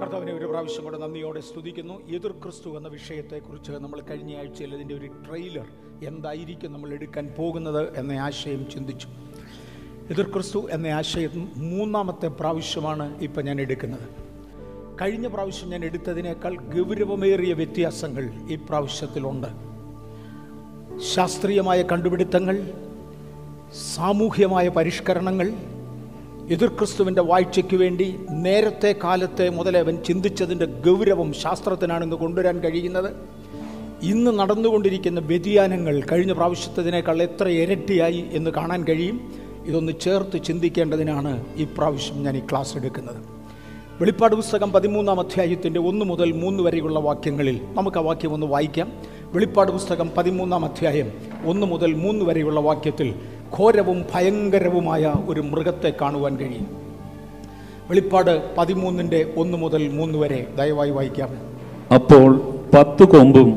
കർത്താവിനെ ഒരു പ്രാവശ്യം കൂടെ നന്ദിയോടെ സ്തുതിക്കുന്നു. എതിർ ക്രിസ്തു എന്ന വിഷയത്തെക്കുറിച്ച് നമ്മൾ കഴിഞ്ഞ ആഴ്ചയിൽ അതിൻ്റെ ഒരു ട്രെയിലർ എന്തായിരിക്കും നമ്മൾ എടുക്കാൻ പോകുന്നത് എന്ന ആശയം ചിന്തിച്ചു. എതിർ ക്രിസ്തു എന്ന ആശയം മൂന്നാമത്തെ പ്രാവശ്യമാണ് ഇപ്പം ഞാൻ എടുക്കുന്നത്. കഴിഞ്ഞ പ്രാവശ്യം ഞാൻ എടുത്തതിനേക്കാൾ ഗൗരവമേറിയ വ്യത്യാസങ്ങൾ ഈ പ്രാവശ്യത്തിലുണ്ട്. ശാസ്ത്രീയമായ കണ്ടുപിടുത്തങ്ങൾ, സാമൂഹ്യമായ പരിഷ്കരണങ്ങൾ, എതിർക്രിസ്തുവിൻ്റെ വാഴ്ചയ്ക്ക് വേണ്ടി നേരത്തെ കാലത്തെ മുതലേ അവൻ ചിന്തിച്ചതിൻ്റെ ഗൗരവം ശാസ്ത്രത്തിനാണിന്ന് കൊണ്ടുവരാൻ കഴിയുന്നത്. ഇന്ന് നടന്നുകൊണ്ടിരിക്കുന്ന വ്യതിയാനങ്ങൾ കഴിഞ്ഞ പ്രാവശ്യത്തിനേക്കാൾ എത്ര ഇരട്ടിയായി എന്ന് കാണാൻ കഴിയും. ഇതൊന്ന് ചേർത്ത് ചിന്തിക്കേണ്ടതിനാണ് ഈ പ്രാവശ്യം ഞാൻ ഈ ക്ലാസ് എടുക്കുന്നത്. വെളിപ്പാട് പുസ്തകം 13-ാം അധ്യായത്തിൻ്റെ 1 മുതൽ 3 വരെയുള്ള വാക്യങ്ങളിൽ നമുക്ക് ആ വാക്യം ഒന്ന് വായിക്കാം. വെളിപ്പാട് പുസ്തകം 13-ാം അധ്യായം 1 മുതൽ 3 വരെയുള്ള വാക്യത്തിൽ ഘോരവും ഭയങ്കരവുമായ ഒരു മൃഗത്തെ കാണുവാൻ കഴിയും. വെളിപ്പാട് 13-ന്റെ 1 മുതൽ 3 വരെ ദയവായി വായിക്കാം. അപ്പോൾ 10 കൊമ്പും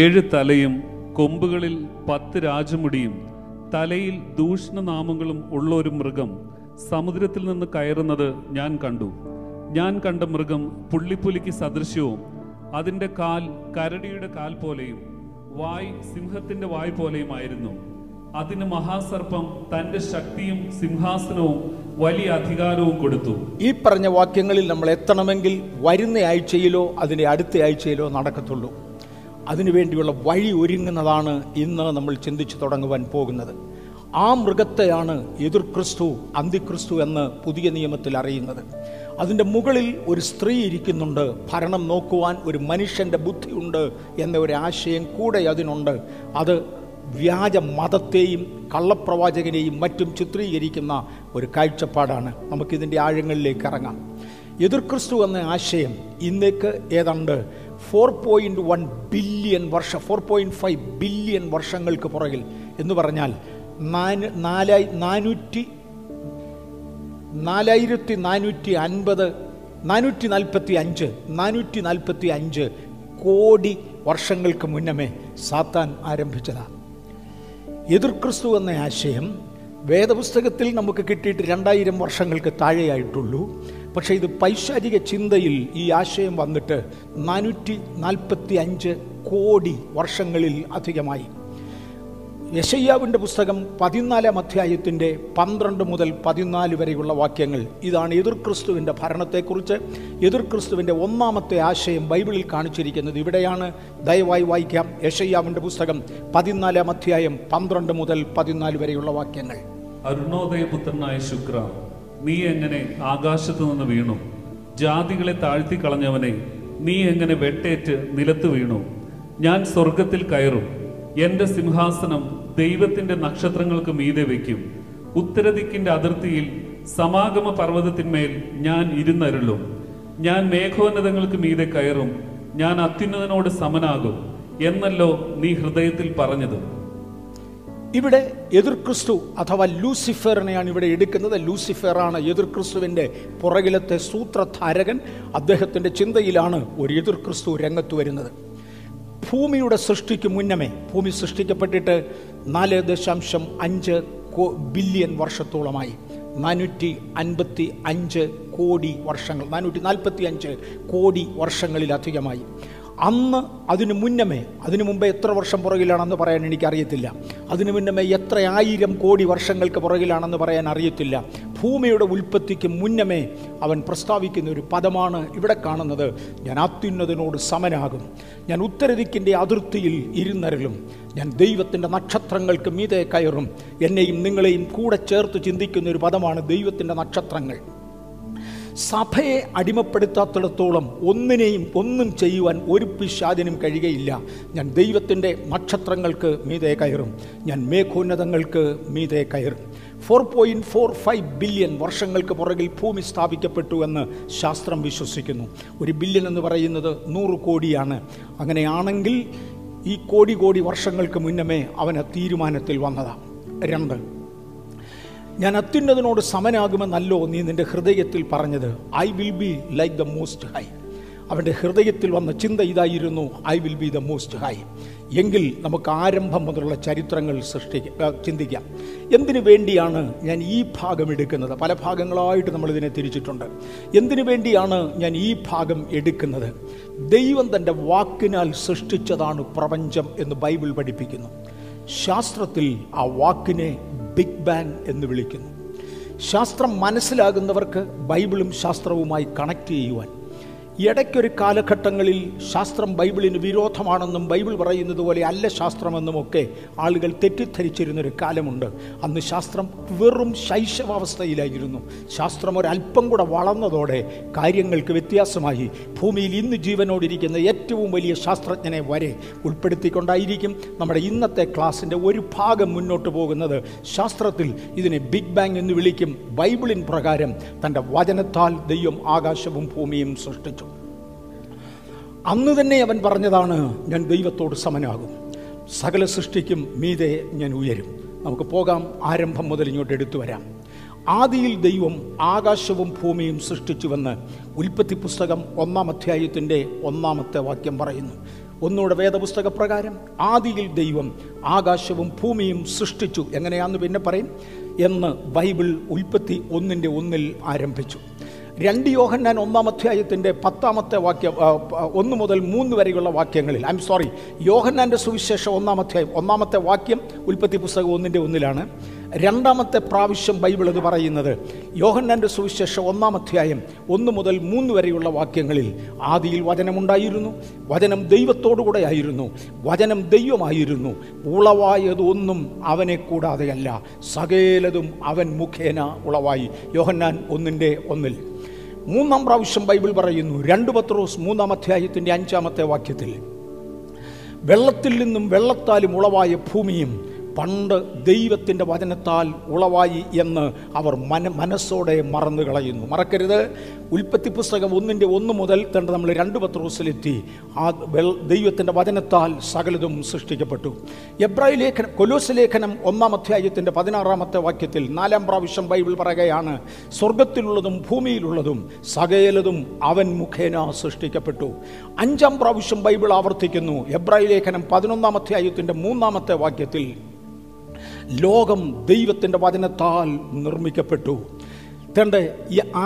7 തലയും കൊമ്പുകളിൽ 10 രാജമുടിയും തലയിൽ ദൂഷണനാമങ്ങളും ഉള്ള ഒരു മൃഗം സമുദ്രത്തിൽ നിന്ന് കയറുന്നത് ഞാൻ കണ്ടു. ഞാൻ കണ്ട മൃഗം പുള്ളിപ്പുലിക്ക് സദൃശ്യവും അതിൻ്റെ കാൽ കരടിയുടെ കാൽ പോലെയും വായ് സിംഹത്തിൻ്റെ വായ് പോലെയുമായിരുന്നു. അതിന് മഹാസർപ്പം തൻ്റെ ശക്തിയും സിംഹാസനവും വലിയ അധികാരവും കൊടുത്തു. ഈ പറഞ്ഞ വാക്യങ്ങളിൽ നമ്മൾ എത്തണമെങ്കിൽ വരുന്ന ആഴ്ചയിലോ അതിൻ്റെ അടുത്ത ആഴ്ചയിലോ നടക്കത്തുള്ളൂ. അതിനുവേണ്ടിയുള്ള വഴി ഒരുങ്ങുന്നതാണ് ഇന്ന് നമ്മൾ ചിന്തിച്ചു തുടങ്ങുവാൻ പോകുന്നത്. ആ മൃഗത്തെയാണ് എതിർ ക്രിസ്തു, അന്തിക്രിസ്തു എന്ന് പുതിയ നിയമത്തിൽ അറിയുന്നത്. അതിൻ്റെ മുകളിൽ ഒരു സ്ത്രീ ഇരിക്കുന്നുണ്ട്. ഭരണം നോക്കുവാൻ ഒരു മനുഷ്യൻ്റെ ബുദ്ധിയുണ്ട് എന്ന ഒരു ആശയം കൂടെ അതിനുണ്ട്. അത് വ്യാജ മതത്തെയും കള്ളപ്രവാചകനെയും മറ്റും ചിത്രീകരിക്കുന്ന ഒരു കാഴ്ചപ്പാടാണ്. നമുക്കിതിൻ്റെ ആഴങ്ങളിലേക്ക് ഇറങ്ങാം. എതിർക്രിസ്തു എന്ന ആശയം ഇന്നേക്ക് ഏതാണ്ട് 4.1 ബില്യൺ വർഷം 4.5 ബില്യൺ വർഷങ്ങൾക്ക് പുറകിൽ എന്ന് പറഞ്ഞാൽ 445 കോടി വർഷങ്ങൾക്ക് മുന്നമേ സാത്താൻ ആരംഭിച്ചതാണ്. എതിർക്രിസ്തു എന്ന ആശയം വേദപുസ്തകത്തിൽ നമുക്ക് കിട്ടിയിട്ട് 2000 വർഷങ്ങൾക്ക് താഴെയായിട്ടുള്ളൂ. പക്ഷേ ഇത് പൈശാചിക ചിന്തയിൽ ഈ ആശയം വന്നിട്ട് 445 കോടി വർഷങ്ങളിൽ അധികമായി. യെശയ്യാവിൻ്റെ പുസ്തകം 14-ാം അധ്യായത്തിൻ്റെ 12 മുതൽ 14 വരെയുള്ള വാക്യങ്ങൾ ഇതാണ് എതിർക്രിസ്തുവിൻ്റെ ഭരണത്തെക്കുറിച്ച്. എതിർക്രിസ്തുവിൻ്റെ ഒന്നാമത്തെ ആശയം ബൈബിളിൽ കാണിച്ചിരിക്കുന്നത് ഇവിടെയാണ്. ദയവായി വായിക്കാം. യെശയ്യാവിൻ്റെ പുസ്തകം 14-ാം അധ്യായം 12 മുതൽ 14 വരെയുള്ള വാക്യങ്ങൾ. അരുണോദയപുത്രനായ ശുക്ര, നീ എങ്ങനെ ആകാശത്തു നിന്ന് വീണു? ജാതികളെ താഴ്ത്തി കളഞ്ഞവനെ, നീ എങ്ങനെ വെട്ടേറ്റ് നിലത്ത് വീണു? ഞാൻ സ്വർഗത്തിൽ കയറും, എന്റെ സിംഹാസനം ദൈവത്തിന്റെ നക്ഷത്രങ്ങൾക്ക് മീതെ വയ്ക്കും. ഉത്തരദിക്കിന്റെ അതിർത്തിയിൽ സമാഗമ പർവ്വതത്തിന്മേൽ ഞാൻ ഇരുന്നരുളും. ഞാൻ മേഘോന്നതങ്ങൾക്ക് മീതെ കയറും, ഞാൻ അത്യുന്നതനോട് സമനാകും എന്നല്ലോ നീ ഹൃദയത്തിൽ പറഞ്ഞത്. ഇവിടെ എതിർക്രിസ്തു അഥവാ ലൂസിഫറിനെയാണ് ഇവിടെ എടുക്കുന്നത്. ലൂസിഫറാണ് എതിർക്രിസ്തുവിൻ്റെ പുറകിലത്തെ സൂത്രധാരകൻ. അദ്ദേഹത്തിൻ്റെ ചിന്തയിലാണ് ഒരു എതിർക്രിസ്തു രംഗത്ത് വരുന്നത്. ഭൂമിയുടെ സൃഷ്ടിക്ക് മുന്നമേ, ഭൂമി സൃഷ്ടിക്കപ്പെട്ടിട്ട് 4.5 ബില്യൺ വർഷത്തോളമായി 455 കോടി വർഷങ്ങൾ 445 കോടി വർഷങ്ങളിലധികമായി. അന്ന് അതിനു മുന്നമേ, അതിനു മുമ്പേ എത്ര വർഷം പുറകിലാണെന്ന് പറയാൻ എനിക്കറിയത്തില്ല. അതിനു മുന്നമേ എത്ര ആയിരം കോടി വർഷങ്ങൾക്ക് പുറകിലാണെന്ന് പറയാൻ അറിയത്തില്ല. ഭൂമിയുടെ ഉൽപ്പത്തിക്ക് മുന്നമേ അവൻ പ്രസ്താവിക്കുന്ന ഒരു പദമാണ് ഇവിടെ കാണുന്നത്. ഞാൻ അത്യുന്നതനോട് സമനാകും, ഞാൻ ഉത്തരദിക്കിൻ്റെ അതിർത്തിയിൽ ഇരുന്നരലും, ഞാൻ ദൈവത്തിൻ്റെ നക്ഷത്രങ്ങൾക്ക് മീതെ കയറും. എന്നെയും നിങ്ങളെയും കൂടെ ചേർത്ത് ചിന്തിക്കുന്ന ഒരു പദമാണ് ദൈവത്തിൻ്റെ നക്ഷത്രങ്ങൾ. സഭയെ അടിമപ്പെടുത്താത്തിടത്തോളം ഒന്നും ചെയ്യുവാൻ ഒരു പിശാചിനും കഴിയുകയില്ല. ഞാൻ ദൈവത്തിൻ്റെ നക്ഷത്രങ്ങൾക്ക് മീതെ കയറും, ഞാൻ മേഘോന്നതങ്ങൾക്ക് മീതെ കയറും. 4.45 ബില്യൺ വർഷങ്ങൾക്ക് പുറകിൽ ഭൂമി സ്ഥാപിക്കപ്പെട്ടു എന്ന് ശാസ്ത്രം വിശ്വസിക്കുന്നു. 1 ബില്യൺ എന്ന് പറയുന്നത് 100 കോടിയാണ്. അങ്ങനെയാണെങ്കിൽ ഈ കോടി വർഷങ്ങൾക്ക് മുന്നമേ അവൻ ആ തീരുമാനത്തിൽ വന്നതാണ്. 2, ഞാൻ അത്യുന്നതനോട് സമനാകുമെന്നല്ലോ നീ നിൻ്റെ ഹൃദയത്തിൽ പറഞ്ഞത്. I will be like the most high. അവൻ്റെ ഹൃദയത്തിൽ വന്ന ചിന്ത ഇതായിരുന്നു, I will be the most high. എങ്കിൽ നമുക്ക് ആരംഭം മുതലുള്ള ചരിത്രങ്ങൾ ചിന്തിക്കാം. എന്തിനു വേണ്ടിയാണ് ഞാൻ ഈ ഭാഗം എടുക്കുന്നത്? പല ഭാഗങ്ങളായിട്ട് നമ്മളിതിനെ തിരിച്ചിട്ടുണ്ട്. എന്തിനു വേണ്ടിയാണ് ഞാൻ ഈ ഭാഗം എടുക്കുന്നത്? ദൈവം തൻ്റെ വാക്കിനാൽ സൃഷ്ടിച്ചതാണ് പ്രപഞ്ചം എന്ന് ബൈബിൾ പഠിപ്പിക്കുന്നു. ശാസ്ത്രത്തിൽ ആ വാക്കിനെ ബിഗ് ബാങ് എന്ന് വിളിക്കുന്നു. ശാസ്ത്രം മനസ്സിലാകുന്നവർക്ക് ബൈബിളും ശാസ്ത്രവുമായി കണക്റ്റ് ചെയ്യുവാൻ, ഇടയ്ക്കൊരു കാലഘട്ടങ്ങളിൽ ശാസ്ത്രം ബൈബിളിന് വിരോധമാണെന്നും ബൈബിൾ പറയുന്നത് പോലെ അല്ല ശാസ്ത്രമെന്നുമൊക്കെ ആളുകൾ തെറ്റിദ്ധരിച്ചിരുന്നൊരു കാലമുണ്ട്. അന്ന് ശാസ്ത്രം വെറും ശൈശവാവസ്ഥയിലായിരുന്നു. ശാസ്ത്രം ഒരല്പം കൂടെ വളർന്നതോടെ കാര്യങ്ങൾക്ക് വ്യത്യാസമായി. ഭൂമിയിൽ ഇന്ന് ജീവനോടിരിക്കുന്ന ഏറ്റവും വലിയ ശാസ്ത്രജ്ഞനെ വരെ ഉൾപ്പെടുത്തിക്കൊണ്ടായിരിക്കും നമ്മുടെ ഇന്നത്തെ ക്ലാസ്സിൻ്റെ ഒരു ഭാഗം മുന്നോട്ട് പോകുന്നത്. ശാസ്ത്രത്തിൽ ഇതിനെ ബിഗ് ബാങ് എന്ന് വിളിക്കും. ബൈബിളിൻ പ്രകാരം തൻ്റെ വചനത്താൽ ദൈവം ആകാശവും ഭൂമിയും സൃഷ്ടിച്ചു. അന്ന് തന്നെ അവൻ പറഞ്ഞതാണ്, ഞാൻ ദൈവത്തോട് സമനാകും, സകല സൃഷ്ടിക്കും മീതെ ഞാൻ ഉയരും. നമുക്ക് പോകാം, ആരംഭം മുതൽ ഇങ്ങോട്ട് എടുത്തു വരാം. ആദിയിൽ ദൈവം ആകാശവും ഭൂമിയും സൃഷ്ടിച്ചുവെന്ന് ഉൽപ്പത്തി പുസ്തകം 1-ാം അധ്യായത്തിൻ്റെ 1-ാമത്തെ വാക്യം പറയുന്നു. ഒന്നുകൂടെ വേദപുസ്തക പ്രകാരം ആദിയിൽ ദൈവം ആകാശവും ഭൂമിയും സൃഷ്ടിച്ചു. എങ്ങനെയാണെന്ന് പിന്നെ പറയും എന്ന് ബൈബിൾ ഉൽപ്പത്തി 1:1 ആരംഭിച്ചു. 2 യോഹന്നാൻ 1-ാമത്തെ വാക്യം 1 മുതൽ 3 വരെയുള്ള വാക്യങ്ങളിൽ യോഹന്നാൻ്റെ സുവിശേഷം 1-ാം അധ്യായം 1-ാമത്തെ വാക്യം ഉൽപ്പത്തി പുസ്തകം 1:1. രണ്ടാമത്തെ പ്രാവശ്യം ബൈബിൾ അത് പറയുന്നത് യോഹന്നാൻ്റെ സുവിശേഷം 1-ാം അധ്യായം 1 മുതൽ 3 വരെയുള്ള വാക്യങ്ങളിൽ ആദിയിൽ വചനമുണ്ടായിരുന്നു, വചനം ദൈവത്തോടുകൂടെ ആയിരുന്നു, വചനം ദൈവമായിരുന്നു, ഉളവായതൊന്നും അവനെ കൂടാതെയല്ല, സകലതും അവൻ മുഖേന ഉളവായി. യോഹന്നാൻ 1:1. മൂന്നാം പ്രാവശ്യം ബൈബിൾ പറയുന്നു 2 പത്രോസ് 3-ാം അധ്യായത്തിൻ്റെ 5-ാമത്തെ വാക്യത്തിൽ വെള്ളത്തിൽ നിന്നും വെള്ളത്താലും ഉളവായ ഭൂമിയും പണ്ട് ദൈവത്തിൻ്റെ വചനത്താൽ ഉളവായി എന്ന് അവർ മനസ്സോടെ മറന്നു കളയുന്നു. മറക്കരുത്, ഉൽപ്പത്തി പുസ്തകം 1:1 മുതൽ തന്നെ നമ്മൾ 2 പത്രോസിലെത്തി. ആ ദൈവത്തിൻ്റെ വചനത്താൽ സകലതും സൃഷ്ടിക്കപ്പെട്ടു. കൊലോസ്യലേഖനം 1-ാം അധ്യായത്തിൻ്റെ 16-ാമത്തെ വാക്യത്തിൽ 4-ാം പ്രാവശ്യം ബൈബിൾ പറയുകയാണ്, സ്വർഗത്തിലുള്ളതും ഭൂമിയിലുള്ളതും സകലതും അവൻ മുഖേന സൃഷ്ടിക്കപ്പെട്ടു. 5-ാം പ്രാവശ്യം ബൈബിൾ ആവർത്തിക്കുന്നു. എബ്രായ ലേഖനം 11-ാം അധ്യായത്തിൻ്റെ 3-ാമത്തെ വാക്യത്തിൽ ലോകം ദൈവത്തിൻ്റെ വചനത്താൽ നിർമ്മിക്കപ്പെട്ടു. തൻ്റെ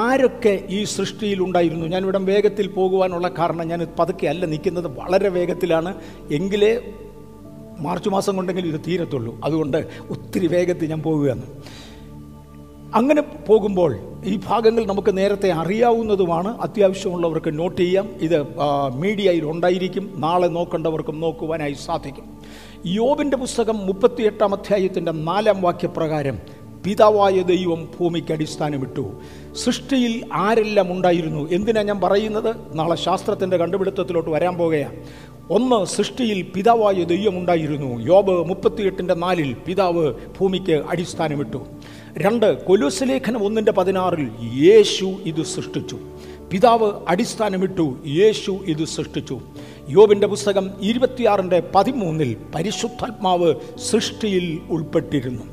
ആരൊക്കെ ഈ സൃഷ്ടിയിലുണ്ടായിരുന്നു? ഞാനിവിടെ വേഗത്തിൽ പോകുവാനുള്ള കാരണം, ഞാൻ പതുക്കെ അല്ല നിൽക്കുന്നത്, വളരെ വേഗത്തിലാണ്. എങ്കിലേ മാർച്ച് മാസം കൊണ്ടെങ്കിലും ഇത് തീരത്തുള്ളൂ. അതുകൊണ്ട് ഒത്തിരി വേഗത്തിൽ ഞാൻ പോവുകയാണ്. അങ്ങനെ പോകുമ്പോൾ ഈ ഭാഗങ്ങൾ നമുക്ക് നേരത്തെ അറിയാവുന്നതുമാണ്. അത്യാവശ്യമുള്ളവർക്ക് നോട്ട് ചെയ്യാം. ഇത് മീഡിയയിൽ ഉണ്ടായിരിക്കും. നാളെ നോക്കേണ്ടവർക്കും നോക്കുവാനായി സാധിക്കും. യോബിൻ്റെ പുസ്തകം 38-ാം അധ്യായത്തിൻ്റെ 4-ാം വാക്യപ്രകാരം പിതാവായ ദൈവം ഭൂമിക്ക് അടിസ്ഥാനമിട്ടു. സൃഷ്ടിയിൽ ആരെല്ലാം ഉണ്ടായിരുന്നു? എന്തിനാണ് ഞാൻ പറയുന്നത്? നാളെ ശാസ്ത്രത്തിൻ്റെ കണ്ടുപിടുത്തത്തിലോട്ട് വരാൻ പോകുകയാണ്. ഒന്ന്, സൃഷ്ടിയിൽ പിതാവായ ദൈവം ഉണ്ടായിരുന്നു. യോബ് 38:4 പിതാവ് ഭൂമിക്ക് അടിസ്ഥാനമിട്ടു. 2, കൊലോസ്യലേഖനം 1:16 യേശു ഇത് സൃഷ്ടിച്ചു. പിതാവ് അടിസ്ഥാനമിട്ടു, യേശു ഇത് സൃഷ്ടിച്ചു. യോബിൻ്റെ പുസ്തകം 26:13 പരിശുദ്ധാത്മാവ് സൃഷ്ടിയിൽ ഉൾപ്പെട്ടിരുന്നു.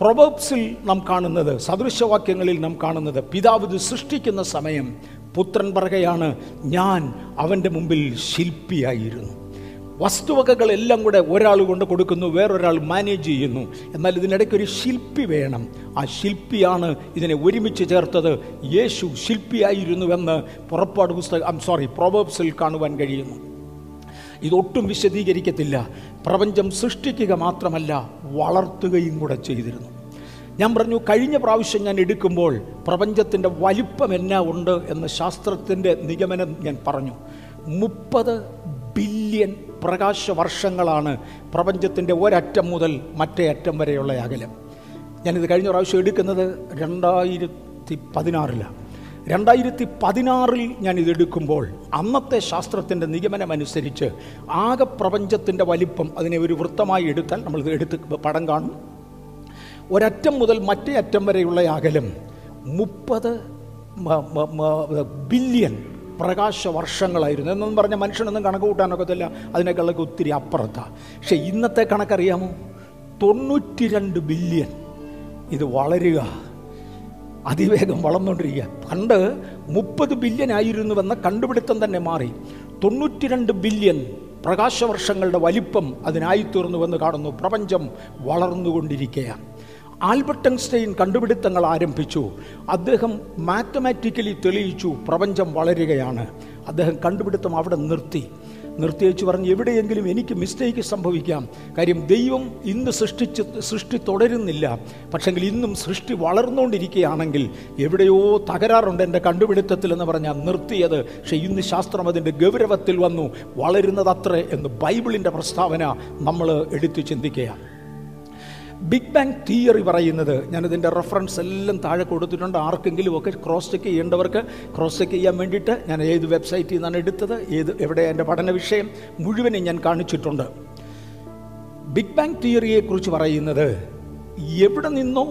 പ്രൊവേബ്സിൽ നാം കാണുന്നത്, സദൃശവാക്യങ്ങളിൽ നാം കാണുന്നത്, പിതാവ് ഇത് സൃഷ്ടിക്കുന്ന സമയം പുത്രൻ പറയുകയാണ്, ഞാൻ അവൻ്റെ മുമ്പിൽ ശില്പിയായിരുന്നു. വസ്തുവകകളെല്ലാം കൂടെ ഒരാൾ കൊണ്ട് കൊടുക്കുന്നു, വേറൊരാൾ മാനേജ് ചെയ്യുന്നു. എന്നാൽ ഇതിനിടയ്ക്കൊരു ശില്പി വേണം. ആ ശില്പിയാണ് ഇതിനെ ഒരുമിച്ച് ചേർത്തത്. യേശു ശില്പിയായിരുന്നുവെന്ന് പ്രൊവേബ്സിൽ കാണുവാൻ കഴിയുന്നു. ഇതൊട്ടും വിശദീകരിക്കത്തില്ല. പ്രപഞ്ചം സൃഷ്ടിക്കുക മാത്രമല്ല, വളർത്തുകയും കൂടെ ചെയ്തിരുന്നു. ഞാൻ പറഞ്ഞു, കഴിഞ്ഞ പ്രാവശ്യം ഞാൻ എടുക്കുമ്പോൾ പ്രപഞ്ചത്തിൻ്റെ വലിപ്പം എന്നാ ഉണ്ട് എന്ന ശാസ്ത്രത്തിൻ്റെ നിഗമനം ഞാൻ പറഞ്ഞു. 30 ബില്യൺ പ്രകാശവർഷങ്ങളാണ് പ്രപഞ്ചത്തിൻ്റെ ഒരറ്റം മുതൽ മറ്റേ അറ്റം വരെയുള്ള അകലം. ഞാനിത് കഴിഞ്ഞ പ്രാവശ്യം എടുക്കുന്നത് 2016. 2016 ഞാനിതെടുക്കുമ്പോൾ അന്നത്തെ ശാസ്ത്രത്തിൻ്റെ നിഗമനമനുസരിച്ച് ആകെ പ്രപഞ്ചത്തിൻ്റെ വലിപ്പം, അതിനെ ഒരു വൃത്തമായി എടുത്താൽ, നമ്മളിത് എടുത്ത് പടം കാണും, ഒരറ്റം മുതൽ മറ്റേ അറ്റം വരെയുള്ള അകലം 30 ബില്യൺ പ്രകാശവർഷങ്ങളായിരുന്നു. എന്നു പറഞ്ഞാൽ മനുഷ്യനൊന്നും കണക്ക് കൂട്ടാനൊക്കത്തില്ല, അതിനേക്കാളൊക്കെ ഒത്തിരി അപ്പുറത്താണ്. പക്ഷേ ഇന്നത്തെ കണക്കറിയാമോ? 92 ബില്യൺ. ഇത് വളരുക, അതിവേഗം വളർന്നുകൊണ്ടിരിക്കുക. പണ്ട് 30 ബില്യൺ ആയിരുന്നുവെന്ന കണ്ടുപിടുത്തം തന്നെ മാറി 92 ബില്യൺ പ്രകാശവർഷങ്ങളുടെ വലിപ്പം അതിനായിത്തീർന്നുവെന്ന് കാണുന്നു. പ്രപഞ്ചം വളർന്നുകൊണ്ടിരിക്കുകയാണ്. ആൽബർട്ട് ഐൻസ്റ്റൈൻ കണ്ടുപിടുത്തങ്ങൾ ആരംഭിച്ചു. അദ്ദേഹം മാത്തമാറ്റിക്കലി തെളിയിച്ചു പ്രപഞ്ചം വളരുകയാണ്. അദ്ദേഹം കണ്ടുപിടുത്തം അവിടെ നിർത്തിയേച്ച് പറഞ്ഞ് എവിടെയെങ്കിലും എനിക്ക് മിസ്റ്റേക്ക് സംഭവിക്കാം, കാര്യം ദൈവം ഇന്ന് സൃഷ്ടി തുടരുന്നില്ല, പക്ഷെങ്കിൽ ഇന്നും സൃഷ്ടി വളർന്നുകൊണ്ടിരിക്കുകയാണെങ്കിൽ എവിടെയോ തകരാറുണ്ട് എൻ്റെ കണ്ടുപിടുത്തത്തിൽ എന്ന് പറഞ്ഞാൽ നിർത്തിയത്. പക്ഷേ ഇന്ന് ശാസ്ത്രം അതിൻ്റെ ഗൗരവത്തിൽ വന്നു, വളരുന്നതത്രേ എന്ന് ബൈബിളിൻ്റെ പ്രസ്താവന നമ്മൾ എടുത്തു ചിന്തിക്കുകയാണ്. ബിഗ് ബാങ് തിയറി പറയുന്നത്, ഞാനതിൻ്റെ റെഫറൻസ് എല്ലാം താഴെ കൊടുത്തിട്ടുണ്ട്, ആർക്കെങ്കിലും ഒക്കെ ക്രോസ് ചെക്ക് ചെയ്യേണ്ടവർക്ക് ക്രോസ് ചെക്ക് ചെയ്യാൻ വേണ്ടിയിട്ട് ഞാൻ ഏത് വെബ്സൈറ്റിൽ നിന്നാണ് എടുത്തത്, എവിടെ എൻ്റെ പഠന വിഷയം മുഴുവനും ഞാൻ കാണിച്ചിട്ടുണ്ട്. ബിഗ് ബാങ് തിയറിയെക്കുറിച്ച് പറയുന്നത്, എവിടെ നിന്നോ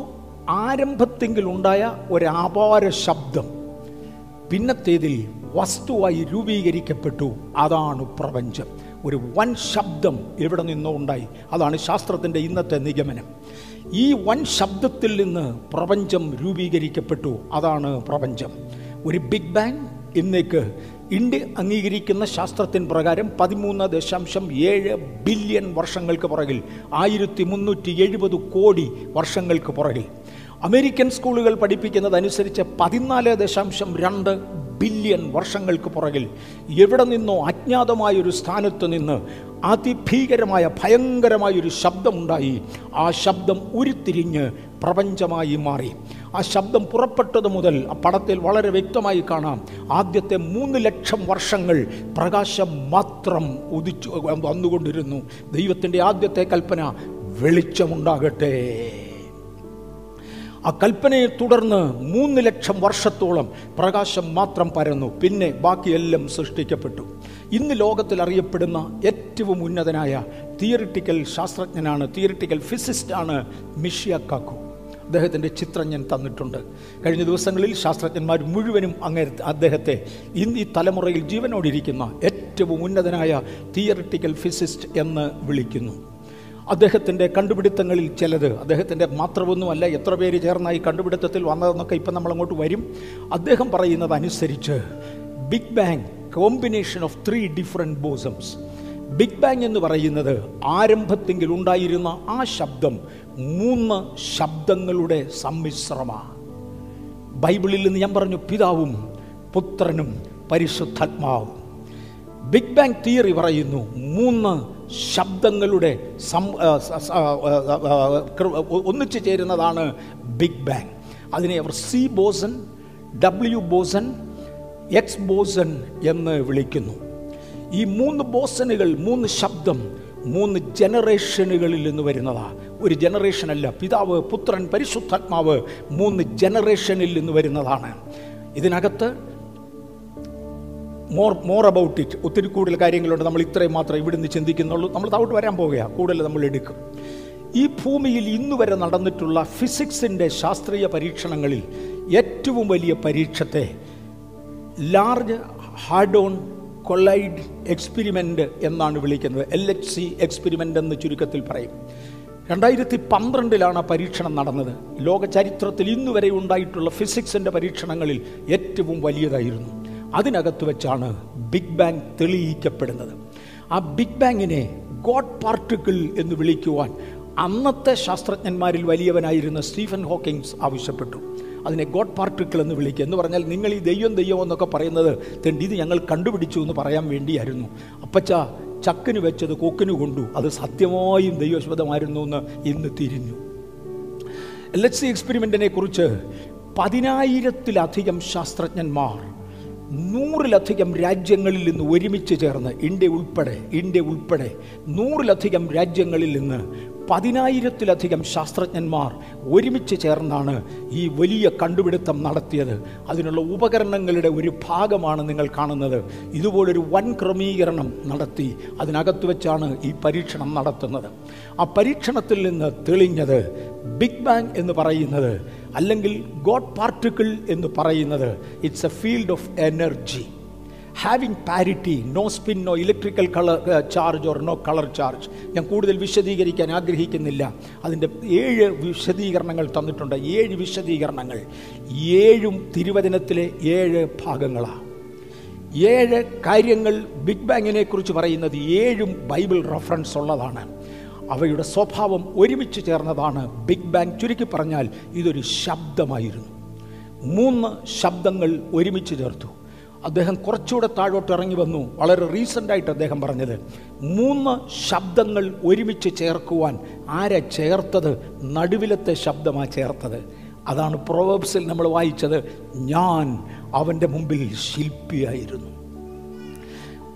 ആരംഭത്തെങ്കിലുണ്ടായ ഒരാപാര ശബ്ദം പിന്നത്തേതിൽ വസ്തുവായി രൂപീകരിക്കപ്പെട്ടു. അതാണ് പ്രപഞ്ചം. ഒരു വൻ ശബ്ദം എവിടെ നിന്നോ ഉണ്ടായി. അതാണ് ശാസ്ത്രത്തിൻ്റെ ഇന്നത്തെ നിഗമനം. ഈ വൻ ശബ്ദത്തിൽ നിന്ന് പ്രപഞ്ചം രൂപീകരിക്കപ്പെട്ടു. അതാണ് പ്രപഞ്ചം. ഒരു ബിഗ് ബാങ് ഇന്നേക്ക് ഇന്ത്യ അംഗീകരിക്കുന്ന ശാസ്ത്രത്തിന് പ്രകാരം 13.7 ബില്യൺ വർഷങ്ങൾക്ക് പുറകിൽ, 1370 കോടി വർഷങ്ങൾക്ക് പുറകിൽ. അമേരിക്കൻ സ്കൂളുകൾ പഠിപ്പിക്കുന്നതനുസരിച്ച് 14.2 ബില്യൺ വർഷങ്ങൾക്ക് പുറകിൽ എവിടെ നിന്നോ അജ്ഞാതമായൊരു സ്ഥാനത്ത് നിന്ന് അതിഭീകരമായ ഭയങ്കരമായൊരു ശബ്ദമുണ്ടായി. ആ ശബ്ദം ഉരുത്തിരിഞ്ഞ് പ്രപഞ്ചമായി മാറി. ആ ശബ്ദം പുറപ്പെട്ടത് മുതൽ ആ പടത്തിൽ വളരെ വ്യക്തമായി കാണാം. ആദ്യത്തെ 3 ലക്ഷം വർഷങ്ങൾ പ്രകാശം മാത്രം വന്നുകൊണ്ടിരുന്നു. ദൈവത്തിൻ്റെ ആദ്യത്തെ കൽപ്പന വെളിച്ചമുണ്ടാകട്ടെ. ആ കൽപ്പനയെ തുടർന്ന് 3 ലക്ഷം വർഷത്തോളം പ്രകാശം മാത്രം പരന്നു. പിന്നെ ബാക്കിയെല്ലാം സൃഷ്ടിക്കപ്പെട്ടു. ഇന്ന് ലോകത്തിൽ അറിയപ്പെടുന്ന ഏറ്റവും ഉന്നതനായ തിയറിറ്റിക്കൽ ശാസ്ത്രജ്ഞനാണ്, തിയറിറ്റിക്കൽ ഫിസിസ്റ്റാണ് മിഷിയ കാക്കു. അദ്ദേഹത്തിൻ്റെ ചിത്രം ഞാൻ തന്നിട്ടുണ്ട്. കഴിഞ്ഞ ദിവസങ്ങളിൽ ശാസ്ത്രജ്ഞന്മാർ മുഴുവനും അദ്ദേഹത്തെ ഇന്ന് ഈ തലമുറയിൽ ജീവനോടിരിക്കുന്ന ഏറ്റവും ഉന്നതനായ തിയറിറ്റിക്കൽ ഫിസിസ്റ്റ് എന്ന് വിളിക്കുന്നു. അദ്ദേഹത്തിൻ്റെ കണ്ടുപിടുത്തങ്ങളിൽ ചിലത്, അദ്ദേഹത്തിൻ്റെ മാത്രമൊന്നുമല്ല, എത്ര പേര് ചേർന്നായി കണ്ടുപിടുത്തത്തിൽ വന്നതെന്നൊക്കെ ഇപ്പം നമ്മളങ്ങോട്ട് വരും. അദ്ദേഹം പറയുന്നതനുസരിച്ച് big bang combination of 3 different bosons. Big bang എന്ന് പറയുന്നത് ആരംഭത്തെങ്കിൽ ഉണ്ടായിരുന്ന ആ ശബ്ദം 3 ശബ്ദങ്ങളുടെ സമ്മിശ്രമാണ്. ബൈബിളിൽ നിന്ന് ഞാൻ പറഞ്ഞു, പിതാവും പുത്രനും പരിശുദ്ധാത്മാവും. ബിഗ് ബാങ് തിയറി പറയുന്നു 3 ശബ്ദങ്ങളുടെ ഒന്നിച്ചു ചേരുന്നതാണ് ബിഗ് ബാങ്. അതിനെ അവർ C boson, W boson, X boson എന്ന് വിളിക്കുന്നു. ഈ 3 ബോസണുകൾ, 3 ശബ്ദം, 3 ജനറേഷനുകളിൽ നിന്ന് വരുന്നതാണ്. ഒരു ജനറേഷനല്ല, പിതാവ് പുത്രൻ പരിശുദ്ധാത്മാവ് 3 ജനറേഷനിൽ നിന്ന് വരുന്നതാണ്. ഇതിനകത്ത് മോർ അബൌട്ട് ഇറ്റ് ഒത്തിരി കൂടുതൽ കാര്യങ്ങളുണ്ട്. നമ്മൾ ഇത്രയും മാത്രം ഇവിടുന്ന് ചിന്തിക്കുന്നുള്ളൂ. നമ്മൾ താഴോട്ട് വരാൻ പോകുകയാണ്, കൂടുതൽ നമ്മൾ എടുക്കും. ഈ ഭൂമിയിൽ ഇന്നുവരെ നടന്നിട്ടുള്ള ഫിസിക്സിൻ്റെ ശാസ്ത്രീയ പരീക്ഷണങ്ങളിൽ ഏറ്റവും വലിയ പരീക്ഷത്തെ ലാർജ് ഹാഡോൺ കൊളൈഡ് എക്സ്പെരിമെൻ്റ് എന്നാണ് വിളിക്കുന്നത്. LHC എക്സ്പെരിമെൻ്റ് എന്ന് ചുരുക്കത്തിൽ പറയും. 2012 പരീക്ഷണം നടന്നത്. ലോക ചരിത്രത്തിൽ ഇന്നുവരെ ഉണ്ടായിട്ടുള്ള ഫിസിക്സിൻ്റെ പരീക്ഷണങ്ങളിൽ ഏറ്റവും വലിയതായിരുന്നു. അതിനകത്ത് വെച്ചാണ് ബിഗ് ബാങ് തെളിയിക്കപ്പെടുന്നത്. ആ ബിഗ് ബാങ്ങിനെ ഗോഡ് പാർട്ടിക്കിൾ എന്ന് വിളിക്കുവാൻ അന്നത്തെ ശാസ്ത്രജ്ഞന്മാരിൽ വലിയവനായിരുന്ന സ്റ്റീഫൻ ഹോക്കിങ്സ് ആവശ്യപ്പെട്ടു. അതിനെ ഗോഡ് പാർട്ടിക്കിൾ എന്ന് വിളിക്കുക എന്ന് പറഞ്ഞാൽ, നിങ്ങൾ ഈ ദൈവം എന്നൊക്കെ പറയുന്നത് തെണ്ടി, ഇത് ഞങ്ങൾ കണ്ടുപിടിച്ചു എന്ന് പറയാൻ വേണ്ടിയായിരുന്നു. അപ്പച്ച ചക്കിന് വെച്ചത് കൊക്കിന് കൊണ്ടു, അത് സത്യമായും ദൈവശബ്ദമായിരുന്നു എന്ന് ഇന്ന് തിരിഞ്ഞു. LHC എക്സ്പെരിമെൻറ്റിനെ കുറിച്ച് 10,000+ ശാസ്ത്രജ്ഞന്മാർ 100+ രാജ്യങ്ങളിൽ നിന്ന് ഒരുമിച്ച് ചേർന്ന്, ഇന്ത്യ ഉൾപ്പെടെ 100+ രാജ്യങ്ങളിൽ നിന്ന് 10,000+ ശാസ്ത്രജ്ഞന്മാർ ഒരുമിച്ച് ചേർന്നാണ് ഈ വലിയ കണ്ടുപിടുത്തം നടത്തിയത്. അതിനുള്ള ഉപകരണങ്ങളുടെ ഒരു ഭാഗമാണ് നിങ്ങൾ കാണുന്നത്. ഇതുപോലൊരു വൻ ക്രമീകരണം നടത്തി അതിനകത്ത് വെച്ചാണ് ഈ പരീക്ഷണം നടത്തുന്നത്. ആ പരീക്ഷണത്തിൽ നിന്ന് തെളിഞ്ഞത് ബിഗ് ബാങ് എന്ന് പറയുന്നത്, അല്ലെങ്കിൽ ഗോഡ് പാർട്ടിക്കിൾ എന്ന് പറയുന്നത്, it's a field of energy. having parity, no spin, no electrical color charge or no color charge. ഞാൻ കൂടുതൽ വിശദീകരിക്കാൻ ആഗ്രഹിക്കുന്നില്ല. അതിൻ്റെ 7 വിശദീകരണങ്ങൾ തന്നിട്ടുണ്ട്. 7 വിശദീകരണങ്ങൾ, 7 തിരുവചനത്തിലെ 7 ഭാഗങ്ങളാണ്. 7 കാര്യങ്ങൾ ബിഗ് ബാങ്ങിനെ കുറിച്ച് പറയുന്നത് 7 ബൈബിൾ റെഫറൻസ് ഉള്ളതാണ്. അവയുടെ സ്വഭാവം ഒരുമിച്ച് ചേർന്നതാണ് ബിഗ് ബാങ്. ചുരുക്കി പറഞ്ഞാൽ ഇതൊരു ശബ്ദമായിരുന്നു. 3 ശബ്ദങ്ങൾ ഒരുമിച്ച് ചേർത്തു. അദ്ദേഹം കുറച്ചുകൂടെ താഴോട്ട് ഇറങ്ങി വന്നു. വളരെ റീസെൻ്റായിട്ട് അദ്ദേഹം പറഞ്ഞത് 3 ശബ്ദങ്ങൾ ഒരുമിച്ച് ചേർക്കുവാൻ ആരാ ചേർത്തത്? നടുവിലത്തെ ശബ്ദമാണ് ചേർത്തത്. അതാണ് പ്രൊവേബ്സിൽ നമ്മൾ വായിച്ചത്, ഞാൻ അവൻ്റെ മുമ്പിൽ ശില്പിയായിരുന്നു.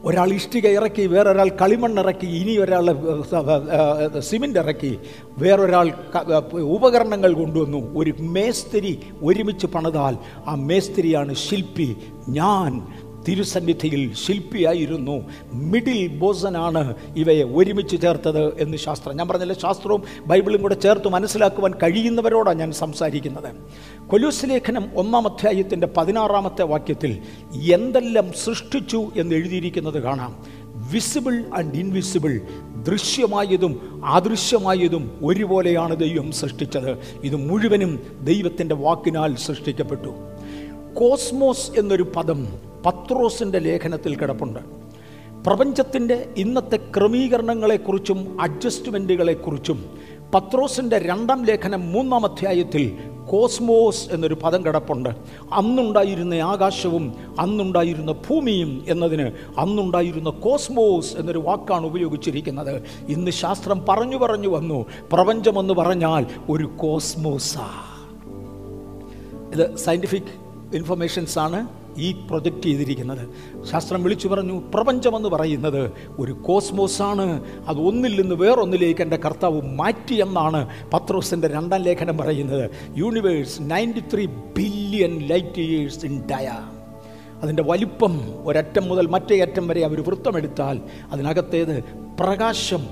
ഒരാൾ ഇഷ്ടിക ഇറക്കി, വേറൊരാൾ കളിമണ്ണിറക്കി, ഇനി ഒരാൾ സിമെൻ്റ് ഇറക്കി, വേറൊരാൾ ഉപകരണങ്ങൾ കൊണ്ടുവന്നു. ഒരു മേസ്തിരി ഒരുമിച്ച് പണിതാൽ ആ മേസ്തിരിയാണ് ശില്പി. ഞാൻ തിരുസന്നിധിയിൽ ശില്പിയായിരുന്നു. മിഡിൽ ബോസനാണ് ഇവയെ ഒരുമിച്ച് ചേർത്തത് എന്ന് ശാസ്ത്രം. ഞാൻ പറഞ്ഞില്ല, ശാസ്ത്രവും ബൈബിളും കൂടെ ചേർത്ത് മനസ്സിലാക്കുവാൻ കഴിയുന്നവരോടാണ് ഞാൻ സംസാരിക്കുന്നത്. കൊലോസ്യ ലേഖനം 1-ാം അധ്യായത്തിൻ്റെ 16-ാമത്തെ വാക്യത്തിൽ എന്തെല്ലാം സൃഷ്ടിച്ചു എന്ന് എഴുതിയിരിക്കുന്നത് കാണാം. വിസിബിൾ ആൻഡ് ഇൻവിസിബിൾ, ദൃശ്യമായതും അദൃശ്യമായതും ഒരുപോലെയാണ് ദൈവം സൃഷ്ടിച്ചത്. ഇത് മുഴുവനും ദൈവത്തിൻ്റെ വാക്കിനാൽ സൃഷ്ടിക്കപ്പെട്ടു. കോസ്മോസ് എന്നൊരു പദം പത്രോസിൻ്റെ ലേഖനത്തിൽ കിടപ്പുണ്ട്. പ്രപഞ്ചത്തിൻ്റെ ഇന്നത്തെ ക്രമീകരണങ്ങളെക്കുറിച്ചും അഡ്ജസ്റ്റ്മെൻറ്റുകളെക്കുറിച്ചും പത്രോസിൻ്റെ 2-ാം ലേഖനം 3-ാം അധ്യായത്തിൽ കോസ്മോസ് എന്നൊരു പദം കിടപ്പുണ്ട്. അന്നുണ്ടായിരുന്ന ആകാശവും അന്നുണ്ടായിരുന്ന ഭൂമിയും എന്നതിന് അന്നുണ്ടായിരുന്ന കോസ്മോസ് എന്നൊരു വാക്കാണ് ഉപയോഗിച്ചിരിക്കുന്നത്. ഇന്ന് ശാസ്ത്രം പറഞ്ഞു വന്നു, പ്രപഞ്ചമെന്ന് പറഞ്ഞാൽ ഒരു കോസ്മോസാ. ഇത് സയൻറ്റിഫിക് ഇൻഫർമേഷൻസാണ് ഈ പ്രൊജക്റ്റ് ചെയ്തിരിക്കുന്നത്. ശാസ്ത്രം വിളിച്ചു പറഞ്ഞു, പ്രപഞ്ചമെന്ന് പറയുന്നത് ഒരു കോസ്മോസാണ്. അത് ഒന്നിൽ നിന്ന് വേറൊന്നിലേക്ക് എൻ്റെ കർത്താവ് മാറ്റി എന്നാണ് പത്രോസിൻ്റെ 2-ാം ലേഖനം പറയുന്നത്. Universe 93 billion light years in diameter. അതിൻ്റെ വലിപ്പം ഒരറ്റം മുതൽ മറ്റേ അറ്റം വരെ അവർ വൃത്തമെടുത്താൽ അതിനകത്തേത് പ്രകാശം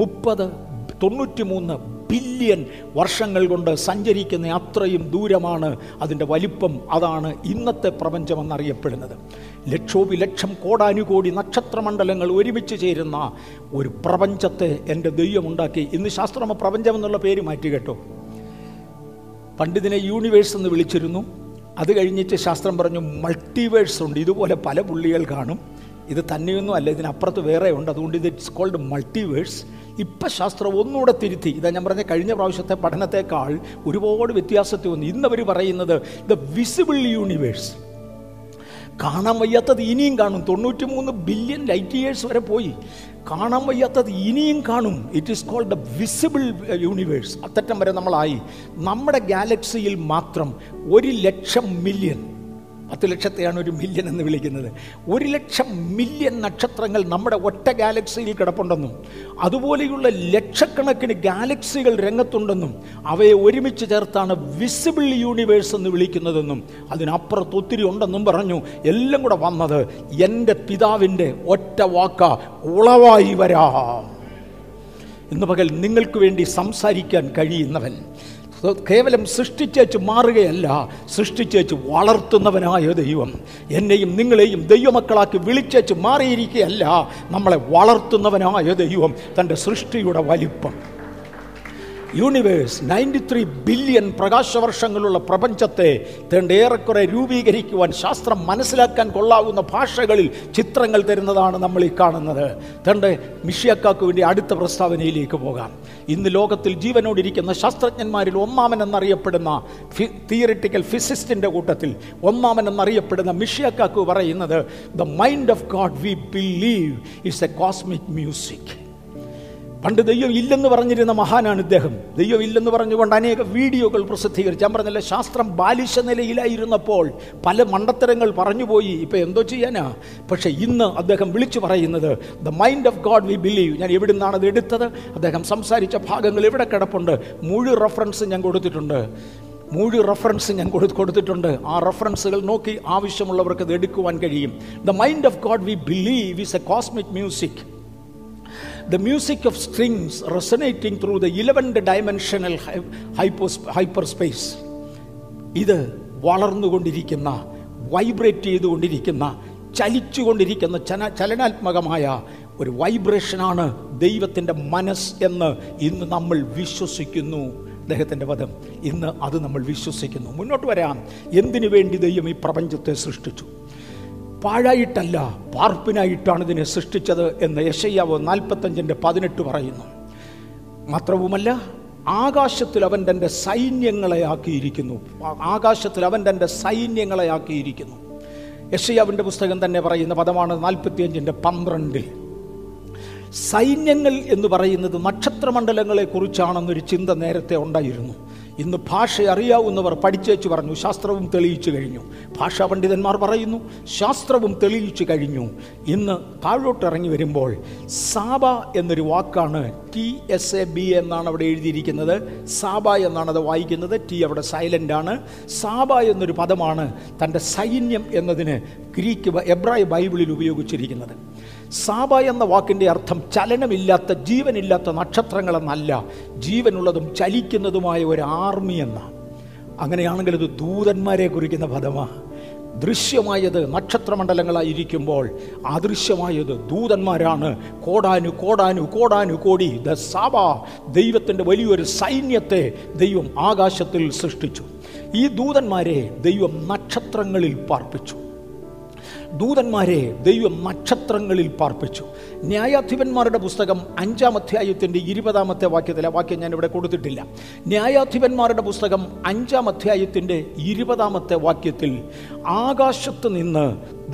93 ബില്യൺ വർഷങ്ങൾ കൊണ്ട് സഞ്ചരിക്കുന്ന അത്രയും ദൂരമാണ് അതിൻ്റെ വലിപ്പം. അതാണ് ഇന്നത്തെ പ്രപഞ്ചമെന്നറിയപ്പെടുന്നത്. ലക്ഷോപിലക്ഷം കോടാനുകോടി നക്ഷത്രമണ്ഡലങ്ങൾ ഒരുമിച്ച് ചേരുന്ന ഒരു പ്രപഞ്ചത്തെ എൻ്റെ ദൈവമുണ്ടാക്കി. ഇന്ന് ശാസ്ത്രം പ്രപഞ്ചം എന്നുള്ള പേര് മാറ്റി കേട്ടോ. പണ്ടിതിനെ യൂണിവേഴ്സ് എന്ന് വിളിച്ചിരുന്നു. അത് കഴിഞ്ഞിട്ട് ശാസ്ത്രം പറഞ്ഞു മൾട്ടിവേഴ്സ് ഉണ്ട്. ഇതുപോലെ പല പുള്ളികൾ കാണും. ഇത് തന്നെയൊന്നും അല്ല, ഇതിനപ്പുറത്ത് വേറെ ഉണ്ട്. അതുകൊണ്ട് ഇത് ഇറ്റ്സ് കോൾഡ് മൾട്ടിവേഴ്സ്. ഇപ്പം ശാസ്ത്രം ഒന്നുകൂടെ തിരുത്തി. ഇതാ ഞാൻ പറഞ്ഞ കഴിഞ്ഞ പ്രാവശ്യത്തെ പഠനത്തെക്കാൾ ഒരുപാട് വ്യത്യാസത്തിൽ വന്നു. ഇന്നവർ പറയുന്നത് ദ വിസിബിൾ യൂണിവേഴ്സ്, കാണാൻ വയ്യാത്തത് ഇനിയും കാണും. 93 ബില്യൺ ലൈറ്റ് ഇയേഴ്സ് വരെ പോയി. കാണാൻ വയ്യാത്തത് ഇനിയും കാണും. It is called the visible universe. അത്തറ്റം വരെ നമ്മളായി. നമ്മുടെ ഗാലക്സിയിൽ മാത്രം 1,00,000 മില്യൺ, 10 ലക്ഷത്തെയാണ് ഒരു മില്യൻ എന്ന് വിളിക്കുന്നത്, 1,00,000 മില്യൺ നക്ഷത്രങ്ങൾ നമ്മുടെ ഒറ്റ ഗാലക്സിയിൽ കിടപ്പുണ്ടെന്നും അതുപോലെയുള്ള ലക്ഷക്കണക്കിന് ഗാലക്സികൾ രംഗത്തുണ്ടെന്നും അവയെ ഒരുമിച്ച് ചേർത്താണ് വിസിബിൾ യൂണിവേഴ്സ് എന്ന് വിളിക്കുന്നതെന്നും അതിനപ്പുറത്ത് ഒത്തിരി ഉണ്ടെന്നും പറഞ്ഞു. എല്ലാം കൂടെ വന്നത് എൻ്റെ പിതാവിൻ്റെ ഒറ്റ വാക്ക, ഉളവായി വരാം. ഇന്ന് പകൽ നിങ്ങൾക്ക് വേണ്ടി സംസാരിക്കാൻ കഴിയുന്നവൻ കേവലം സൃഷ്ടിച്ചേച്ച് മാറുകയല്ല, സൃഷ്ടിച്ചേച്ച് വളർത്തുന്നവനായ ദൈവം എന്നെയും നിങ്ങളെയും ദൈവമക്കളാക്കി വിളിച്ചേച്ച് മാറിയിരിക്കുകയല്ല, നമ്മളെ വളർത്തുന്നവനായ ദൈവം. തൻ്റെ സൃഷ്ടിയുടെ വലിപ്പം, യൂണിവേഴ്സ് 93 ബില്യൺ പ്രകാശവർഷങ്ങളുള്ള പ്രപഞ്ചത്തെ ഏറെക്കുറെ രൂപീകരിക്കുവാൻ ശാസ്ത്രം മനസ്സിലാക്കാൻ കൊള്ളാവുന്ന ഭാഷകളിൽ ചിത്രങ്ങൾ തരുന്നതാണ് നമ്മൾ ഈ കാണുന്നത്. തൻ്റെ മിഷിയക്കാക്ക് വേണ്ടി അടുത്ത പ്രസ്താവനയിലേക്ക് പോകാം. ഇന്ന് ലോകത്തിൽ ജീവനോടിരിക്കുന്ന ശാസ്ത്രജ്ഞന്മാരിൽ ഒന്നാമനെന്നറിയപ്പെടുന്ന തിയറിറ്റിക്കൽ ഫിസിസ്റ്റിൻ്റെ കൂട്ടത്തിൽ ഒന്നാമനെന്നറിയപ്പെടുന്ന മിഷിയക്കാക്ക് പറയുന്നത് the mind of God we believe is a cosmic music. പണ്ട് ദൈവം ഇല്ലെന്ന് പറഞ്ഞിരുന്ന മഹാനാണ് ഇദ്ദേഹം. ദൈവം ഇല്ലെന്ന് പറഞ്ഞുകൊണ്ട് അനേകം വീഡിയോകൾ പ്രസിദ്ധീകരിച്ചു. ഞാൻ പറഞ്ഞില്ല, ശാസ്ത്രം ബാലിശ നിലയിലായിരുന്നപ്പോൾ പല മണ്ടത്തരങ്ങൾ പറഞ്ഞുപോയി. ഇപ്പോൾ എന്തോ ചെയ്യാനാ. പക്ഷേ ഇന്ന് അദ്ദേഹം വിളിച്ചു പറയുന്നത് the mind of God we believe. ഞാൻ എവിടെ നിന്നാണ് അത് എടുത്തത്? അദ്ദേഹം സംസാരിച്ച ഭാഗങ്ങൾ ഇവിടെ കിടപ്പുണ്ട്. മുഴുവൻ റെഫറൻസ് ഞാൻ കൊടുത്തിട്ടുണ്ട്. ആ റെഫറൻസുകൾ നോക്കി ആവശ്യമുള്ളവർക്ക് അത് എടുക്കുവാൻ കഴിയും. The mind of God we believe is a cosmic music. The music of strings resonating through the 11th dimensional hyperspace. ഇത് വളർന്നുകൊണ്ടിരിക്കുന്ന, വൈബ്രേറ്റ് ചെയ്തുകൊണ്ടിരിക്കുന്ന ചലിച്ചുകൊണ്ടിരിക്കുന്ന ചലനാത്മകമായ ഒരു വൈബ്രേഷനാണ് ദൈവത്തിൻ്റെ മനസ്സ് എന്ന് ഇന്ന് നമ്മൾ വിശ്വസിക്കുന്നു. അദ്ദേഹത്തിൻ്റെ വചനം ഇന്ന് അത് നമ്മൾ വിശ്വസിക്കുന്നു. മുന്നോട്ട് വരാം. എന്തിനു വേണ്ടി ദൈവം ഈ പ്രപഞ്ചത്തെ സൃഷ്ടിച്ചു? പാഴായിട്ടല്ല, പാർപ്പിനായിട്ടാണ് ഇതിനെ സൃഷ്ടിച്ചത് എന്ന് യെശയ്യാവ് 45:18 പറയുന്നു. മാത്രവുമല്ല, ആകാശത്തിൽ അവൻ തൻ്റെ സൈന്യങ്ങളെ ആക്കിയിരിക്കുന്നു. ആകാശത്തിൽ അവൻ തൻ്റെ സൈന്യങ്ങളെ ആക്കിയിരിക്കുന്നു. യെശയ്യാവിൻ്റെ പുസ്തകം തന്നെ പറയുന്ന പദമാണ് 45:12. സൈന്യങ്ങൾ എന്ന് പറയുന്നത് നക്ഷത്രമണ്ഡലങ്ങളെക്കുറിച്ചാണെന്നൊരു ചിന്ത നേരത്തെ ഉണ്ടായിരുന്നു. ഇന്ന് ഭാഷ അറിയാവുന്നവർ പഠിച്ചേച്ചു പറഞ്ഞു, ശാസ്ത്രവും തെളിയിച്ചു കഴിഞ്ഞു. ഭാഷാ പണ്ഡിതന്മാർ പറയുന്നു, ശാസ്ത്രവും തെളിയിച്ചു കഴിഞ്ഞു. ഇന്ന് താഴോട്ടിറങ്ങി വരുമ്പോൾ സാബ എന്നൊരു വാക്കാണ്, TSAB എന്നാണ് അവിടെ എഴുതിയിരിക്കുന്നത്. സാബ എന്നാണ് അത് വായിക്കുന്നത്. ടി അവിടെ സൈലൻ്റാണ്. സാബ എന്നൊരു പദമാണ് തൻ്റെ സൈന്യം എന്നതിന് ഗ്രീക്ക് എബ്രായ ബൈബിളിൽ ഉപയോഗിച്ചിരിക്കുന്നത്. സാബ എന്ന വാക്കിൻ്റെ അർത്ഥം ചലനമില്ലാത്ത, ജീവനില്ലാത്ത നക്ഷത്രങ്ങളെന്നല്ല, ജീവനുള്ളതും ചലിക്കുന്നതുമായ ഒരു ആർമി എന്നാണ്. അങ്ങനെയാണെങ്കിൽ ഇത് ദൂതന്മാരെ കുറിക്കുന്ന പദമാണ്. ദൃശ്യമായത് നക്ഷത്രമണ്ഡലങ്ങളായിരിക്കുമ്പോൾ അദൃശ്യമായത് ദൂതന്മാരാണ്. കോടാനു കോടാനു കോടാനു കോടി ദ സാബ, ദൈവത്തിൻ്റെ വലിയൊരു സൈന്യത്തെ ദൈവം ആകാശത്തിൽ സൃഷ്ടിച്ചു. ഈ ദൂതന്മാരെ ദൈവം നക്ഷത്രങ്ങളിൽ പാർപ്പിച്ചു. ന്യായാധിപന്മാരുടെ പുസ്തകം 5-ാം അധ്യായത്തിൻ്റെ 20-ാമത്തെ വാക്യത്തിലെ വാക്യം ഞാൻ ഇവിടെ കൊടുത്തിട്ടില്ല. ന്യായാധിപന്മാരുടെ പുസ്തകം 5-ാം അധ്യായത്തിൻ്റെ 20-ാമത്തെ വാക്യത്തിൽ ആകാശത്ത് നിന്ന്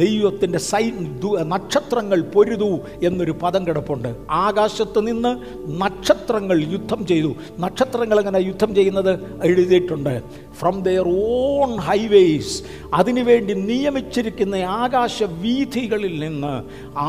ദൈവത്തിൻ്റെ നക്ഷത്രങ്ങൾ പൊരുതു എന്നൊരു പദം കിടപ്പുണ്ട്. ആകാശത്ത് നിന്ന് നക്ഷത്രങ്ങൾ യുദ്ധം ചെയ്തു. നക്ഷത്രങ്ങൾ എങ്ങനെ യുദ്ധം ചെയ്യുന്നത് എഴുതിയിട്ടുണ്ട്. ഫ്രം ദെയർ ഓൺ ഹൈവേസ്, അതിനുവേണ്ടി നിയമിച്ചിരിക്കുന്ന ആകാശവീഥികളിൽ നിന്ന്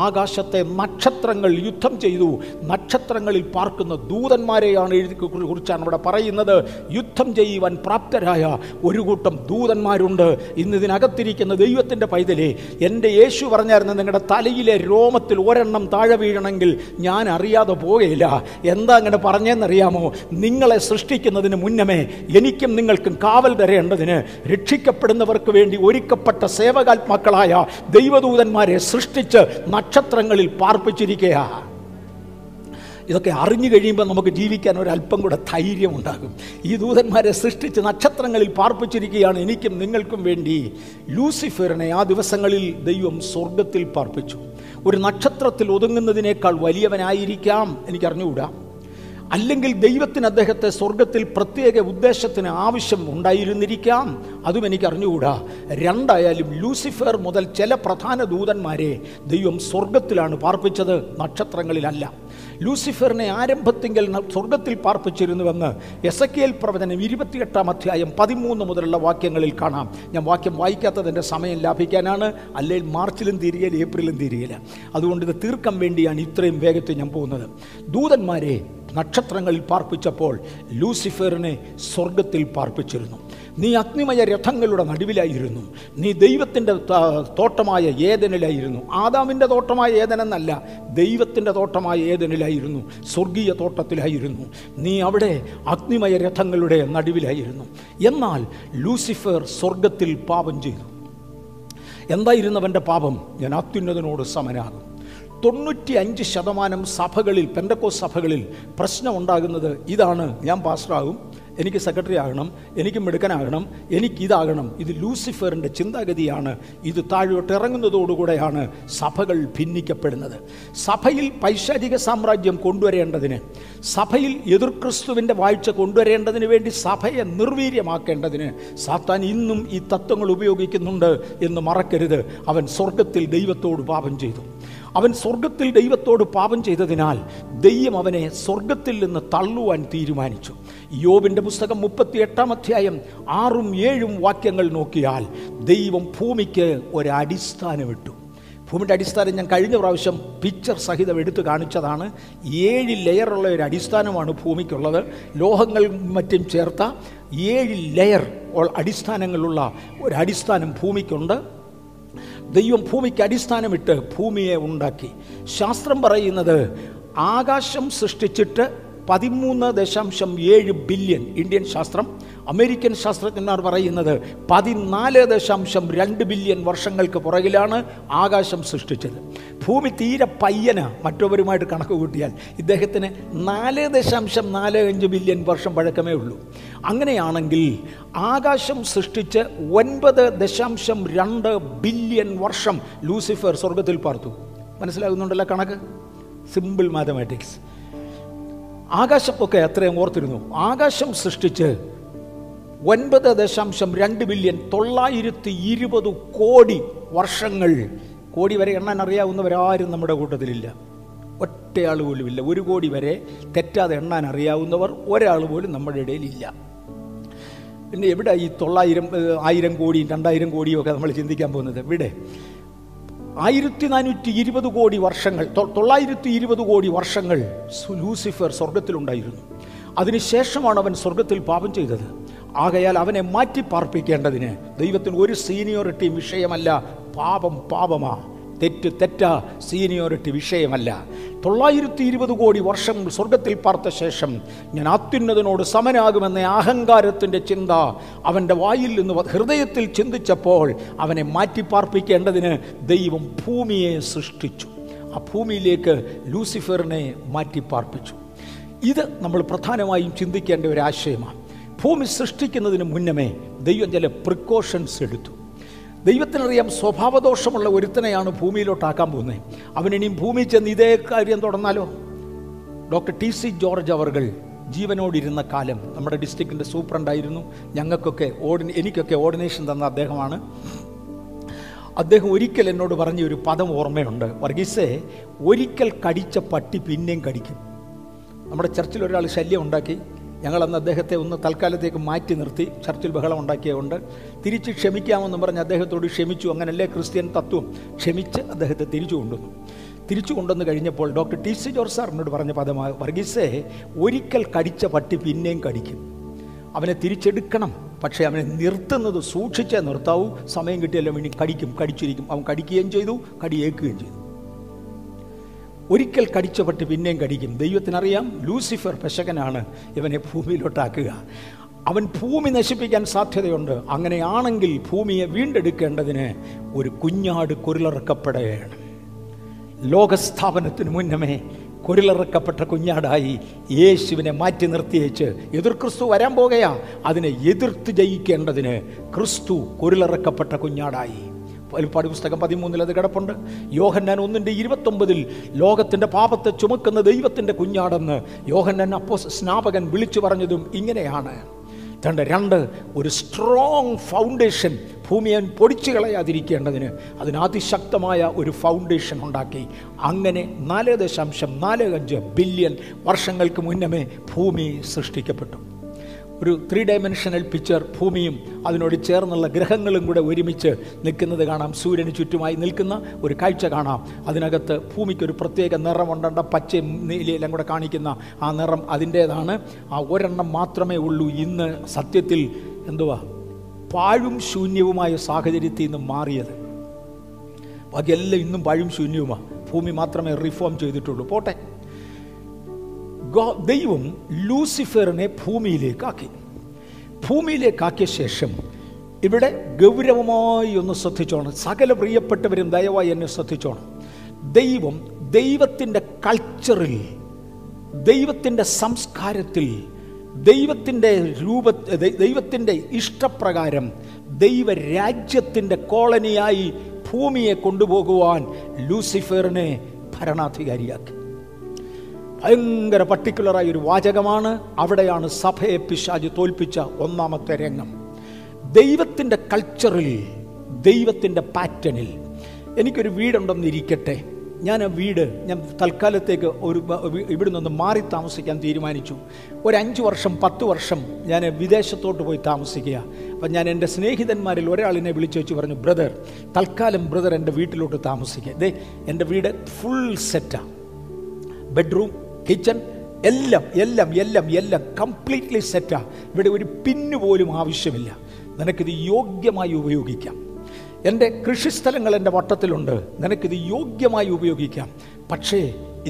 ആകാശത്തെ നക്ഷത്രങ്ങൾ യുദ്ധം ചെയ്തു. നക്ഷത്രങ്ങളിൽ പാർക്കുന്ന ദൂതന്മാരെയാണ് കുറിച്ചാണ് ഇവിടെ പറയുന്നത്. യുദ്ധം ചെയ്യുവാൻ പ്രാപ്തരായ ഒരു കൂട്ടം ദൂതന്മാരുണ്ട്. ഇന്നിതിനകത്തിരിക്കുന്ന ദൈവത്തിൻ്റെ പൈതലേ, എൻ്റെ യേശു പറഞ്ഞായിരുന്നു, നിങ്ങളുടെ തലയിലെ രോമത്തിൽ ഒരെണ്ണം താഴെ വീഴണമെങ്കിൽ ഞാൻ അറിയാതെ പോകയില്ല. എന്താ അങ്ങനെ പറഞ്ഞതെന്നറിയാമോ? നിങ്ങളെ സൃഷ്ടിക്കുന്നതിന് മുന്നമേ എനിക്കും നിങ്ങൾക്കും കാവൽ തരേണ്ടതിന് രക്ഷിക്കപ്പെടുന്നവർക്ക് വേണ്ടി ഒരുക്കപ്പെട്ട സേവകാത്മാക്കളായ ദൈവദൂതന്മാരെ സൃഷ്ടിച്ച് നക്ഷത്രങ്ങളിൽ പാർപ്പിച്ചിരിക്കുക. ഇതൊക്കെ അറിഞ്ഞു കഴിയുമ്പോൾ നമുക്ക് ജീവിക്കാൻ ഒരല്പം കൂടെ ധൈര്യമുണ്ടാകും. ഈ ദൂതന്മാരെ സൃഷ്ടിച്ച് നക്ഷത്രങ്ങളിൽ പാർപ്പിച്ചിരിക്കുകയാണ് എനിക്കും നിങ്ങൾക്കും വേണ്ടി. ലൂസിഫറിനെ ആ ദിവസങ്ങളിൽ ദൈവം സ്വർഗത്തിൽ പാർപ്പിച്ചു. ഒരു നക്ഷത്രത്തിൽ ഒതുങ്ങുന്നതിനേക്കാൾ വലിയവനായിരിക്കാം, എനിക്കറിഞ്ഞുകൂടാ. അല്ലെങ്കിൽ ദൈവത്തിന് അദ്ദേഹത്തെ സ്വർഗത്തിൽ പ്രത്യേക ഉദ്ദേശത്തിന് ആവശ്യം ഉണ്ടായിരുന്നിരിക്കാം, അതും എനിക്കറിഞ്ഞുകൂടാ. രണ്ടായാലും ലൂസിഫർ മുതൽ ചില പ്രധാന ദൂതന്മാരെ ദൈവം സ്വർഗത്തിലാണ് പാർപ്പിച്ചത്, നക്ഷത്രങ്ങളിലല്ല. ലൂസിഫറിനെ ആരംഭത്തിങ്കൽ സ്വർഗത്തിൽ പാർപ്പിച്ചിരുന്നുവെന്ന് യെസക്കിയേൽ പ്രവചനം 28-ാം അധ്യായം 13 മുതലുള്ള വാക്യങ്ങളിൽ കാണാം. ഞാൻ വാക്യം വായിക്കാത്തതിൻ്റെ സമയം ലാഭിക്കാനാണ്, അല്ലെങ്കിൽ മാർച്ചിലും തീരുകയില്ല, ഏപ്രിലും തീരുകയില്ല. അതുകൊണ്ട് ഇത് തീർക്കാൻ വേണ്ടിയാണ് ഇത്രയും വേഗത്തിൽ ഞാൻ പോകുന്നത്. ദൂതന്മാരെ നക്ഷത്രങ്ങളിൽ പാർപ്പിച്ചപ്പോൾ ലൂസിഫറിനെ സ്വർഗത്തിൽ പാർപ്പിച്ചിരുന്നു. നീ അഗ്നിമയ രഥങ്ങളുടെ നടുവിലായിരുന്നു. നീ ദൈവത്തിൻ്റെ തോട്ടമായ ഏദനിലായിരുന്നു. ആദാമിൻ്റെ തോട്ടമായ ഏദനെന്നല്ല, ദൈവത്തിൻ്റെ തോട്ടമായ ഏദനിലായിരുന്നു, സ്വർഗീയ തോട്ടത്തിലായിരുന്നു. നീ അവിടെ അഗ്നിമയ രഥങ്ങളുടെ നടുവിലായിരുന്നു. എന്നാൽ ലൂസിഫർ സ്വർഗത്തിൽ പാപം ചെയ്തു. എന്തായിരുന്നവൻ്റെ പാപം? ഞാൻ അത്യുന്നതനോട് സമനാകും. 95% സഭകളിൽ, പെന്തക്കോസ്ത് സഭകളിൽ പ്രശ്നം ഉണ്ടാകുന്നത് ഇതാണ്. ഞാൻ പാസ്റ്ററാകും, എനിക്ക് സെക്രട്ടറി ആകണം, എനിക്ക് മിടുക്കനാകണം, എനിക്കിതാകണം. ഇത് ലൂസിഫറിൻ്റെ ചിന്താഗതിയാണ്. ഇത് താഴോട്ടിറങ്ങുന്നതോടുകൂടെയാണ് സഭകൾ ഭിന്നിക്കപ്പെടുന്നത്. സഭയിൽ പൈശാചിക സാമ്രാജ്യം കൊണ്ടുവരേണ്ടതിന്, സഭയിൽ എതിർക്രിസ്തുവിൻ്റെ വാഴ്ച കൊണ്ടുവരേണ്ടതിന് വേണ്ടി സഭയെ നിർവീര്യമാക്കേണ്ടതിന് സാത്താൻ ഇന്നും ഈ തത്വങ്ങൾ ഉപയോഗിക്കുന്നുണ്ട് എന്ന് മറക്കരുത്. അവൻ സ്വർഗത്തിൽ ദൈവത്തോട് പാപം ചെയ്തു. അവൻ സ്വർഗത്തിൽ ദൈവത്തോട് പാപം ചെയ്തതിനാൽ ദൈവം അവനെ സ്വർഗത്തിൽ നിന്ന് തള്ളുവാൻ തീരുമാനിച്ചു. യോബിൻ്റെ പുസ്തകം 38-ാം അധ്യായം 6-7 വാക്യങ്ങൾ നോക്കിയാൽ ദൈവം ഭൂമിക്ക് ഒരടിസ്ഥാനം ഇട്ടു. ഭൂമിയുടെ അടിസ്ഥാനം ഞാൻ കഴിഞ്ഞ പ്രാവശ്യം പിക്ചർ സഹിതം എടുത്തു കാണിച്ചതാണ്. 7 ലെയറുള്ള ഒരു അടിസ്ഥാനമാണ് ഭൂമിക്കുള്ളത്. ലോഹങ്ങൾ മറ്റും ചേർത്ത 7 ലെയർ അടിസ്ഥാനങ്ങളുള്ള ഒരു അടിസ്ഥാനം ഭൂമിക്കുണ്ട്. ദൈവം ഭൂമിക്ക് അടിസ്ഥാനമിട്ട് ഭൂമിയെ ഉണ്ടാക്കി. ശാസ്ത്രം പറയുന്നത് ആകാശം സൃഷ്ടിച്ചിട്ട് 13.7 ബില്യൺ. ഇന്ത്യൻ ശാസ്ത്രം, അമേരിക്കൻ ശാസ്ത്രജ്ഞന്മാർ പറയുന്നത് 14.2 ബില്യൺ വർഷങ്ങൾക്ക് പുറകിലാണ് ആകാശം സൃഷ്ടിച്ചത്. ഭൂമി തീരെ പയ്യന, മറ്റവരുമായിട്ട് കണക്ക് കൂട്ടിയാൽ ഇദ്ദേഹത്തിന് 4.45 ബില്യൺ വർഷം പഴക്കമേ ഉള്ളൂ. അങ്ങനെയാണെങ്കിൽ ആകാശം സൃഷ്ടിച്ച് 9.2 ബില്യൺ വർഷം ലൂസിഫർ സ്വർഗത്തിൽ പാർത്തു. മനസ്സിലാകുന്നുണ്ടല്ലോ കണക്ക്? Simple mathematics. ആകാശമൊക്കെ അത്രയും ഓർത്തിരുന്നു. ആകാശം സൃഷ്ടിച്ച് 9.2 ബില്യൺ 920 കോടി വർഷങ്ങൾ. കോടി വരെ എണ്ണാൻ അറിയാവുന്നവരാരും നമ്മുടെ കൂട്ടത്തിലില്ല, ഒറ്റയാൾ പോലും ഇല്ല. 1 കോടി വരെ തെറ്റാതെ എണ്ണാൻ അറിയാവുന്നവർ ഒരാൾ പോലും നമ്മുടെ ഇടയിലില്ല. പിന്നെ എവിടെ ഈ 900 കോടിയും 2000 കോടിയും ഒക്കെ നമ്മൾ ചിന്തിക്കാൻ പോകുന്നത്? ഇവിടെ 1420 കോടി വർഷങ്ങൾ, 920 കോടി വർഷങ്ങൾ ലൂസിഫർ സ്വർഗത്തിലുണ്ടായിരുന്നു. അതിനുശേഷമാണ് അവൻ സ്വർഗത്തിൽ പാപം ചെയ്തത്. ആകയാൽ അവനെ മാറ്റി പാർപ്പിക്കേണ്ടതിന് ദൈവത്തിന് ഒരു സീനിയോറിറ്റി വിഷയമല്ല. പാപം പാപമാ, തെറ്റ് തെറ്റാ, സീനിയോറിറ്റി വിഷയമല്ല. 920 കോടി വർഷം സ്വർഗത്തിൽ പാർത്ത ശേഷം ഞാൻ അത്യുന്നതനോട് സമനാകുമെന്ന അഹങ്കാരത്തിൻ്റെ ചിന്ത അവൻ്റെ വായിൽ നിന്ന് ഹൃദയത്തിൽ ചിന്തിച്ചപ്പോൾ അവനെ മാറ്റിപ്പാർപ്പിക്കേണ്ടതിന് ദൈവം ഭൂമിയെ സൃഷ്ടിച്ചു. ആ ഭൂമിയിലേക്ക് ലൂസിഫറിനെ മാറ്റിപ്പാർപ്പിച്ചു. ഇത് നമ്മൾ പ്രധാനമായും ചിന്തിക്കേണ്ട ഒരു ആശയമാണ്. ഭൂമി സൃഷ്ടിക്കുന്നതിന് മുന്നമേ ദൈവം ചില പ്രിക്കോഷൻസ് എടുത്തു. ദൈവത്തിനറിയാം സ്വഭാവദോഷമുള്ള ഒരുത്തനെയാണ് ഭൂമിയിലോട്ടാക്കാൻ പോകുന്നത്. അവനിനിയും ഭൂമിയിൽ ചെന്ന് ഇതേ കാര്യം തുടർന്നാലോ? ഡോക്ടർ TC ജോർജ് അവർകൾ ജീവനോടിരുന്ന കാലം നമ്മുടെ ഡിസ്ട്രിക്റ്റിൻ്റെ സൂപ്രണ്ടായിരുന്നു. ഞങ്ങൾക്കൊക്കെ എനിക്കൊക്കെ ഓർഡിനേഷൻ തന്ന അദ്ദേഹമാണ്. അദ്ദേഹം ഒരിക്കൽ എന്നോട് പറഞ്ഞ ഒരു പദം ഓർമ്മയുണ്ട്. വർഗീസേ, ഒരിക്കൽ കടിച്ച പട്ടി പിന്നെയും കടിക്കും. നമ്മുടെ ചർച്ചിൽ ഒരാൾ ശല്യം ഉണ്ടാക്കി. ഞങ്ങളന്ന് അദ്ദേഹത്തെ ഒന്ന് തൽക്കാലത്തേക്ക് മാറ്റി നിർത്തി. ചർച്ചിൽ ബഹളം ഉണ്ടാക്കിയതുകൊണ്ട് തിരിച്ച് ക്ഷമിക്കാമെന്ന് പറഞ്ഞ് അദ്ദേഹത്തോട് ക്ഷമിച്ചു. അങ്ങനല്ലേ ക്രിസ്ത്യൻ തത്വം? ക്ഷമിച്ച് അദ്ദേഹത്തെ തിരിച്ചു കൊണ്ടുവന്നു. തിരിച്ചു കൊണ്ടുവന്ന് കഴിഞ്ഞപ്പോൾ ഡോക്ടർ TC ജോർജ് സാറിനോട് പറഞ്ഞ പദമായ, വർഗീസേ, ഒരിക്കൽ കടിച്ച പട്ടി പിന്നെയും കടിക്കും. അവനെ തിരിച്ചെടുക്കണം, പക്ഷേ അവനെ നിർത്തുന്നത് സൂക്ഷിച്ചേ നിർത്താവൂ. സമയം കിട്ടിയാലും ഇനി കടിക്കും, കടിച്ചിരിക്കും. അവൻ കടിക്കുകയും ചെയ്തു, കടിയേൽക്കുകയും ചെയ്തു. ഒരിക്കൽ കടിച്ച പട്ടി പിന്നെയും കടിക്കും. ദൈവത്തിനറിയാം ലൂസിഫർ പെശകനാണ് ഇവനെ ഭൂമിയിലോട്ടാക്കുക. അവൻ ഭൂമി നശിപ്പിക്കാൻ സാധ്യതയുണ്ട്. അങ്ങനെയാണെങ്കിൽ ഭൂമിയെ വീണ്ടെടുക്കേണ്ടതിന് ഒരു കുഞ്ഞാട് കുരലിറക്കപ്പെടുകയാണ്. ലോകസ്ഥാപനത്തിന് മുന്നമേ കുരലിറക്കപ്പെട്ട കുഞ്ഞാടായി യേശുവിനെ മാറ്റി നിർത്തിയേച്ച്, എതിർ ക്രിസ്തു വരാൻ പോകുകയാ, അതിനെ എതിർത്ത് ജയിക്കേണ്ടതിന് ക്രിസ്തു കുരലിറക്കപ്പെട്ട കുഞ്ഞാടായി. വെളിപ്പാട് പുസ്തകം 13 അത് കിടപ്പുണ്ട്. യോഹന്നാൻ 1:29 ലോകത്തിൻ്റെ പാപത്തെ ചുമക്കുന്ന ദൈവത്തിൻ്റെ കുഞ്ഞാടെന്ന് യോഹന്നാൻ സ്നാപകൻ വിളിച്ചു പറഞ്ഞതും ഇങ്ങനെയാണ്. 2 ഒരു സ്ട്രോങ് ഫൗണ്ടേഷൻ ഭൂമിയെ പൊടിച്ചു കളയാതിരിക്കേണ്ടതിന് അതിനാതിശക്തമായ ഒരു ഫൗണ്ടേഷൻ ഉണ്ടാക്കി. അങ്ങനെ 4.45 ബില്യൺ വർഷങ്ങൾക്ക് മുന്നമേ ഭൂമി സൃഷ്ടിക്കപ്പെട്ടു. ഒരു 3D പിക്ചർ ഭൂമിയും അതിനോട് ചേർന്നുള്ള ഗ്രഹങ്ങളും കൂടെ ഒരുമിച്ച് നിൽക്കുന്നത് കാണാം. സൂര്യന് ചുറ്റുമായി നിൽക്കുന്ന ഒരു കാഴ്ച കാണാം. അതിനകത്ത് ഭൂമിക്കൊരു പ്രത്യേക നിറമുണ്ടണ്ട, പച്ചയും നീലയെല്ലാം കൂടെ കാണിക്കുന്ന ആ നിറം അതിൻ്റേതാണ്. ആ ഒരെണ്ണം മാത്രമേ ഉള്ളൂ ഇന്ന് സത്യത്തിൽ പാഴും ശൂന്യവുമായ സാഹചര്യത്തിൽ നിന്ന് മാറിയത്. ബാക്കിയെല്ലാം ഇന്നും പാഴും ശൂന്യവുമാണ്. ഭൂമി മാത്രമേ റിഫോം ചെയ്തിട്ടുള്ളൂ. പോട്ടെ, ദൈവം ലൂസിഫറിനെ ഭൂമിയിലേക്കാക്കി. ഭൂമിയിലേക്കാക്കിയ ശേഷം ഇവിടെ ഗൗരവമായി ഒന്ന് ശ്രദ്ധിച്ചോണം. സകല പ്രിയപ്പെട്ടവരും ദയവായി എന്നെ ശ്രദ്ധിച്ചോണം. ദൈവത്തിൻ്റെ കൾച്ചറിൽ, ദൈവത്തിൻ്റെ സംസ്കാരത്തിൽ, ദൈവത്തിൻ്റെ ഇഷ്ടപ്രകാരം ദൈവരാജ്യത്തിൻ്റെ കോളനിയായി ഭൂമിയെ കൊണ്ടുപോകുവാൻ ലൂസിഫറിനെ ഭരണാധികാരിയാക്കി. ഭയങ്കര പർട്ടിക്കുലറായ ഒരു വാചകമാണ്. അവിടെയാണ് സഭയെ പിശാച് തോൽപ്പിച്ച ഒന്നാമത്തെ രംഗം. ദൈവത്തിൻ്റെ കൾച്ചറിൽ, ദൈവത്തിൻ്റെ പാറ്റേണിൽ. എനിക്കൊരു വീടുണ്ടെന്നിരിക്കട്ടെ. ഞാൻ ആ വീട് ഞാൻ തൽക്കാലത്തേക്ക് ഇവിടെ നിന്ന് മാറി താമസിക്കാൻ തീരുമാനിച്ചു. ഒരു 5 വർഷം 10 വർഷം ഞാൻ വിദേശത്തോട്ട് പോയി താമസിക്കുക. അപ്പം ഞാൻ എൻ്റെ സ്നേഹിതന്മാരിൽ ഒരാളിനെ വിളിച്ചു വെച്ച് പറഞ്ഞു, ബ്രദർ, തൽക്കാലം ബ്രദർ എൻ്റെ വീട്ടിലോട്ട് താമസിക്കുക. ദേ എൻ്റെ വീട് ഫുൾ സെറ്റാണ്. ബെഡ്റൂം, കിച്ചൺ, എല്ലാം കംപ്ലീറ്റ്ലി സെറ്റാണ്. ഇവിടെ ഒരു പിന്നു പോലും ആവശ്യമില്ല. നിനക്കിത് യോഗ്യമായി ഉപയോഗിക്കാം. എൻ്റെ കൃഷിസ്ഥലങ്ങൾ എൻ്റെ വട്ടത്തിലുണ്ട്. നിനക്കിത് യോഗ്യമായി ഉപയോഗിക്കാം. പക്ഷേ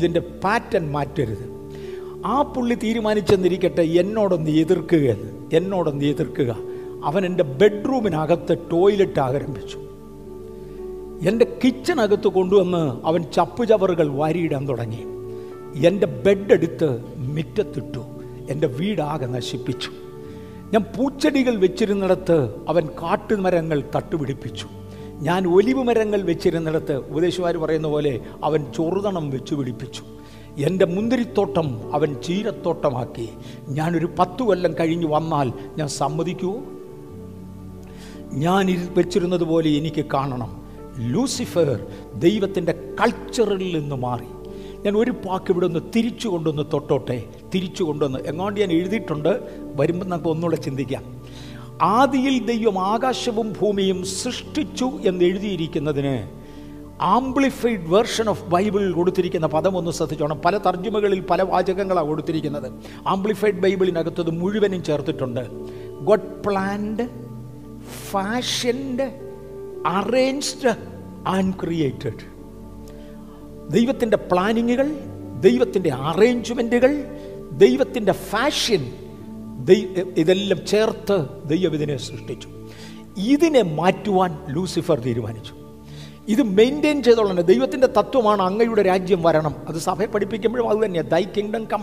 ഇതിൻ്റെ പാറ്റേൺ മാറ്റരുത്. ആ പുള്ളി തീരുമാനിച്ചെന്നിരിക്കട്ടെ എന്നോടൊന്ന് എതിർക്കുക. അവൻ എൻ്റെ ബെഡ്റൂമിനകത്ത് ടോയ്ലറ്റ് ആരംഭിച്ചു. എൻ്റെ കിച്ചണകത്ത് കൊണ്ടുവന്ന് അവൻ ചപ്പുചവറുകൾ വാരിയിടാൻ തുടങ്ങി. എൻ്റെ ബെഡെടുത്ത് മിറ്റത്തിട്ടു. എൻ്റെ വീടാകെ നശിപ്പിച്ചു. ഞാൻ പൂച്ചെടികൾ വെച്ചിരുന്നിടത്ത് അവൻ കാട്ടുമരങ്ങൾ തട്ടുപിടിപ്പിച്ചു. ഞാൻ ഒലിവ് മരങ്ങൾ വെച്ചിരുന്നിടത്ത് ഉപദേശിമാർ പറയുന്ന പോലെ അവൻ ചെറുതണം വെച്ചു പിടിപ്പിച്ചു. എൻ്റെ മുന്തിരിത്തോട്ടം അവൻ ചീരത്തോട്ടമാക്കി. ഞാനൊരു 10 കൊല്ലം കഴിഞ്ഞ് വന്നാൽ ഞാൻ സമ്മതിക്കുമോ? ഞാൻ വെച്ചിരുന്നത് പോലെ എനിക്ക് കാണണം. ലൂസിഫർ ദൈവത്തിൻ്റെ കൾച്ചറിൽ നിന്ന് മാറി. ഞാൻ ഒരു പാക്ക് ഇവിടെ ഒന്ന് തിരിച്ചു കൊണ്ടൊന്ന് എങ്ങോട്ട് ഞാൻ എഴുതിയിട്ടുണ്ട്, വരുമ്പോൾ നമുക്ക് ഒന്നുകൂടെ ചിന്തിക്കാം. ആദിയിൽ ദൈവം ആകാശവും ഭൂമിയും സൃഷ്ടിച്ചു എന്നെഴുതിയിരിക്കുന്നതിന് ആംപ്ലിഫൈഡ് വേർഷൻ ഓഫ് ബൈബിളിൽ കൊടുത്തിരിക്കുന്ന പദം ഒന്ന് ശ്രദ്ധിച്ചോണം. പല തർജ്ജമകളിൽ പല വാചകങ്ങളാണ് കൊടുത്തിരിക്കുന്നത്. ആംപ്ലിഫൈഡ് ബൈബിളിനകത്തത് മുഴുവനും ചേർത്തിട്ടുണ്ട്. God planned, fashioned, arranged and created. ദൈവത്തിൻ്റെ പ്ലാനിങ്ങുകൾ, ദൈവത്തിൻ്റെ അറേഞ്ച്മെൻറ്റുകൾ, ദൈവത്തിൻ്റെ ഫാഷൻ, ഇതെല്ലാം ചേർത്ത് ദൈവം ഇതിനെ സൃഷ്ടിച്ചു. ഇതിനെ മാറ്റുവാൻ ലൂസിഫർ തീരുമാനിച്ചു. ഇത് മെയിൻറ്റെയിൻ ചെയ്തോളാം. ദൈവത്തിൻ്റെ തത്വമാണ് അങ്ങയുടെ രാജ്യം വരണം. അത് സഭയെ പഠിപ്പിക്കുമ്പോഴും അത് തന്നെയാണ്, ദൈ കിങ്ഡം കം.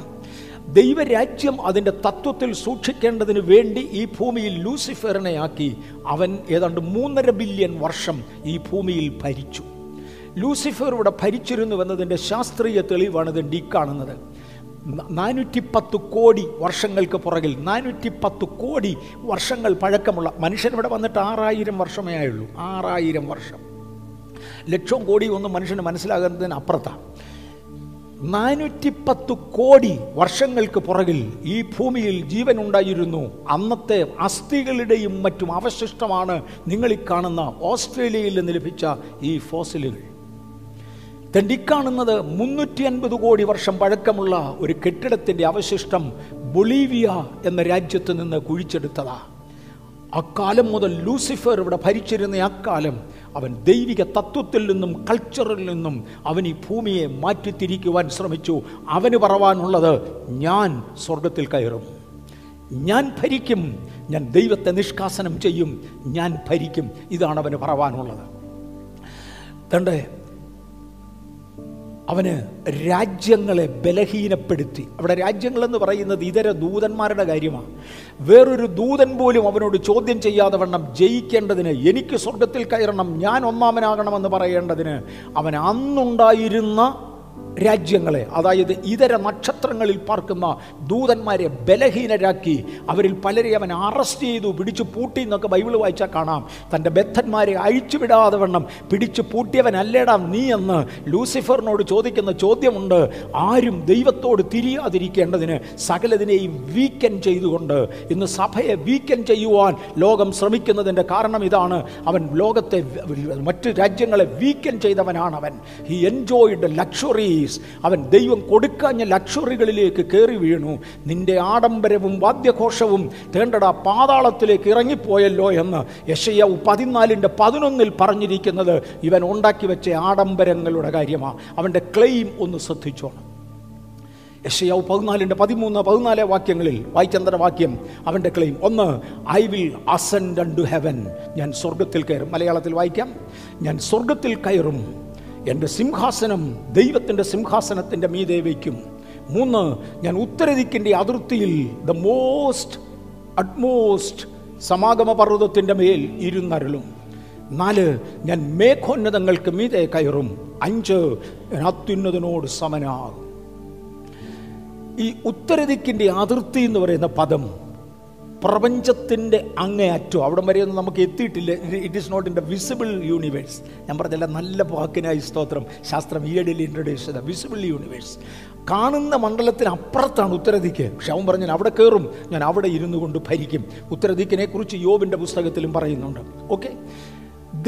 ദൈവരാജ്യം അതിൻ്റെ തത്വത്തിൽ സൂക്ഷിക്കേണ്ടതിന് വേണ്ടി ഈ ഭൂമിയിൽ ലൂസിഫറിനെ ആക്കി. അവൻ ഏതാണ്ട് 3.5 ബില്യൺ വർഷം ഈ ഭൂമിയിൽ ഭരിച്ചു. ലൂസിഫർ ഇവിടെ ഭരിച്ചിരുന്നു എന്നതിൻ്റെ ശാസ്ത്രീയ തെളിവാണ് ഇത് ഈ കാണുന്നത്. 410 കോടി വർഷങ്ങൾക്ക് പുറകിൽ 410 കോടി വർഷങ്ങൾ പഴക്കമുള്ള മനുഷ്യൻ ഇവിടെ വന്നിട്ട് 6000 വർഷമേ ആയുള്ളൂ. 6000 വർഷം, ലക്ഷം കോടി ഒന്നും മനുഷ്യന് മനസ്സിലാകുന്നതിന് അപ്പുറത്താണ്. 410 കോടി വർഷങ്ങൾക്ക് പുറകിൽ ഈ ഭൂമിയിൽ ജീവൻ ഉണ്ടായിരുന്നു. അന്നത്തെ അസ്ഥികളുടെയും മറ്റും അവശിഷ്ടമാണ് നിങ്ങൾ ഈ കാണുന്ന ഓസ്ട്രേലിയയിൽ നിന്ന് ലഭിച്ച ഈ ഫോസിലുകൾ. തൻ്റെ കാണുന്നത് 350 കോടി വർഷം പഴക്കമുള്ള ഒരു കെട്ടിടത്തിൻ്റെ അവശിഷ്ടം ബൊളീവിയ എന്ന രാജ്യത്ത് നിന്ന് കുഴിച്ചെടുത്തതാണ്. അക്കാലം മുതൽ ലൂസിഫർ ഇവിടെ ഭരിച്ചിരുന്ന അക്കാലം അവൻ ദൈവിക തത്വത്തിൽ നിന്നും കൾച്ചറിൽ നിന്നും അവൻ ഈ ഭൂമിയെ മാറ്റിത്തിരിക്കുവാൻ ശ്രമിച്ചു. അവന് പറവാനുള്ളത്, ഞാൻ സ്വർഗത്തിൽ കയറും, ഞാൻ ഭരിക്കും, ഞാൻ ദൈവത്തെ നിഷ്കാസനം ചെയ്യും, ഞാൻ ഭരിക്കും. ഇതാണ് അവന് പറവാനുള്ളത്. തൻ്റെ അവന് രാജ്യങ്ങളെ ബലഹീനപ്പെടുത്തി. അവിടെ രാജ്യങ്ങളെന്ന് പറയുന്നത് ഇതര ദൂതന്മാരുടെ കാര്യമാണ്. വേറൊരു ദൂതൻ പോലും അവനോട് ചോദ്യം ചെയ്യാതെ വണ്ണം ജയിക്കേണ്ടതിന്, എനിക്ക് സ്വർഗത്തിൽ കയറണം, ഞാൻ ഒന്നാമനാകണമെന്ന് പറയേണ്ടതിന് അവൻ അന്നുണ്ടായിരുന്ന രാജ്യങ്ങളെ, അതായത് ഇതര നക്ഷത്രങ്ങളിൽ പാർക്കുന്ന ദൂതന്മാരെ ബലഹീനരാക്കി. അവരിൽ പലരെ അവൻ അറസ്റ്റ് ചെയ്തു, പിടിച്ചു പൂട്ടി എന്നൊക്കെ ബൈബിൾ വായിച്ചാൽ കാണാം. തൻ്റെ ബദ്ധന്മാരെ അഴിച്ചുവിടാതെ വണ്ണം പിടിച്ചു പൂട്ടിയവനല്ലേടാ നീ എന്ന് ലൂസിഫറിനോട് ചോദിക്കുന്ന ചോദ്യമുണ്ട്. ആരും ദൈവത്തോട് തിരിയാതിരിക്കേണ്ടതിന് സകലതിനെയും വീക്കൻ ചെയ്തുകൊണ്ട് ഇന്ന് സഭയെ വീക്കൻ ചെയ്യുവാൻ ലോകം ശ്രമിക്കുന്നതിൻ്റെ കാരണം ഇതാണ്. അവൻ ലോകത്തെ, മറ്റ് രാജ്യങ്ങളെ വീക്കൻ ചെയ്തവനാണ് അവൻ. He enjoyed luxury. അവൻ ദൈവം കൊടുക്കാഞ്ഞ ലക്ഷറികളിലേക്ക് കയറി വീണു. നിന്റെ ആഡംബരവും വാദ്യഘോഷവും തേണ്ടടാ പാതാളത്തിലേക്ക് ഇറങ്ങിപ്പോയല്ലോ എന്ന് യെശയ്യാവ് 14:11 പറഞ്ഞിരിക്കുന്നത് ഇവൻ ഉണ്ടാക്കി വെച്ച ആഡംബരങ്ങളുടെ കാര്യമാണ്. അവൻ്റെ ക്ലെയിം ഒന്ന് ശ്രദ്ധിച്ചോണം. യെശയ്യാവ് 14:13-14 വാക്യങ്ങളിൽ വായിച്ചന്തര വാക്യം, അവൻ്റെ ക്ലെയിം ഒന്ന്, I will ascend unto heaven. ഞാൻ സ്വർഗത്തിൽ കയറും. മലയാളത്തിൽ വായിക്കാം, ഞാൻ സ്വർഗത്തിൽ കയറും, എൻ്റെ സിംഹാസനം ദൈവത്തിൻ്റെ സിംഹാസനത്തിൻ്റെ മീതെ വയ്ക്കും. 3, ഞാൻ ഉത്തരദിക്കിൻ്റെ അതിർത്തിയിൽ ദ മോസ്റ്റ് അറ്റ്മോസ്റ്റ് സമാഗമ പർവ്വതത്തിൻ്റെ മേൽ ഇരുന്നരുളും. 4, ഞാൻ മേഘോന്നതങ്ങൾക്ക് മീതെ കയറും. 5, ഞാൻ അത്യുന്നതനോട് സമനാകും. ഈ ഉത്തരദിക്കിൻ്റെ അതിർത്തി എന്ന് പറയുന്ന പദം പ്രപഞ്ചത്തിൻ്റെ അങ്ങേയറ്റം, അവിടം വരെയൊന്നും നമുക്ക് എത്തിയിട്ടില്ല. It is not in the visible universe. ഞാൻ പറഞ്ഞില്ല, നല്ല വാക്കിനായി സ്തോത്രം. ശാസ്ത്രം ഈയിടയിൽ ഇൻട്രൊഡ്യൂസ് ചെയ്ത വിസിബിൾ യൂണിവേഴ്സ് കാണുന്ന മണ്ഡലത്തിന് അപ്പുറത്താണ് ഉത്തരദിക്ക്. പക്ഷെ അവൻ പറഞ്ഞു, ഞാൻ അവിടെ കയറും, ഞാൻ അവിടെ ഇരുന്നു കൊണ്ട് ഭരിക്കും. ഉത്തരദിക്കിനെ കുറിച്ച് യോബിൻ്റെ പുസ്തകത്തിലും പറയുന്നുണ്ട്. ഓക്കെ,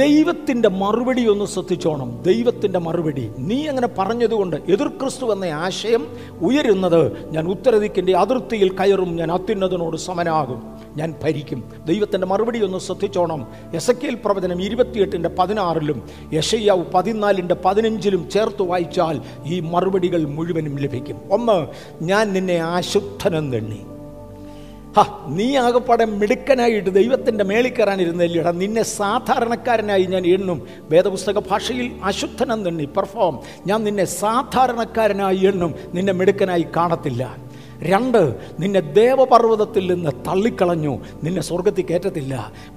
ദൈവത്തിൻ്റെ മറുപടി ഒന്ന് ശ്രദ്ധിച്ചോണം. ദൈവത്തിൻ്റെ മറുപടി, നീ അങ്ങനെ പറഞ്ഞതുകൊണ്ട് എതിർക്രിസ്തു എന്ന ആശയം ഉയരുന്നത്, ഞാൻ ഉത്തരദിക്കിൻ്റെ അതിർത്തിയിൽ കയറും, ഞാൻ അത്യുന്നതനോട് സമനാകും. ഞാൻ ഭരിക്കും. ദൈവത്തിൻ്റെ മറുപടി ഒന്ന് ശ്രദ്ധിച്ചോണം. യെസക്കേൽ പ്രവചനം 28:16 യെശയ്യാവ് 14:15 ചേർത്ത് വായിച്ചാൽ ഈ മറുപടികൾ മുഴുവനും ലഭിക്കും. ഒന്ന്, ഞാൻ നിന്നെ ആശുദ്ധനെന്ന് എണ്ണി. നീ ആകപ്പാടെ മിടുക്കനായിട്ട് ദൈവത്തിൻ്റെ മേളിക്കറാനിരുന്നില്ലേടാ, നിന്നെ സാധാരണക്കാരനായി ഞാൻ എണ്ണും. വേദപുസ്തക ഭാഷയിൽ അശുദ്ധനെന്ന് എണ്ണി, പെർഫോം. ഞാൻ നിന്നെ സാധാരണക്കാരനായി എണ്ണും, നിന്നെ മിടുക്കനായി കാണത്തില്ല. രണ്ട്, നിന്നെ ദേവപർവ്വതത്തിൽ നിന്ന് തള്ളിക്കളഞ്ഞു, നിന്നെ സ്വർഗത്തിൽ കയറ്റത്തില്ല.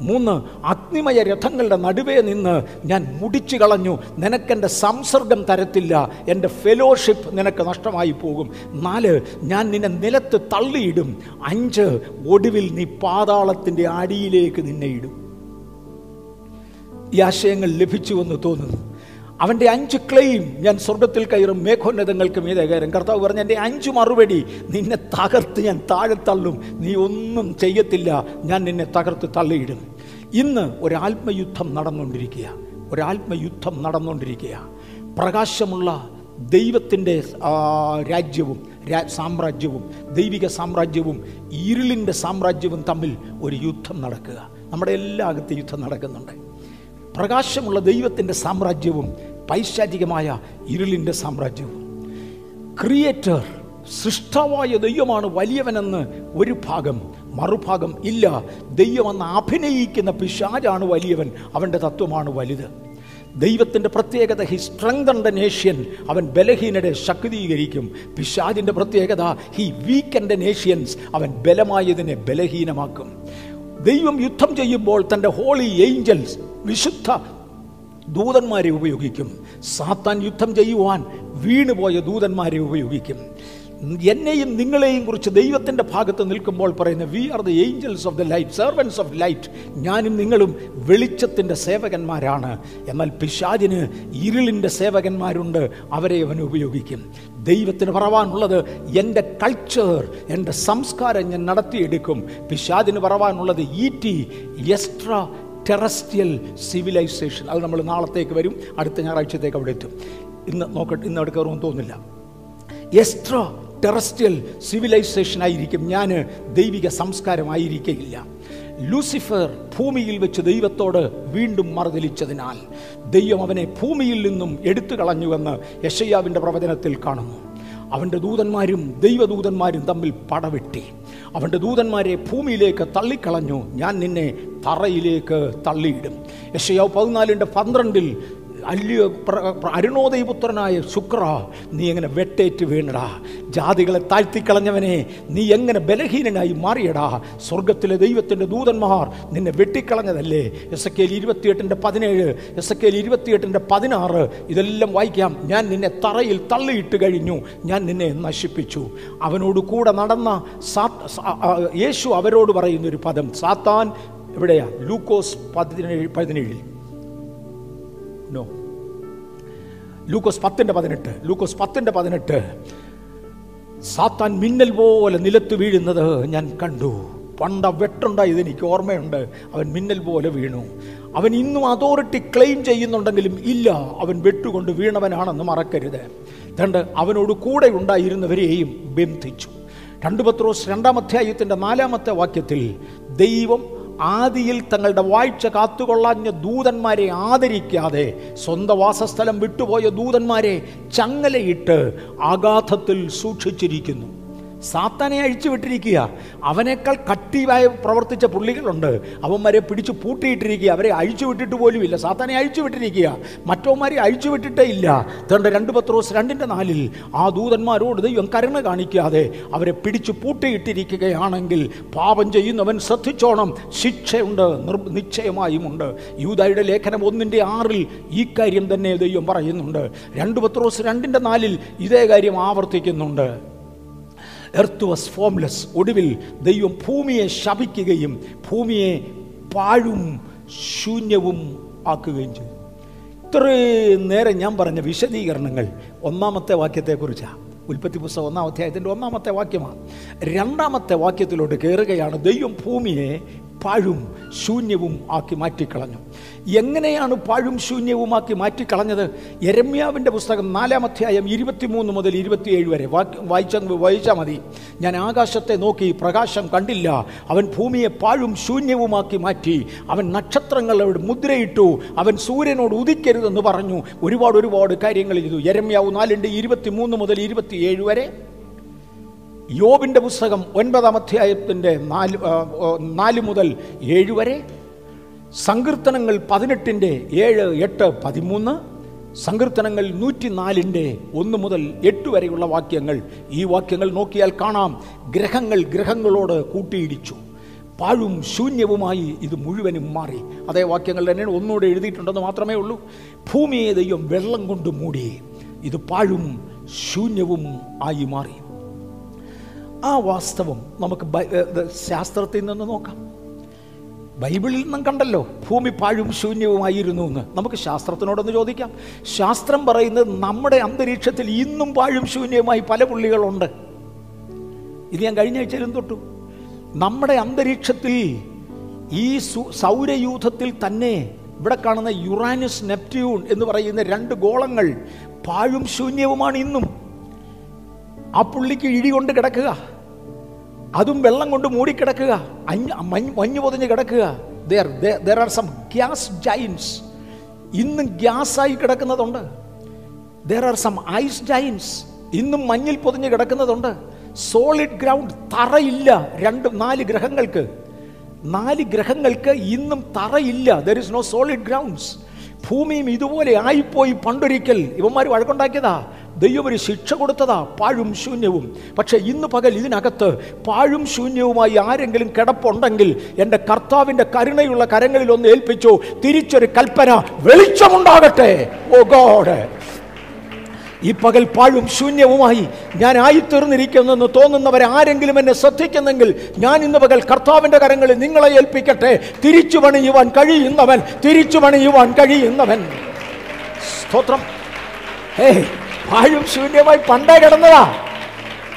മൂന്ന്, അഗ്നിമയ രഥങ്ങളുടെ നടുവേ നിന്ന് ഞാൻ മുടിച്ചു കളഞ്ഞു, നിനക്കെൻ്റെ സംസർഗം തരത്തില്ല, എൻ്റെ ഫെലോഷിപ്പ് നിനക്ക് നഷ്ടമായി പോകും. നാല്, ഞാൻ നിന്നെ നിലത്ത് തള്ളിയിടും. അഞ്ച്, ഒടുവിൽ നീ പാതാളത്തിൻ്റെ അടിയിലേക്ക് നിന്നെ ഇടും. ഈ ആശയങ്ങൾ ലഭിച്ചുവെന്ന് തോന്നുന്നു. അവൻ്റെ 5 ക്ലെയിം, ഞാൻ സ്വർഗത്തിൽ കയറും, മേഘോന്നതങ്ങൾക്ക് മീതെ കയറും. കർത്താവ് പറഞ്ഞ എൻ്റെ 5 മറുപടി, നിന്നെ തകർത്ത് ഞാൻ താഴെ തള്ളും, നീ ഒന്നും ചെയ്യത്തില്ല, ഞാൻ നിന്നെ തകർത്ത് തള്ളിയിടും. ഇന്ന് ഒരാത്മയുദ്ധം നടന്നുകൊണ്ടിരിക്കുക. പ്രകാശമുള്ള ദൈവത്തിൻ്റെ രാജ്യവും സാമ്രാജ്യവും ദൈവിക സാമ്രാജ്യവും ഇരുളിൻ്റെ സാമ്രാജ്യവും തമ്മിൽ ഒരു യുദ്ധം നടക്കുക. നമ്മുടെ എല്ലാ അകത്ത് യുദ്ധം നടക്കുന്നുണ്ട്. പ്രകാശമുള്ള ദൈവത്തിൻ്റെ സാമ്രാജ്യവും പൈശാചികമായ ഇരുളിൻ്റെ സാമ്രാജ്യവും. ക്രിയേറ്റർ, സൃഷ്ടാവായ ദൈവമാണ് വലിയവനെന്ന് ഒരു ഭാഗം, മറുഭാഗം ഇല്ല, ദൈവമെന്ന് അഭിനയിക്കുന്ന പിശാചാണ് വലിയവൻ, അവൻ്റെ തത്വമാണ് വലുത്. ദൈവത്തിൻ്റെ പ്രത്യേകത, ഹി സ്ട്രെങ്തൻഡ് നേഷ്യൻ, അവൻ ബലഹീനരെ ശക്തീകരിക്കും. പിശാചിൻ്റെ പ്രത്യേകത, ഹി വീക്കൻഡ് നേഷ്യൻസ്, അവൻ ബലമായതിനെ ബലഹീനമാക്കും. ദൈവം യുദ്ധം ചെയ്യുമ്പോൾ തൻ്റെ ഹോളി ഏഞ്ചൽസ്, വിശുദ്ധ ദൂതന്മാരെ ഉപയോഗിക്കും. സാത്താൻ യുദ്ധം ചെയ്യുവാൻ വീണുപോയ ദൂതന്മാരെ ഉപയോഗിക്കും. എന്നെയും നിങ്ങളെയും കുറിച്ച് ദൈവത്തിൻ്റെ ഭാഗത്ത് നിൽക്കുമ്പോൾ പറയുന്നത്, we are the angels of the light, servants of light. ഞാനും നിങ്ങളും വെളിച്ചത്തിൻ്റെ സേവകന്മാരാണ്. എന്നാൽ പിശാചിന് ഇരുളിൻ്റെ സേവകന്മാരുണ്ട്, അവരെ അവൻ ഉപയോഗിക്കും. ദൈവത്തിന് പറവാനുള്ളത്, എൻ്റെ കൾച്ചർ, എൻ്റെ സംസ്കാരം ഞാൻ നടത്തിയെടുക്കും. പിശാചിന് പറവാനുള്ളത് ഇറ്റി, എക്സ്ട്രാ ടെറസ്ട്രിയൽ സിവിലൈസേഷൻ. അത് നമ്മൾ നാളത്തേക്ക് വരും, അടുത്ത ഞായറാഴ്ചത്തേക്ക് അവിടെ എത്തും. ഇന്ന് നോക്കട്ടെ, ഇന്ന് അവിടെ കയറുമെന്ന് തോന്നുന്നില്ല. എക്സ്ട്രാ ടെറസ്ട്രിയൽ സിവിലൈസേഷൻ ആയിരിക്കും ഞാൻ, ദൈവിക സംസ്കാരമായിരിക്കയില്ല. ലൂസിഫർ ഭൂമിയിൽ വെച്ച് ദൈവത്തോട് വീണ്ടും മറുതലിച്ചതിനാൽ ദൈവം അവനെ ഭൂമിയിൽ നിന്നും എടുത്തു കളഞ്ഞുവെന്ന് യെശയ്യാവിൻ്റെ പ്രവചനത്തിൽ കാണുന്നു. അവൻ്റെ ദൂതന്മാരും ദൈവദൂതന്മാരും തമ്മിൽ പടവെട്ടി, അവൻ്റെ ദൂതന്മാരെ ഭൂമിയിലേക്ക് തള്ളിക്കളഞ്ഞു. ഞാൻ നിന്നെ തറയിലേക്ക് തള്ളിയിടും. യെശയ്യാവ് 14:12 അല്ലിയ അരുണോദയപുത്രനായ ശുക്ര, നീ എങ്ങനെ വെട്ടേറ്റ് വീണടാ, ജാതികളെ താഴ്ത്തിക്കളഞ്ഞവനെ നീ എങ്ങനെ ബലഹീനനായി മാറിയടാ, സ്വർഗത്തിലെ ദൈവത്തിൻ്റെ ദൂതന്മാർ നിന്നെ വെട്ടിക്കളഞ്ഞതല്ലേ. യെസക്കേൽ 28:17, യെസക്കേൽ 28:16 ഇതെല്ലാം വായിക്കാം. ഞാൻ നിന്നെ തറയിൽ തള്ളിയിട്ട് കഴിഞ്ഞു, ഞാൻ നിന്നെ നശിപ്പിച്ചു. അവനോട് കൂടെ നടന്ന യേശു അവരോട് പറയുന്നൊരു പദം, സാത്താൻ എവിടെയാ? ലൂക്കോസ് 17:17 ലൂക്കോസ് 10:18 സാത്താൻ മിന്നൽ പോലെ നിലത്ത് വീഴുന്നത് ഞാൻ കണ്ടു. പണ്ട വെട്ടുണ്ടായത് എനിക്ക് ഓർമ്മയുണ്ട്. അവൻ മിന്നൽ പോലെ വീണു. അവൻ ഇന്നും അതോറിറ്റി ക്ലെയിം ചെയ്യുന്നുണ്ടെങ്കിലും ഇല്ല, അവൻ വെട്ടുകൊണ്ട് വീണവനാണെന്ന് മറക്കരുത്. രണ്ട്, അവനോട് കൂടെ ഉണ്ടായിരുന്നവരെയും ബന്ധിച്ചു. 2 പത്രോസ് 2:4 വാക്യത്തിൽ ദൈവം ആദിയിൽ തങ്ങളുടെ വാഴ്ച കാത്തുകൊള്ളാഞ്ഞ ദൂതന്മാരെ ആദരിക്കാതെ സ്വന്തം വാസസ്ഥലം വിട്ടുപോയ ദൂതന്മാരെ ചങ്ങലയിട്ട് ആഘാതത്തിൽ സൂക്ഷിച്ചിരിക്കുന്നു. സാത്താനെ അഴിച്ചുവിട്ടിരിക്കുക. അവനേക്കാൾ കട്ടിയായി പ്രവർത്തിച്ച പുള്ളികളുണ്ട്, അവന്മാരെ പിടിച്ചു പൂട്ടിയിട്ടിരിക്കുക. അവരെ അഴിച്ചുവിട്ടിട്ട് പോലും ഇല്ല. സാത്താനെ അഴിച്ചുവിട്ടിരിക്കുക, മറ്റവന്മാരെ അഴിച്ചുവിട്ടിട്ടേ ഇല്ല. അതുകൊണ്ട് 2 പത്രോസ് 2:4 ആ ദൂതന്മാരോട് ദൈവം കരുണ കാണിക്കാതെ അവരെ പിടിച്ചു പൂട്ടിയിട്ടിരിക്കുകയാണെങ്കിൽ പാപം ചെയ്യുന്നവൻ ശ്രദ്ധിച്ചോണം, ശിക്ഷയുണ്ട്, നിശ്ചയമായുമുണ്ട്. യൂദായുടെ ലേഖനം 1:6 ഈ കാര്യം തന്നെ ദൈവം പറയുന്നുണ്ട്. 2 പത്രോസ് 2:4 ഇതേ കാര്യം ആവർത്തിക്കുന്നുണ്ട്. Earth was formless. ഒടുവിൽ ദൈവം ഭൂമിയെ ശപിക്കുകയും ഭൂമിയെ പാഴും ശൂന്യവും ആക്കുകയും ചെയ്തു. ഇത്രയും നേരം ഞാൻ പറഞ്ഞ വിശദീകരണങ്ങൾ ഒന്നാമത്തെ വാക്യത്തെക്കുറിച്ചാണ്. ഉൽപ്പത്തിപുസ്തകം 1-ാം അധ്യായത്തിൻ്റെ 1-ാമത്തെ വാക്യമാണ്. 2-ാമത്തെ വാക്യത്തിലോട്ട് കയറുകയാണ്. ദൈവം ഭൂമിയെ പാഴും ശൂന്യവും ആക്കി മാറ്റിക്കളഞ്ഞു. എങ്ങനെയാണ് പാഴും ശൂന്യവുമാക്കി മാറ്റിക്കളഞ്ഞത്? യെരമ്യാവിൻ്റെ പുസ്തകം 4-ാം അധ്യായം 23 മുതൽ 27 വരെ വായിച്ചാൽ മതി. ഞാൻ ആകാശത്തെ നോക്കി പ്രകാശം കണ്ടില്ല, അവൻ ഭൂമിയെ പാഴും ശൂന്യവുമാക്കി മാറ്റി, അവൻ നക്ഷത്രങ്ങളുടെ മുദ്രയിട്ടു, അവൻ സൂര്യനോട് ഉദിക്കരുതെന്ന് പറഞ്ഞു, ഒരുപാട് കാര്യങ്ങൾ ചെയ്തു. യെരമ്യാവ് 4-ന്റെ 23 മുതൽ 27 വരെ. യോബിൻ്റെ പുസ്തകം 9-ാം അധ്യായത്തിൻ്റെ 4 മുതൽ 7 വരെ. സങ്കീർത്തനങ്ങൾ 18-ന്റെ 7, 8, 13, സങ്കീർത്തനങ്ങൾ 104-ന്റെ 1 മുതൽ 8 വരെയുള്ള വാക്യങ്ങൾ. ഈ വാക്യങ്ങൾ നോക്കിയാൽ കാണാം, ഗ്രഹങ്ങൾ ഗ്രഹങ്ങളോട് കൂട്ടിയിടിച്ചു, പാഴും ശൂന്യവുമായി ഇത് മുഴുവനും മാറി. അതേ വാക്യങ്ങൾ തന്നെയാണ് ഒന്നുകൂടെ എഴുതിയിട്ടുണ്ടെന്ന് മാത്രമേ ഉള്ളൂ. ഭൂമിയെ ദൈവം വെള്ളം കൊണ്ട് മൂടി, ഇത് പാഴും ശൂന്യവും ആയി മാറി. ആ വാസ്തവം നമുക്ക് ശാസ്ത്രത്തിൽ നിന്ന് നോക്കാം. ബൈബിളിൽ നിന്നും കണ്ടല്ലോ ഭൂമി പാഴും ശൂന്യവുമായിരുന്നു എന്ന്. നമുക്ക് ശാസ്ത്രത്തിനോടൊന്ന് ചോദിക്കാം. ശാസ്ത്രം പറയുന്നത് നമ്മുടെ അന്തരീക്ഷത്തിൽ ഇന്നും പാഴും ശൂന്യവുമായി പല പുള്ളികളുണ്ട്. ഇത് ഞാൻ കഴിഞ്ഞ ആഴ്ചയിലും തൊട്ടു. നമ്മുടെ അന്തരീക്ഷത്തിൽ ഈ സൗരയൂഥത്തിൽ തന്നെ ഇവിടെ കാണുന്ന യുറാനസ്, നെപ്റ്റ്യൂൺ എന്ന് പറയുന്ന രണ്ട് ഗോളങ്ങൾ പാഴും ശൂന്യവുമാണ് ഇന്നും. ആ പുള്ളിക്ക് ഇടി കൊണ്ട് കിടക്കുക, അതും വെള്ളം കൊണ്ട് മൂടിക്കിടക്കുക, മഞ്ഞ് പൊതിഞ്ഞ് കിടക്കുക. There are some gas giants. ഇന്നും ഗ്യാസായി കിടക്കുന്നതുണ്ട്. There are some ice giants. ഇന്നും മഞ്ഞിൽ പൊതിഞ്ഞ് കിടക്കുന്നതുണ്ട്. Solid ground, തറയില്ല. 4 ഗ്രഹങ്ങൾക്ക് ഇന്നും തറയില്ല. There is no solid grounds. ഭൂമിയും ഇതുപോലെ ആയിപ്പോയി. പണ്ടൊരിക്കൽ ഇവന്മാർ വഴക്കുണ്ടാക്കിയതാ, ദൈവം ഒരു ശിക്ഷ കൊടുത്തതാ, പാഴും ശൂന്യവും. പക്ഷേ ഇന്ന് പകൽ ഇതിനകത്ത് പാഴും ശൂന്യവുമായി ആരെങ്കിലും കിടപ്പുണ്ടെങ്കിൽ എൻ്റെ കർത്താവിൻ്റെ കരുണയുള്ള കരങ്ങളിൽ ഒന്ന് ഏൽപ്പിച്ചു. തിരിച്ചൊരു കൽപ്പന, വെളിച്ചമുണ്ടാകട്ടെ. ഓ ഗോഡ്, ഈ പകൽ പാഴും ശൂന്യവുമായി ഞാൻ ആയിത്തീർന്നിരിക്കുന്നെന്ന് തോന്നുന്നവരെ ആരെങ്കിലും എന്നെ ശ്രദ്ധിക്കുന്നെങ്കിൽ ഞാൻ ഇന്ന് പകൽ കർത്താവിൻ്റെ കരങ്ങളിൽ നിങ്ങളെ ഏൽപ്പിക്കട്ടെ. തിരിച്ചു പണിയുവാൻ കഴിയുന്നവൻ, തിരിച്ചു പണിയുവാൻ കഴിയുന്നവൻ. സ്തോത്രം. പാഴും ശൂന്യമായി പണ്ടേ കിടന്നതാ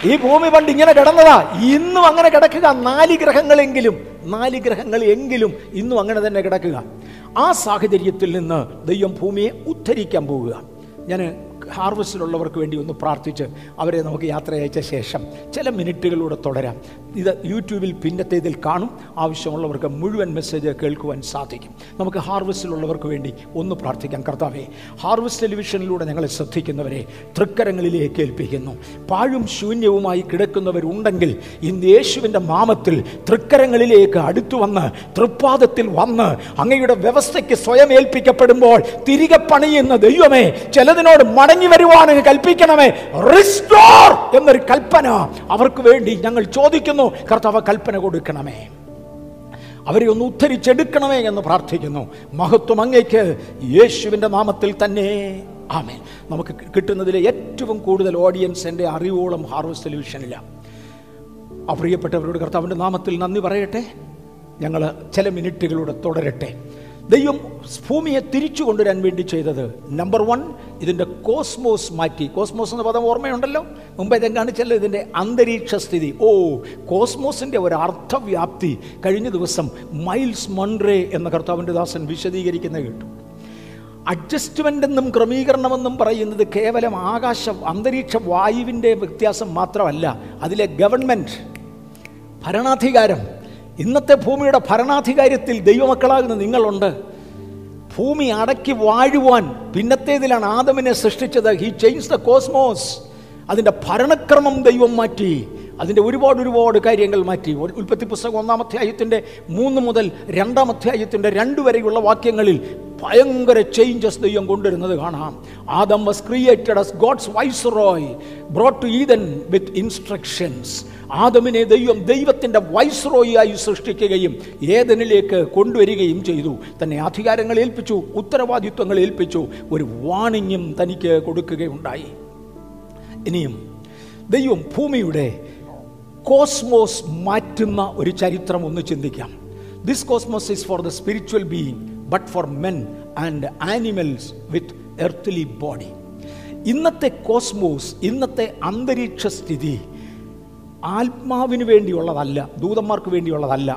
ഈ ഭൂമി, പണ്ട് ഇങ്ങനെ കിടന്നതാ, ഇന്നും അങ്ങനെ കിടക്കുക. 4 ഗ്രഹങ്ങളെങ്കിലും ഇന്നും അങ്ങനെ തന്നെ കിടക്കുക. ആ സാഹചര്യത്തിൽ നിന്ന് ദൈവം ഭൂമിയെ ഉദ്ധരിക്കാൻ പോവുക. ഞാൻ ഹാർവസ്റ്റിലുള്ളവർക്ക് വേണ്ടി ഒന്ന് പ്രാർത്ഥിച്ച് അവരെ നമുക്ക് യാത്ര അയച്ച ശേഷം ചില മിനിറ്റുകളിലൂടെ തുടരാം. ഇത് യൂട്യൂബിൽ പിന്നത്തേതിൽ കാണും. ആവശ്യമുള്ളവർക്ക് മുഴുവൻ മെസ്സേജ് കേൾക്കുവാൻ സാധിക്കും. നമുക്ക് ഹാർവസ്റ്റിലുള്ളവർക്ക് വേണ്ടി ഒന്ന് പ്രാർത്ഥിക്കാം. കർത്താവേ, ഹാർവസ്റ്റ് ടെലിവിഷനിലൂടെ ഞങ്ങളെ ശ്രദ്ധിക്കുന്നവരെ തൃക്കരങ്ങളിലേക്ക് ഏൽപ്പിക്കുന്നു. പാഴും ശൂന്യവുമായി കിടക്കുന്നവരുണ്ടെങ്കിൽ ഇന്ന് യേശുവിൻ്റെ നാമത്തിൽ തൃക്കരങ്ങളിലേക്ക് അടുത്തു വന്ന്, തൃപ്പാദത്തിൽ വന്ന് അങ്ങയുടെ വ്യവസ്ഥയ്ക്ക് സ്വയം ഏൽപ്പിക്കപ്പെടുമ്പോൾ തിരികെ പണിയുന്ന ദൈവമേ, ചിലതിനോട് മടങ്ങി വരുവാൻ കൽപ്പിക്കണമേ. റിസ്റ്റോർ എന്നൊരു കൽപ്പന അവർക്ക് വേണ്ടി ഞങ്ങൾ ചോദിക്കുന്നു. കർത്താവ് കൽപ്പന കൊടുക്കണമേ, അവരെ ഒന്ന് ഉദ്ധരിച്ചെടുക്കണമേ എന്ന് പ്രാർത്ഥിക്കുന്നു. മഹത്വം അങ്ങേക്ക്, യേശുവിൻ്റെ നാമത്തിൽ തന്നെ ആമേൻ. നമുക്ക് കിട്ടുന്നതിലെ ഏറ്റവും കൂടുതൽ ഓഡിയൻസ് എൻ്റെ അറിവോളം ഹാർവസ്റ്റ് ടെലിവിഷനിലാണ്. ആ പ്രിയപ്പെട്ടവരോട് കർത്താവിൻ്റെ നാമത്തിൽ നന്ദി പറയട്ടെ. ഞങ്ങൾ ചില മിനിറ്റുകളോടെ തുടരട്ടെ. ദൈവം ഭൂമിയെ തിരിച്ചു കൊണ്ടുവരാൻ വേണ്ടി ചെയ്തത്, നമ്പർ 1, ഇതിൻ്റെ കോസ്മോസ് മാറ്റി. കോസ്മോസ് എന്ന പദം ഓർമ്മയുണ്ടല്ലോ, മുമ്പേ ഞാൻ കാണിച്ചല്ലോ. ഇതിൻ്റെ അന്തരീക്ഷ സ്ഥിതി. കോസ്മോസിൻ്റെ ഒരു അർത്ഥവ്യാപ്തി കഴിഞ്ഞ ദിവസം മൈൽസ് മൺറേ എന്ന കർത്താവിൻ്റെ ദാസൻ വിശദീകരിക്കുന്നത് കേട്ടു. അഡ്ജസ്റ്റ്മെൻ്റ് എന്നും ക്രമീകരണമെന്നും പറയുന്നത് കേവലം അന്തരീക്ഷ വായുവിൻ്റെ വ്യത്യാസം മാത്രമല്ല, അതിലെ ഗവൺമെൻറ്, ഭരണാധികാരം. ഇന്നത്തെ ഭൂമിയുടെ ഭരണാധികാരത്തിൽ ദൈവമക്കളാകുന്ന നിങ്ങളുണ്ട്. ഭൂമി അടക്കി വാഴുവാൻ പിന്നത്തേതിലാണ് ആദമിനെ സൃഷ്ടിച്ചത്. He change the cosmos. അതിൻ്റെ ഭരണക്രമം ദൈവം മാറ്റി. അതിൻ്റെ ഒരുപാട് കാര്യങ്ങൾ മാറ്റി. ഉൽപ്പത്തി പുസ്തകം 1-ാം അധ്യായത്തിൻ്റെ 3 മുതൽ 2-ാം അധ്യായത്തിൻ്റെ 2 വരെയുള്ള വാക്യങ്ങളിൽ ഭയങ്കര ചേഞ്ചസ് ദൈവം കൊണ്ടുവരുന്നത് കാണാം. Adam was created as God's viceroy, brought to Eden with instructions. ആദമിനെ ദൈവം ദൈവത്തിൻ്റെ വൈസ്രോയിയായി സൃഷ്ടിക്കുകയും ഏദനിലേക്ക് കൊണ്ടുവരികയും ചെയ്തു. തന്നെ അധികാരങ്ങൾ ഏൽപ്പിച്ചു, ഉത്തരവാദിത്വങ്ങൾ ഏൽപ്പിച്ചു, ഒരു വാണിംഗും തനിക്ക് കൊടുക്കുകയുണ്ടായി. ഇനിയും ദൈവം ഭൂമിയുടെ കോസ്മോസ് മാറ്റുന്ന ഒരു ചരിത്രം ഒന്ന് ചിന്തിക്കാം. This cosmos is for the spiritual being but for men and animals with earthly body. ഇന്നത്തെ കോസ്മോസ്, ഇന്നത്തെ അന്തരീക്ഷ സ്ഥിതി ആത്മാവിന് വേണ്ടിയുള്ളതല്ല, ദൂതന്മാർക്ക് വേണ്ടിയുള്ളതല്ല.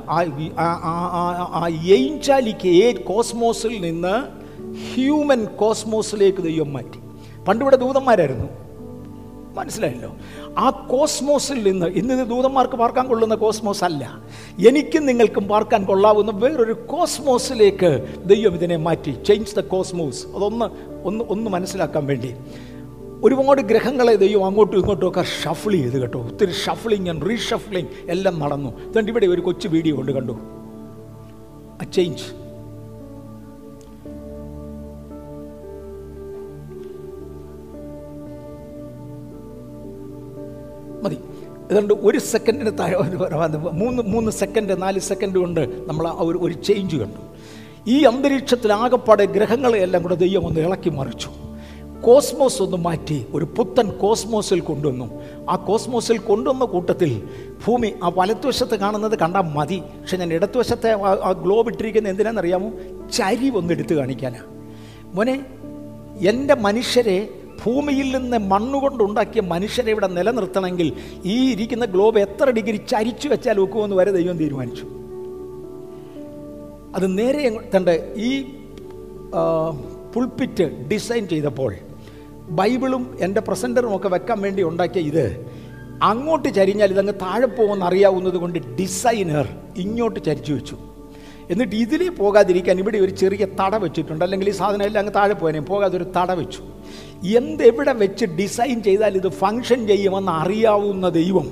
എയ്ഞ്ചാലിക്ക് കോസ്മോസിൽ നിന്ന് ഹ്യൂമൻ കോസ്മോസിലേക്ക് ദൈവം മാറ്റി. പണ്ടിവിടെ ദൂതന്മാരായിരുന്നു, മനസ്സിലായല്ലോ. ആ കോസ്മോസിൽ നിന്ന് ഇന്ന് ദൂതന്മാർക്ക് പാർക്കാൻ കൊള്ളുന്ന കോസ്മോസ് അല്ല, എനിക്കും നിങ്ങൾക്കും പാർക്കാൻ കൊള്ളാവുന്ന വേറൊരു കോസ്മോസിലേക്ക് ദൈവം ഇതിനെ മാറ്റി. Change the cosmos. അതൊന്ന് ഒന്ന് ഒന്ന് മനസ്സിലാക്കാൻ വേണ്ടി ഒരുപാട് ഗ്രഹങ്ങളെ ദൈവം അങ്ങോട്ടും ഇങ്ങോട്ടും ഒക്കെ ഷഫിൾ ചെയ്ത് കേട്ടോ. ഒത്തിരി ഷഫിളിങ് ആൻഡ് റീഷഫിളിങ് എല്ലാം നടന്നു. എന്നിട്ട് ഇവിടെ ഒരു കൊച്ചു വീഡിയോ കൊണ്ട് കണ്ടു ആ ചേഞ്ച്. മതി, അതുകൊണ്ട് ഒരു സെക്കൻഡിന് താഴെ 3 സെക്കൻഡ് 4 സെക്കൻഡ് കൊണ്ട് നമ്മൾ ആ ഒരു ചേഞ്ച് കണ്ടു. ഈ അന്തരീക്ഷത്തിൽ ആകെപ്പാടെ ഗ്രഹങ്ങളെല്ലാം കൂടെ ദൈവം ഒന്ന് ഇളക്കി മറിച്ചു. കോസ്മോസ് ഒന്ന് മാറ്റി ഒരു പുത്തൻ കോസ്മോസിൽ കൊണ്ടുവന്നു. ആ കോസ്മോസിൽ കൊണ്ടുവന്ന കൂട്ടത്തിൽ ഭൂമി ആ വലത്തുവശത്ത് കാണുന്നത് കണ്ടാൽ മതി. പക്ഷെ ഞാൻ ഇടത്തുവശത്തെ ആ ഗ്ലോബ് ഇട്ടിരിക്കുന്നത് എന്തിനാണെന്നറിയാമോ? ചരി ഒന്നെടുത്ത് കാണിക്കാനാണ് മോനെ. എൻ്റെ മനുഷ്യരെ, ഭൂമിയിൽ നിന്ന് മണ്ണുകൊണ്ടുണ്ടാക്കിയ മനുഷ്യരെ ഇവിടെ നിലനിർത്തണമെങ്കിൽ ഈ ഇരിക്കുന്ന ഗ്ലോബ് എത്ര ഡിഗ്രി ചരിച്ചു വെച്ചാൽ ഒക്കുമെന്ന് വരെ ദൈവം തീരുമാനിച്ചു. അത് നേരെ തൻ്റെ ഈ പുൾപിറ്റ് ഡിസൈൻ ചെയ്തപ്പോൾ ബൈബിളും എൻ്റെ പ്രസൻറ്ററും ഒക്കെ വെക്കാൻ വേണ്ടി ഉണ്ടാക്കിയ ഇത് അങ്ങോട്ട് ചരിഞ്ഞാൽ ഇതങ്ങ് താഴെ പോകുമെന്ന് അറിയാവുന്നത് കൊണ്ട് ഡിസൈനർ ഇങ്ങോട്ട് ചരിച്ചു വെച്ചു. എന്നിട്ട് ഇതിലേ പോകാതിരിക്കാൻ ഇവിടെ ഒരു ചെറിയ തട വെച്ചിട്ടുണ്ട്, അല്ലെങ്കിൽ ഈ സാധനം എല്ലാം അങ്ങ് താഴെ പോയതിനെ പോകാതൊരു തട വെച്ചു. എന്തെവിടെ വെച്ച് ഡിസൈൻ ചെയ്താൽ ഇത് ഫങ്ഷൻ ചെയ്യുമെന്ന് അറിയാവുന്ന ദൈവം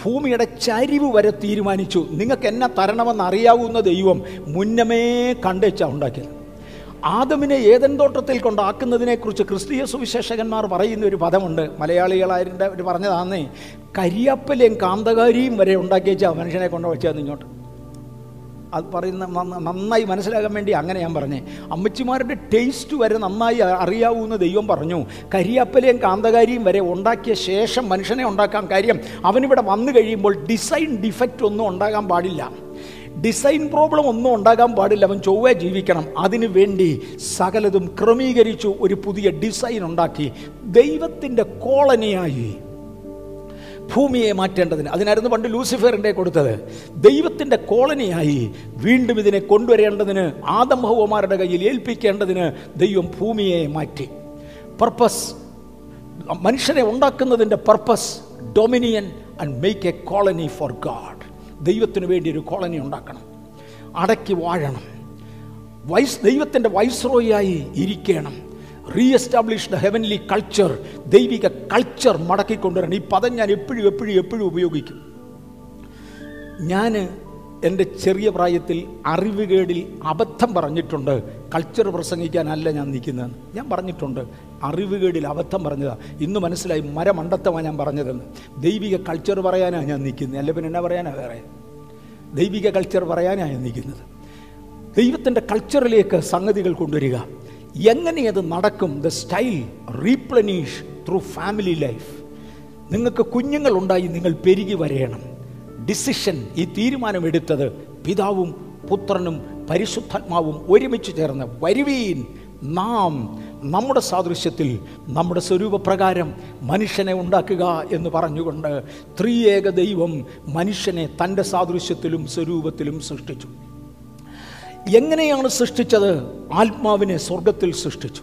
ഭൂമിയുടെ ചരിവ് വരെ തീരുമാനിച്ചു. നിങ്ങൾക്ക് എന്നെ തരണമെന്ന് അറിയാവുന്ന ദൈവം മുന്നമേ കണ്ടേച്ചാണ് ഉണ്ടാക്കിയത്. ആദമിനെ ഏദൻ തോട്ടത്തിൽ കൊണ്ടാക്കുന്നതിനെക്കുറിച്ച് ക്രിസ്തീയ സുവിശേഷകന്മാർ പറയുന്ന ഒരു പദമുണ്ട്, മലയാളികളായിട്ട് അവർ പറഞ്ഞതാന്നേ. കരിയാപ്പലയും കാന്തകാരിയും വരെ ഉണ്ടാക്കിയേച്ചാൽ മനുഷ്യനെ കൊണ്ട് വെച്ചാൽ ഇങ്ങോട്ട്. അത് പറയുന്ന നന്നായി മനസ്സിലാക്കാൻ വേണ്ടി അങ്ങനെ ഞാൻ പറഞ്ഞേ. അമ്മച്ചിമാരുടെ ടേസ്റ്റ് വരെ നന്നായി അറിയാവുന്ന ദൈവം പറഞ്ഞു കരിയാപ്പലയും കാന്തകാരിയും വരെ ഉണ്ടാക്കിയ ശേഷം മനുഷ്യനെ ഉണ്ടാക്കാൻ. കാര്യം അവനിവിടെ വന്നു കഴിയുമ്പോൾ ഡിസൈൻ ഡിഫക്റ്റ് ഒന്നും ഉണ്ടാകാൻ പാടില്ല, ഡിസൈൻ പ്രോബ്ലം ഒന്നും ഉണ്ടാകാൻ പാടില്ല. അവൻ ചൊവ്വേ ജീവിക്കണം. അതിനുവേണ്ടി സകലതും ക്രമീകരിച്ചു, ഒരു പുതിയ ഡിസൈൻ ഉണ്ടാക്കി. ദൈവത്തിൻ്റെ കോളനിയായി ഭൂമിയെ മാറ്റേണ്ടതിന്, അതിനായിരുന്നു പണ്ട് ലൂസിഫറിൻ്റെ കൊടുത്തത്. ദൈവത്തിൻ്റെ കോളനിയായി വീണ്ടും ഇതിനെ കൊണ്ടുവരേണ്ടതിന്, ആദം ഹൗവമാരുടെ കയ്യിൽ ഏൽപ്പിക്കേണ്ടതിന് ദൈവം ഭൂമിയെ മാറ്റി. പർപ്പസ്, മനുഷ്യനെ ഉണ്ടാക്കുന്നതിൻ്റെ purpose, dominion and make a colony for God. ദൈവത്തിന് വേണ്ടി ഒരു കോളനി ഉണ്ടാക്കണം, അടക്കി വാഴണം, ദൈവത്തിൻ്റെ വൈസ്രോയായി ഇരിക്കണം. റീഎസ്റ്റാബ്ലിഷ് ദ ഹെവൻലി കൾച്ചർ, ദൈവിക കൾച്ചർ മടക്കിക്കൊണ്ടുവരണം. ഈ പദം ഞാൻ എപ്പോഴും ഉപയോഗിക്കും. ഞാൻ എൻ്റെ ചെറിയ പ്രായത്തിൽ അറിവുകേടിൽ അബദ്ധം പറഞ്ഞിട്ടുണ്ട്. കൾച്ചർ പ്രസംഗിക്കാനല്ല ഞാൻ നിൽക്കുന്നതെന്ന് ഞാൻ പറഞ്ഞിട്ടുണ്ട്. അറിവുകേടിൽ അബദ്ധം പറഞ്ഞതാണ്. ഇന്ന് മനസ്സിലായി മരമണ്ടത്തമാണ് ഞാൻ പറഞ്ഞതെന്ന്. ദൈവിക കൾച്ചർ പറയാനാണ് ഞാൻ നിൽക്കുന്നത്, അല്ല പിന്നെ എന്നാ പറയാനാണ് വേറെ? ദൈവിക കൾച്ചർ പറയാനാണ് ഞാൻ നിൽക്കുന്നത്. ദൈവത്തിൻ്റെ കൾച്ചറിലേക്ക് സംഗതികൾ കൊണ്ടുവരിക. എങ്ങനെയത് നടക്കും? The style replenish through family life. നിങ്ങൾക്ക് കുഞ്ഞുങ്ങളുണ്ടായി, നിങ്ങൾ പെരുകി വരയണം. ഡിസിഷൻ, ഈ തീരുമാനമെടുത്തത് പിതാവും പുത്രനും പരിശുദ്ധാത്മാവും ഒരുമിച്ച് ചേർന്ന്, വരുവീൻ നാം നമ്മുടെ സാദൃശ്യത്തിൽ നമ്മുടെ സ്വരൂപപ്രകാരം മനുഷ്യനെ ഉണ്ടാക്കുക എന്ന് പറഞ്ഞുകൊണ്ട് ത്രിയേക ദൈവം മനുഷ്യനെ തൻ്റെ സാദൃശ്യത്തിലും സ്വരൂപത്തിലും സൃഷ്ടിച്ചു. എങ്ങനെയാണ് സൃഷ്ടിച്ചത്? ആത്മാവിനെ സ്വർഗത്തിൽ സൃഷ്ടിച്ചു.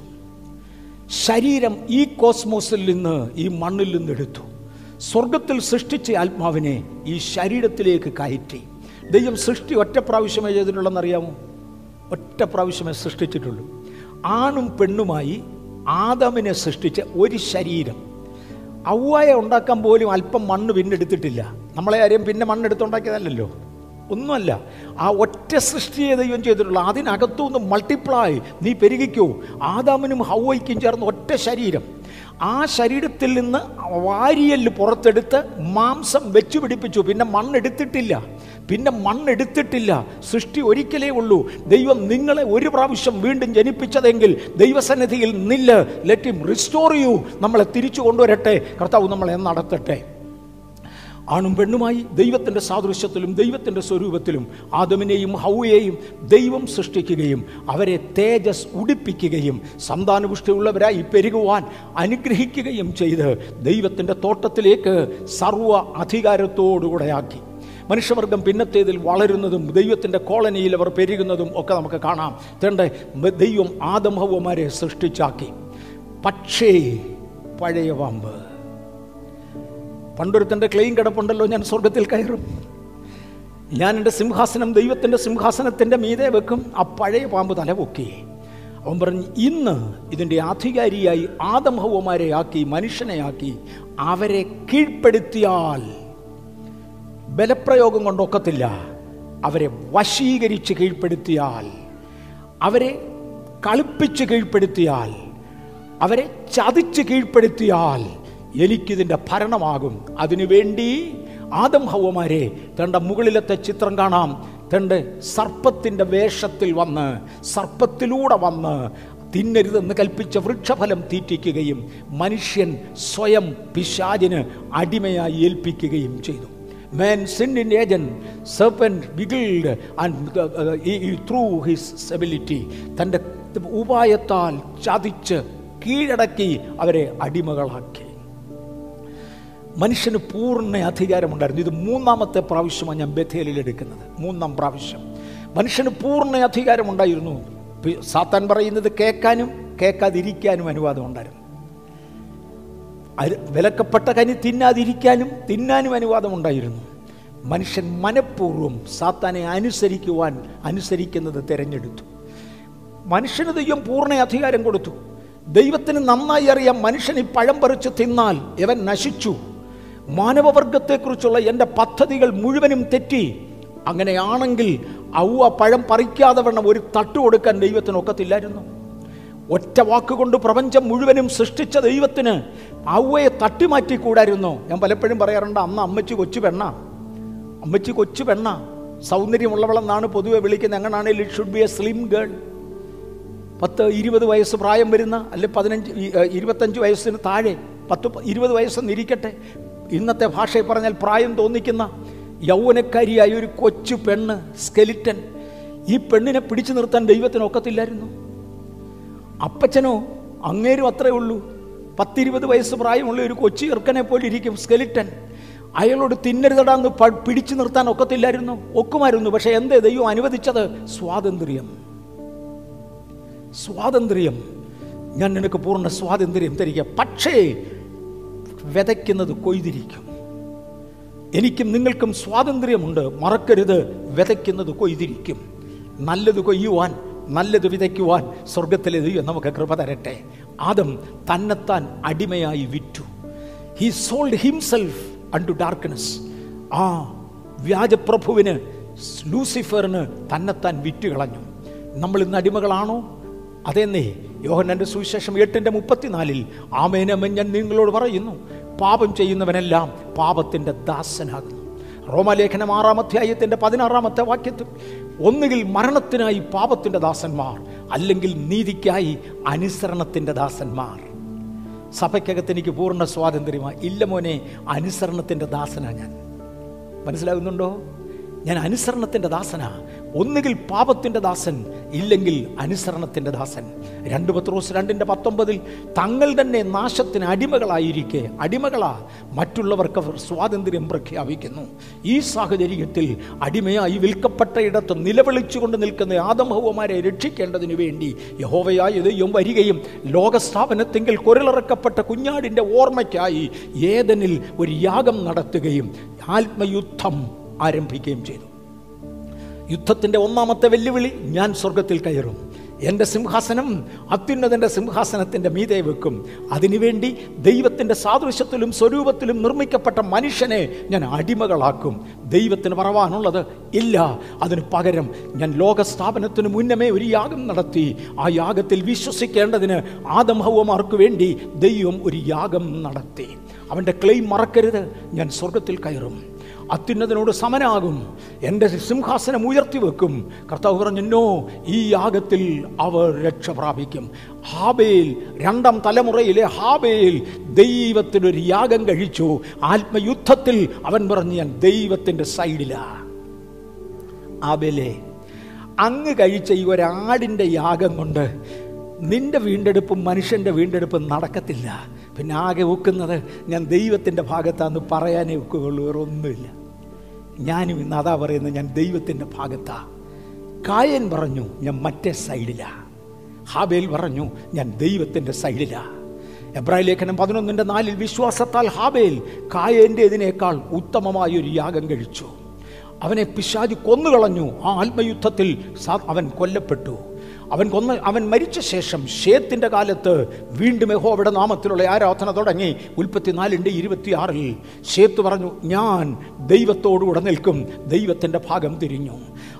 ശരീരം ഈ കോസ്മോസിൽ നിന്ന്, ഈ മണ്ണിൽ നിന്നെടുത്തു. സ്വർഗത്തിൽ സൃഷ്ടിച്ച ആത്മാവിനെ ഈ ശരീരത്തിലേക്ക് കയറ്റി. ദൈവം സൃഷ്ടി ഒറ്റ പ്രാവശ്യമേ ചെയ്തിട്ടുള്ളെന്നറിയാമോ? ഒറ്റ പ്രാവശ്യമേ സൃഷ്ടിച്ചിട്ടുള്ളൂ. ആണും പെണ്ണുമായി ആദമിനെ സൃഷ്ടിച്ച ഒരു ശരീരം. ഔവ്വായെ ഉണ്ടാക്കാൻ പോലും അല്പം മണ്ണ് പിന്നെടുത്തിട്ടില്ല. നമ്മളെ ആരെയും പിന്നെ മണ്ണെടുത്തുണ്ടാക്കിയതല്ലോ, ഒന്നുമല്ല. ആ ഒറ്റ സൃഷ്ടിയെ ദൈവം ചെയ്തിട്ടുള്ളൂ. അതിനകത്തുനിന്ന് മൾട്ടിപ്ലൈ, നീ പെരുകിക്കോ. ആദാമിനും ഹൗവയ്ക്കും ചേർന്ന് ഒറ്റ ശരീരം. ആ ശരീരത്തിൽ നിന്ന് വാരിയല് പുറത്തെടുത്ത് മാംസം വെച്ചു പിടിപ്പിച്ചു. പിന്നെ മണ്ണെടുത്തിട്ടില്ല, സൃഷ്ടി ഒരിക്കലേ ഉള്ളൂ. ദൈവം നിങ്ങളെ ഒരു പ്രാവശ്യം വീണ്ടും ജനിപ്പിച്ചതെങ്കിൽ ദൈവസന്നിധിയിൽ നില്ല്. Let him restore you. നമ്മളെ തിരിച്ചു കൊണ്ടുവരട്ടെ കർത്താവ്, നമ്മളെ നടത്തട്ടെ. ആണും പെണ്ണുമായി ദൈവത്തിൻ്റെ സാദൃശ്യത്തിലും ദൈവത്തിൻ്റെ സ്വരൂപത്തിലും ആദമിനെയും ഹൗവയെയും ദൈവം സൃഷ്ടിക്കുകയും അവരെ തേജസ് ഉടിപ്പിക്കുകയും സന്താനപുഷ്ടിയുള്ളവരായി പെരുകുവാൻ അനുഗ്രഹിക്കുകയും ചെയ്ത് ദൈവത്തിൻ്റെ തോട്ടത്തിലേക്ക് സർവ്വ അധികാരത്തോടുകൂടെ ആക്കി. മനുഷ്യവർഗം പിന്നത്തേതിൽ വളരുന്നതും ദൈവത്തിൻ്റെ കോളനിയിൽ അവർ പെരുകുന്നതും ഒക്കെ നമുക്ക് കാണാം. തൻ്റെ ദൈവം ആദം ഹൗവമാരെ സൃഷ്ടിച്ചാക്കി. പക്ഷേ പഴയ വമ്പ് പണ്ടൊരുത്തൻ്റെ ക്ലെയിം കിടപ്പുണ്ടല്ലോ, ഞാൻ സ്വർഗത്തിൽ കയറും, ഞാൻ എൻ്റെ സിംഹാസനം ദൈവത്തിൻ്റെ സിംഹാസനത്തിൻ്റെ മീതെ വെക്കും. ആ പഴയ പാമ്പ് തല പൊക്കി. അവൻ പറഞ്ഞ് ഇന്ന് ഇതിൻ്റെ ആധികാരിയായി ആദം ഹൗവമാരെ ആക്കി, മനുഷ്യനെ ആക്കി. അവരെ കീഴ്പ്പെടുത്തിയാൽ ബലപ്രയോഗം കൊണ്ടൊക്കത്തില്ല, അവരെ വശീകരിച്ച് കീഴ്പ്പെടുത്തിയാൽ, അവരെ കളിപ്പിച്ച് കീഴ്പ്പെടുത്തിയാൽ, അവരെ ചതിച്ച് കീഴ്പ്പെടുത്തിയാൽ എനിക്കിതിൻ്റെ ഭരണമാകും. അതിനുവേണ്ടി ആദം ഹൗവമാരെ തൻ്റെ മുകളിലത്തെ ചിത്രം കാണാം, തൻ്റെ സർപ്പത്തിൻ്റെ വേഷത്തിൽ വന്ന്, സർപ്പത്തിലൂടെ വന്ന് തിന്നരുതെന്ന് കൽപ്പിച്ച വൃക്ഷഫലം തീറ്റിക്കുകയും മനുഷ്യൻ സ്വയം പിശാചിന് അടിമയായി ഏൽപ്പിക്കുകയും ചെയ്തു. Man sinned in Eden, serpent wiggled and through his ability, തൻ്റെ ഉപായത്താൽ ചതിച്ച് കീഴടക്കി അവരെ അടിമകളാക്കി. മനുഷ്യന് പൂർണ്ണ അധികാരമുണ്ടായിരുന്നു. ഇത് മൂന്നാമത്തെ പ്രാവശ്യമാണ് ഞാൻ ബഥേലിൽ എടുക്കുന്നത്, മൂന്നാം പ്രാവശ്യം. മനുഷ്യന് പൂർണ്ണ അധികാരമുണ്ടായിരുന്നു. സാത്താൻ പറയുന്നത് കേൾക്കാനും കേൾക്കാതിരിക്കാനും അനുവാദം ഉണ്ടായിരുന്നു. വിലക്കപ്പെട്ട കനി തിന്നാതിരിക്കാനും തിന്നാനും അനുവാദം ഉണ്ടായിരുന്നു. മനുഷ്യൻ മനഃപൂർവ്വം സാത്താനെ അനുസരിക്കുന്നത് തിരഞ്ഞെടുത്തു. മനുഷ്യന് ദൈവം പൂർണ്ണ അധികാരം കൊടുത്തു. ദൈവത്തിന് നന്നായി അറിയാം മനുഷ്യൻ ഈ പഴം പറിച്ച് തിന്നാൽ ഇവൻ നശിച്ചു, മാനവവർഗത്തെക്കുറിച്ചുള്ള എൻ്റെ പദ്ധതികൾ മുഴുവനും തെറ്റി. അങ്ങനെയാണെങ്കിൽ അവ പഴം പറിക്കാതെ വണ്ണം ഒരു തട്ട് കൊടുക്കാൻ ദൈവത്തിനൊക്കത്തില്ലായിരുന്നു. ഒറ്റ വാക്കുകൊണ്ട് പ്രപഞ്ചം മുഴുവനും സൃഷ്ടിച്ച ദൈവത്തിന് അവയെ തട്ടിമാറ്റിക്കൂടായിരുന്നു. ഞാൻ പലപ്പോഴും പറയാറുണ്ട്, അന്ന് അമ്മച്ചി കൊച്ചു പെണ്ണ സൗന്ദര്യമുള്ളവളെന്നാണ് പൊതുവെ വിളിക്കുന്നത്. എങ്ങനാണെങ്കിൽ it should be a slim girl. 10-20 വയസ്സ് പ്രായം വരുന്ന, അല്ലെ 15-25 വയസ്സിന് താഴെ, 20 വയസ്സെന്നിരിക്കട്ടെ, ഇന്നത്തെ ഭാഷയിൽ പറഞ്ഞാൽ പ്രായം തോന്നിക്കുന്ന യൗവനക്കാരിയായ ഒരു കൊച്ചു പെണ്ണ്, സ്കെലിറ്റൻ. ഈ പെണ്ണിനെ പിടിച്ചു നിർത്താൻ ദൈവത്തിനൊക്കത്തില്ലായിരുന്നു. അപ്പച്ചനോ അങ്ങേരും അത്രേ ഉള്ളൂ, 10-20 വയസ്സ് പ്രായമുള്ള ഒരു കൊച്ചു ചെറുക്കനെ പോലെ ഇരിക്കും സ്കെലിറ്റൻ. അയാളോട് തിന്നരുതടാന്ന് പിടിച്ചു നിർത്താൻ ഒക്കത്തില്ലായിരുന്നു, ഒക്കുമായിരുന്നു. പക്ഷെ എന്തേ ദൈവം അനുവദിച്ചത്? സ്വാതന്ത്ര്യം. ഞാൻ നിനക്ക് പൂർണ്ണ സ്വാതന്ത്ര്യം തരിക, പക്ഷേ വിതയ്ക്കുന്നത് കൊയ്തിരിക്കും. എനിക്കും നിങ്ങൾക്കും സ്വാതന്ത്ര്യമുണ്ട്. മറക്കരുത്, വിതയ്ക്കുന്നത് കൊയ്തിരിക്കും. നല്ലത് കൊയ്യുവാൻ, നല്ലത് വിതയ്ക്കുവാൻ സ്വർഗത്തിലെ ദൈവം നമുക്ക് കൃപ തരട്ടെ. ആദം തന്നെത്താൻ അടിമയായി വിറ്റു. He sold himself unto darkness. ആ വ്യാജപ്രഭുവിന്, ലൂസിഫറിന് തന്നെത്താൻ വിറ്റുകളഞ്ഞു. നമ്മൾ ഇന്ന് അടിമകളാണോ? അതെന്നേ യോഹന്നാന്റെ സുവിശേഷം 8:34 ആമേനമേ ഞാൻ നിങ്ങളോട് പറയുന്നു, പാപം ചെയ്യുന്നവനെല്ലാം പാപത്തിൻ്റെ ദാസനാകുന്നു. റോമാലേഖനം 6-ാം അധ്യായത്തിൻ്റെ 16-ാമത്തെ വാക്യത്തിൽ ഒന്നുകിൽ മരണത്തിനായി പാപത്തിൻ്റെ ദാസന്മാർ, അല്ലെങ്കിൽ നീതിക്കായി അനുസരണത്തിൻ്റെ ദാസന്മാർ. സഭയ്ക്കകത്ത് എനിക്ക് പൂർണ്ണ സ്വാതന്ത്ര്യമാണ്. ഇല്ല മോനെ, അനുസരണത്തിൻ്റെ ദാസനാണ് ഞാൻ. മനസ്സിലാകുന്നുണ്ടോ? ഞാൻ അനുസരണത്തിൻ്റെ ദാസനാ. ഒന്നുകിൽ പാപത്തിൻ്റെ ദാസൻ, ഇല്ലെങ്കിൽ അനുസരണത്തിൻ്റെ ദാസൻ. 2 പത്രോസ് 2:19 തങ്ങൾ തന്നെ നാശത്തിന് അടിമകളാ മറ്റുള്ളവർക്ക് സ്വാതന്ത്ര്യം പ്രഖ്യാപിക്കുന്നു. ഈ സാഹചര്യത്തിൽ അടിമയായി വിൽക്കപ്പെട്ടയിടത്ത് നിലവിളിച്ചുകൊണ്ട് നിൽക്കുന്ന ആദം ഹൗവമാരെ രക്ഷിക്കേണ്ടതിനു വേണ്ടി യഹോവയായ ദൈവം വരികയും ലോകസ്ഥാപനത്തെങ്കിൽ കുരലിറക്കപ്പെട്ട കുഞ്ഞാടിൻ്റെ ഓർമ്മയ്ക്കായി ഏദനിൽ ഒരു യാഗം നടത്തുകയും ആത്മയുദ്ധം ആരംഭിക്കുകയും ചെയ്തു. യുദ്ധത്തിൻ്റെ ഒന്നാമത്തെ വെല്ലുവിളി, ഞാൻ സ്വർഗത്തിൽ കയറും, എൻ്റെ സിംഹാസനം അത്യുന്നതൻ്റെ സിംഹാസനത്തിൻ്റെ മീതെ വെക്കും, അതിനുവേണ്ടി ദൈവത്തിൻ്റെ സാദൃശ്യത്തിലും സ്വരൂപത്തിലും നിർമ്മിക്കപ്പെട്ട മനുഷ്യനെ ഞാൻ അടിമകളാക്കും. ദൈവത്തിന് പറവാനുള്ളത് ഇല്ല. അതിന് പകരം ഞാൻ ലോകസ്ഥാപനത്തിന് മുന്നമേ ഒരു യാഗം നടത്തി. ആ യാഗത്തിൽ വിശ്വസിക്കേണ്ടതിന് ആദം ഹൗവമാർക്ക് വേണ്ടി ദൈവം ഒരു യാഗം നടത്തി. അവൻ്റെ ക്ലെയിം മറക്കരുത്, ഞാൻ സ്വർഗത്തിൽ കയറും. അത്യുന്നതനോട് സമനാകും, എൻ്റെ സിംഹാസനം ഉയർത്തി വെക്കും. കർത്താവ് പറഞ്ഞോ, ഈ യാഗത്തിൽ അവർ രക്ഷ പ്രാപിക്കും. ഹാബേൽ, രണ്ടാം തലമുറയിലെ ഹാബേൽ ദൈവത്തിനൊരു യാഗം കഴിച്ചു. ആത്മയുദ്ധത്തിൽ അവൻ പറഞ്ഞു, ഞാൻ ദൈവത്തിൻ്റെ സൈഡിലാ. ആബേലേ, അങ്ങ് കഴിച്ച ഈ ഒരാടിൻ്റെ യാഗം കൊണ്ട് നിന്റെ വീണ്ടെടുപ്പും മനുഷ്യൻ്റെ വീണ്ടെടുപ്പും നടക്കത്തില്ല. പിന്നെ ആകെ ഒക്കുന്നത് ഞാൻ ദൈവത്തിൻ്റെ ഭാഗത്താന്ന് പറയാനേ ഒക്കുകയുള്ളൂ, വേറൊന്നുമില്ല. ഞാനും ഇന്ന് അതാ പറയുന്നത്, ഞാൻ ദൈവത്തിൻ്റെ ഭാഗത്താ. കായൻ പറഞ്ഞു, ഞാൻ മറ്റേ സൈഡിലാ. ഹാബേൽ പറഞ്ഞു, ഞാൻ ദൈവത്തിൻ്റെ സൈഡിലാ. എബ്രായ ലേഖനം 11:4 വിശ്വാസത്താൽ ഹാബേൽ കായൻ്റെ ഇതിനേക്കാൾ ഉത്തമമായൊരു യാഗം കഴിച്ചു. അവനെ പിശാച് കൊന്നുകളഞ്ഞു. ആ ആത്മയുദ്ധത്തിൽ അവൻ കൊല്ലപ്പെട്ടു. അവൻ മരിച്ച ശേഷം ശേത്തിന്റെ കാലത്ത് വീണ്ടും യഹോവയുടെ നാമത്തിലുള്ള ആരാധന തുടങ്ങി. 24:26 ശേത്ത് പറഞ്ഞു, ഞാൻ ദൈവത്തോടുകൂടെ നിൽക്കും, ദൈവത്തിൻ്റെ ഭാഗം തിരിഞ്ഞു.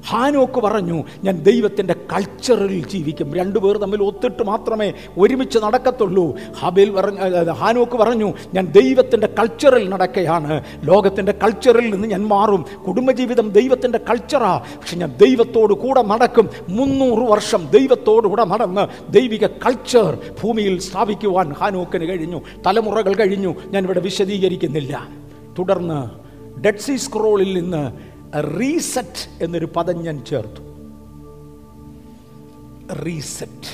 ഹാനോക്ക് പറഞ്ഞു, ഞാൻ ദൈവത്തിൻ്റെ കൾച്ചറിൽ ജീവിക്കും. രണ്ടുപേർ തമ്മിൽ ഒത്തിട്ട് മാത്രമേ ഒരുമിച്ച് നടക്കത്തുള്ളൂ. ഹാനോക്ക് പറഞ്ഞു, ഞാൻ ദൈവത്തിൻ്റെ കൾച്ചറിൽ നടക്കുകയാണ്, ലോകത്തിൻ്റെ കൾച്ചറിൽ നിന്ന് ഞാൻ മാറും. കുടുംബജീവിതം ദൈവത്തിൻ്റെ കൾച്ചറാണ്, പക്ഷെ ഞാൻ ദൈവത്തോടു കൂടെ നടക്കും. 300 വർഷം ദൈവത്തോടുകൂടെ നടന്ന് ദൈവിക കൾച്ചർ ഭൂമിയിൽ സ്ഥാപിക്കുവാൻ ഹാനോക്കിന് കഴിഞ്ഞു. തലമുറകൾ കഴിഞ്ഞു, ഞാനിവിടെ വിശദീകരിക്കുന്നില്ല. തുടർന്ന് ഡെഡ് സീ സ്ക്രോളിൽ നിന്ന് റീസെറ്റ് എന്നൊരു പദം ഞാൻ ചേർത്തു. റീസെറ്റ്,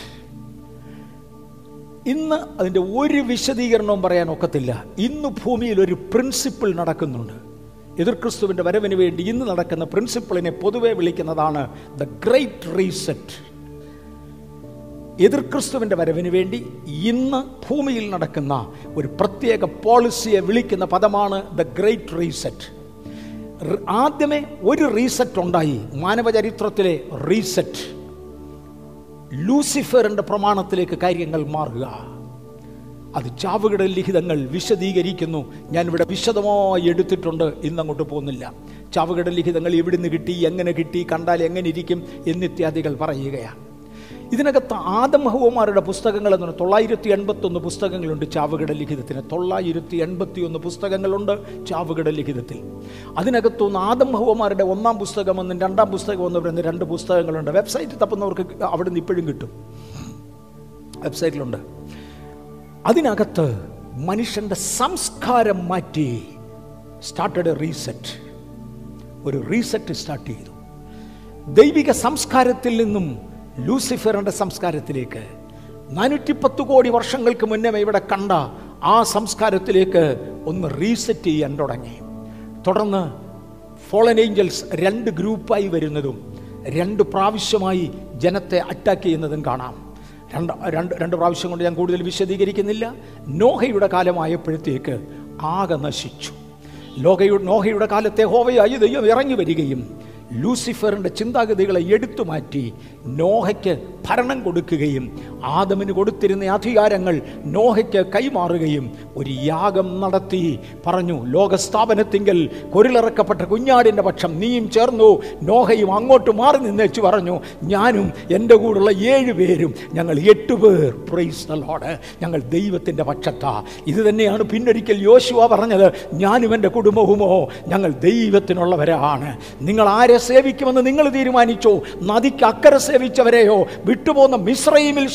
ഇന്ന് അതിൻ്റെ ഒരു വിശദീകരണവും പറയാൻ ഒക്കത്തില്ല. ഇന്ന് ഭൂമിയിൽ ഒരു പ്രിൻസിപ്പിൾ നടക്കുന്നുണ്ട്. എതിർ ക്രിസ്തുവിൻ്റെ വരവിന് വേണ്ടി ഇന്ന് നടക്കുന്ന പ്രിൻസിപ്പിളിനെ പൊതുവെ വിളിക്കുന്നതാണ് ദ ഗ്രേറ്റ് റീസെറ്റ്. എതിർ ക്രിസ്തുവിൻ്റെ വരവിന് വേണ്ടി ഇന്ന് ഭൂമിയിൽ നടക്കുന്ന ഒരു പ്രത്യേക പോളിസിയെ വിളിക്കുന്ന പദമാണ് ദ ഗ്രേറ്റ് റീസെറ്റ്. ആദ്യമേ ഒരു റീസെറ്റ് ഉണ്ടായി, മാനവചരിത്രത്തിലെ റീസെറ്റ്. ലൂസിഫറിൻ്റെ പ്രമാണത്തിലേക്ക് കാര്യങ്ങൾ മാറുക. അത് ചാവുകിട ലിഖിതങ്ങൾ വിശദീകരിക്കുന്നു. ഞാനിവിടെ വിശദമായി എടുത്തിട്ടുണ്ട്, ഇന്നങ്ങോട്ട് പോകുന്നില്ല. ചാവുകിട ലിഖിതങ്ങൾ എവിടുന്ന് കിട്ടി, എങ്ങനെ കിട്ടി, കണ്ടാൽ എങ്ങനെ ഇരിക്കും എന്നിത്യാദികൾ പറയുകയാണ്. ഇതിനകത്ത് ആദമഹവമാരുടെ പുസ്തകങ്ങൾ എന്ന് പറഞ്ഞാൽ 981 പുസ്തകങ്ങളുണ്ട് ചാവുകിട ലിഖിതത്തിന്. 981 പുസ്തകങ്ങളുണ്ട് ചാവുകിട ലിഖിതത്തിൽ. അതിനകത്തുനിന്ന് ആദമഹവമാരുടെ ഒന്നാം പുസ്തകം എന്നും രണ്ടാം പുസ്തകം എന്നും പറയുന്ന രണ്ട് പുസ്തകങ്ങളുണ്ട്. വെബ്സൈറ്റിൽ തപ്പുന്നവർക്ക് അവിടെ നിന്ന് ഇപ്പോഴും കിട്ടും, വെബ്സൈറ്റിലുണ്ട്. അതിനകത്ത് മനുഷ്യൻ്റെ സംസ്കാരം മാറ്റി സ്റ്റാർട്ടഡ് എ റീസെറ്റ്, ഒരു റീസെറ്റ് സ്റ്റാർട്ട് ചെയ്തു. ദൈവിക സംസ്കാരത്തിൽ നിന്നും ലൂസിഫറിൻ്റെ സംസ്കാരത്തിലേക്ക് 410 കോടി വർഷങ്ങൾക്ക് മുന്നേ ഇവിടെ കണ്ട ആ സംസ്കാരത്തിലേക്ക് ഒന്ന് റീസെറ്റ് ചെയ്യാൻ തുടങ്ങി. തുടർന്ന് ഫോളൻ ഏഞ്ചൽസ് 2 ഗ്രൂപ്പായി വരുന്നതും 2 പ്രാവശ്യമായി ജനത്തെ അറ്റാക്ക് ചെയ്യുന്നതും കാണാം. രണ്ട് പ്രാവശ്യം കൊണ്ട് ഞാൻ കൂടുതൽ വിശദീകരിക്കുന്നില്ല. നോഹയുടെ കാലമായപ്പോഴത്തേക്ക് ആകെ നശിച്ചു. നോഹയുടെ കാലത്തെ യഹോവയായ ദൈവം ഇറങ്ങി വരികയും ലൂസിഫറിൻ്റെ ചിന്താഗതികളെ എടുത്തു മാറ്റി നോഹയ്ക്ക് ഭരണം കൊടുക്കുകയും ആദമിന് കൊടുത്തിരുന്ന അധികാരങ്ങൾ നോഹയ്ക്ക് കൈമാറുകയും ഒരു യാഗം നടത്തി പറഞ്ഞു, ലോകസ്ഥാപനത്തിങ്കൽ കുരിലിറക്കപ്പെട്ട കുഞ്ഞാടിൻ്റെ പക്ഷം നീയും ചേർന്നു. നോഹയും അങ്ങോട്ട് മാറി നിന്നേച്ചു പറഞ്ഞു, ഞാനും എൻ്റെ കൂടെയുള്ള 7 പേരും ഞങ്ങൾ 8 പേർ. Praise the Lord. ഞങ്ങൾ ദൈവത്തിൻ്റെ പക്ഷത്താ. ഇത് തന്നെയാണ് പിന്നൊരിക്കൽ യോശുവ പറഞ്ഞത്, ഞാനും എൻ്റെ കുടുംബവുമോ ഞങ്ങൾ ദൈവത്തിനുള്ളവരാണ്. നിങ്ങൾ ആരെ സേവിക്കുമെന്ന് നിങ്ങൾ തീരുമാനിച്ചോ, നദിക്ക് അക്കരെ സേവിച്ചവരെയോ വിട്ടുപോകുന്ന മിസ്രൈമിൽ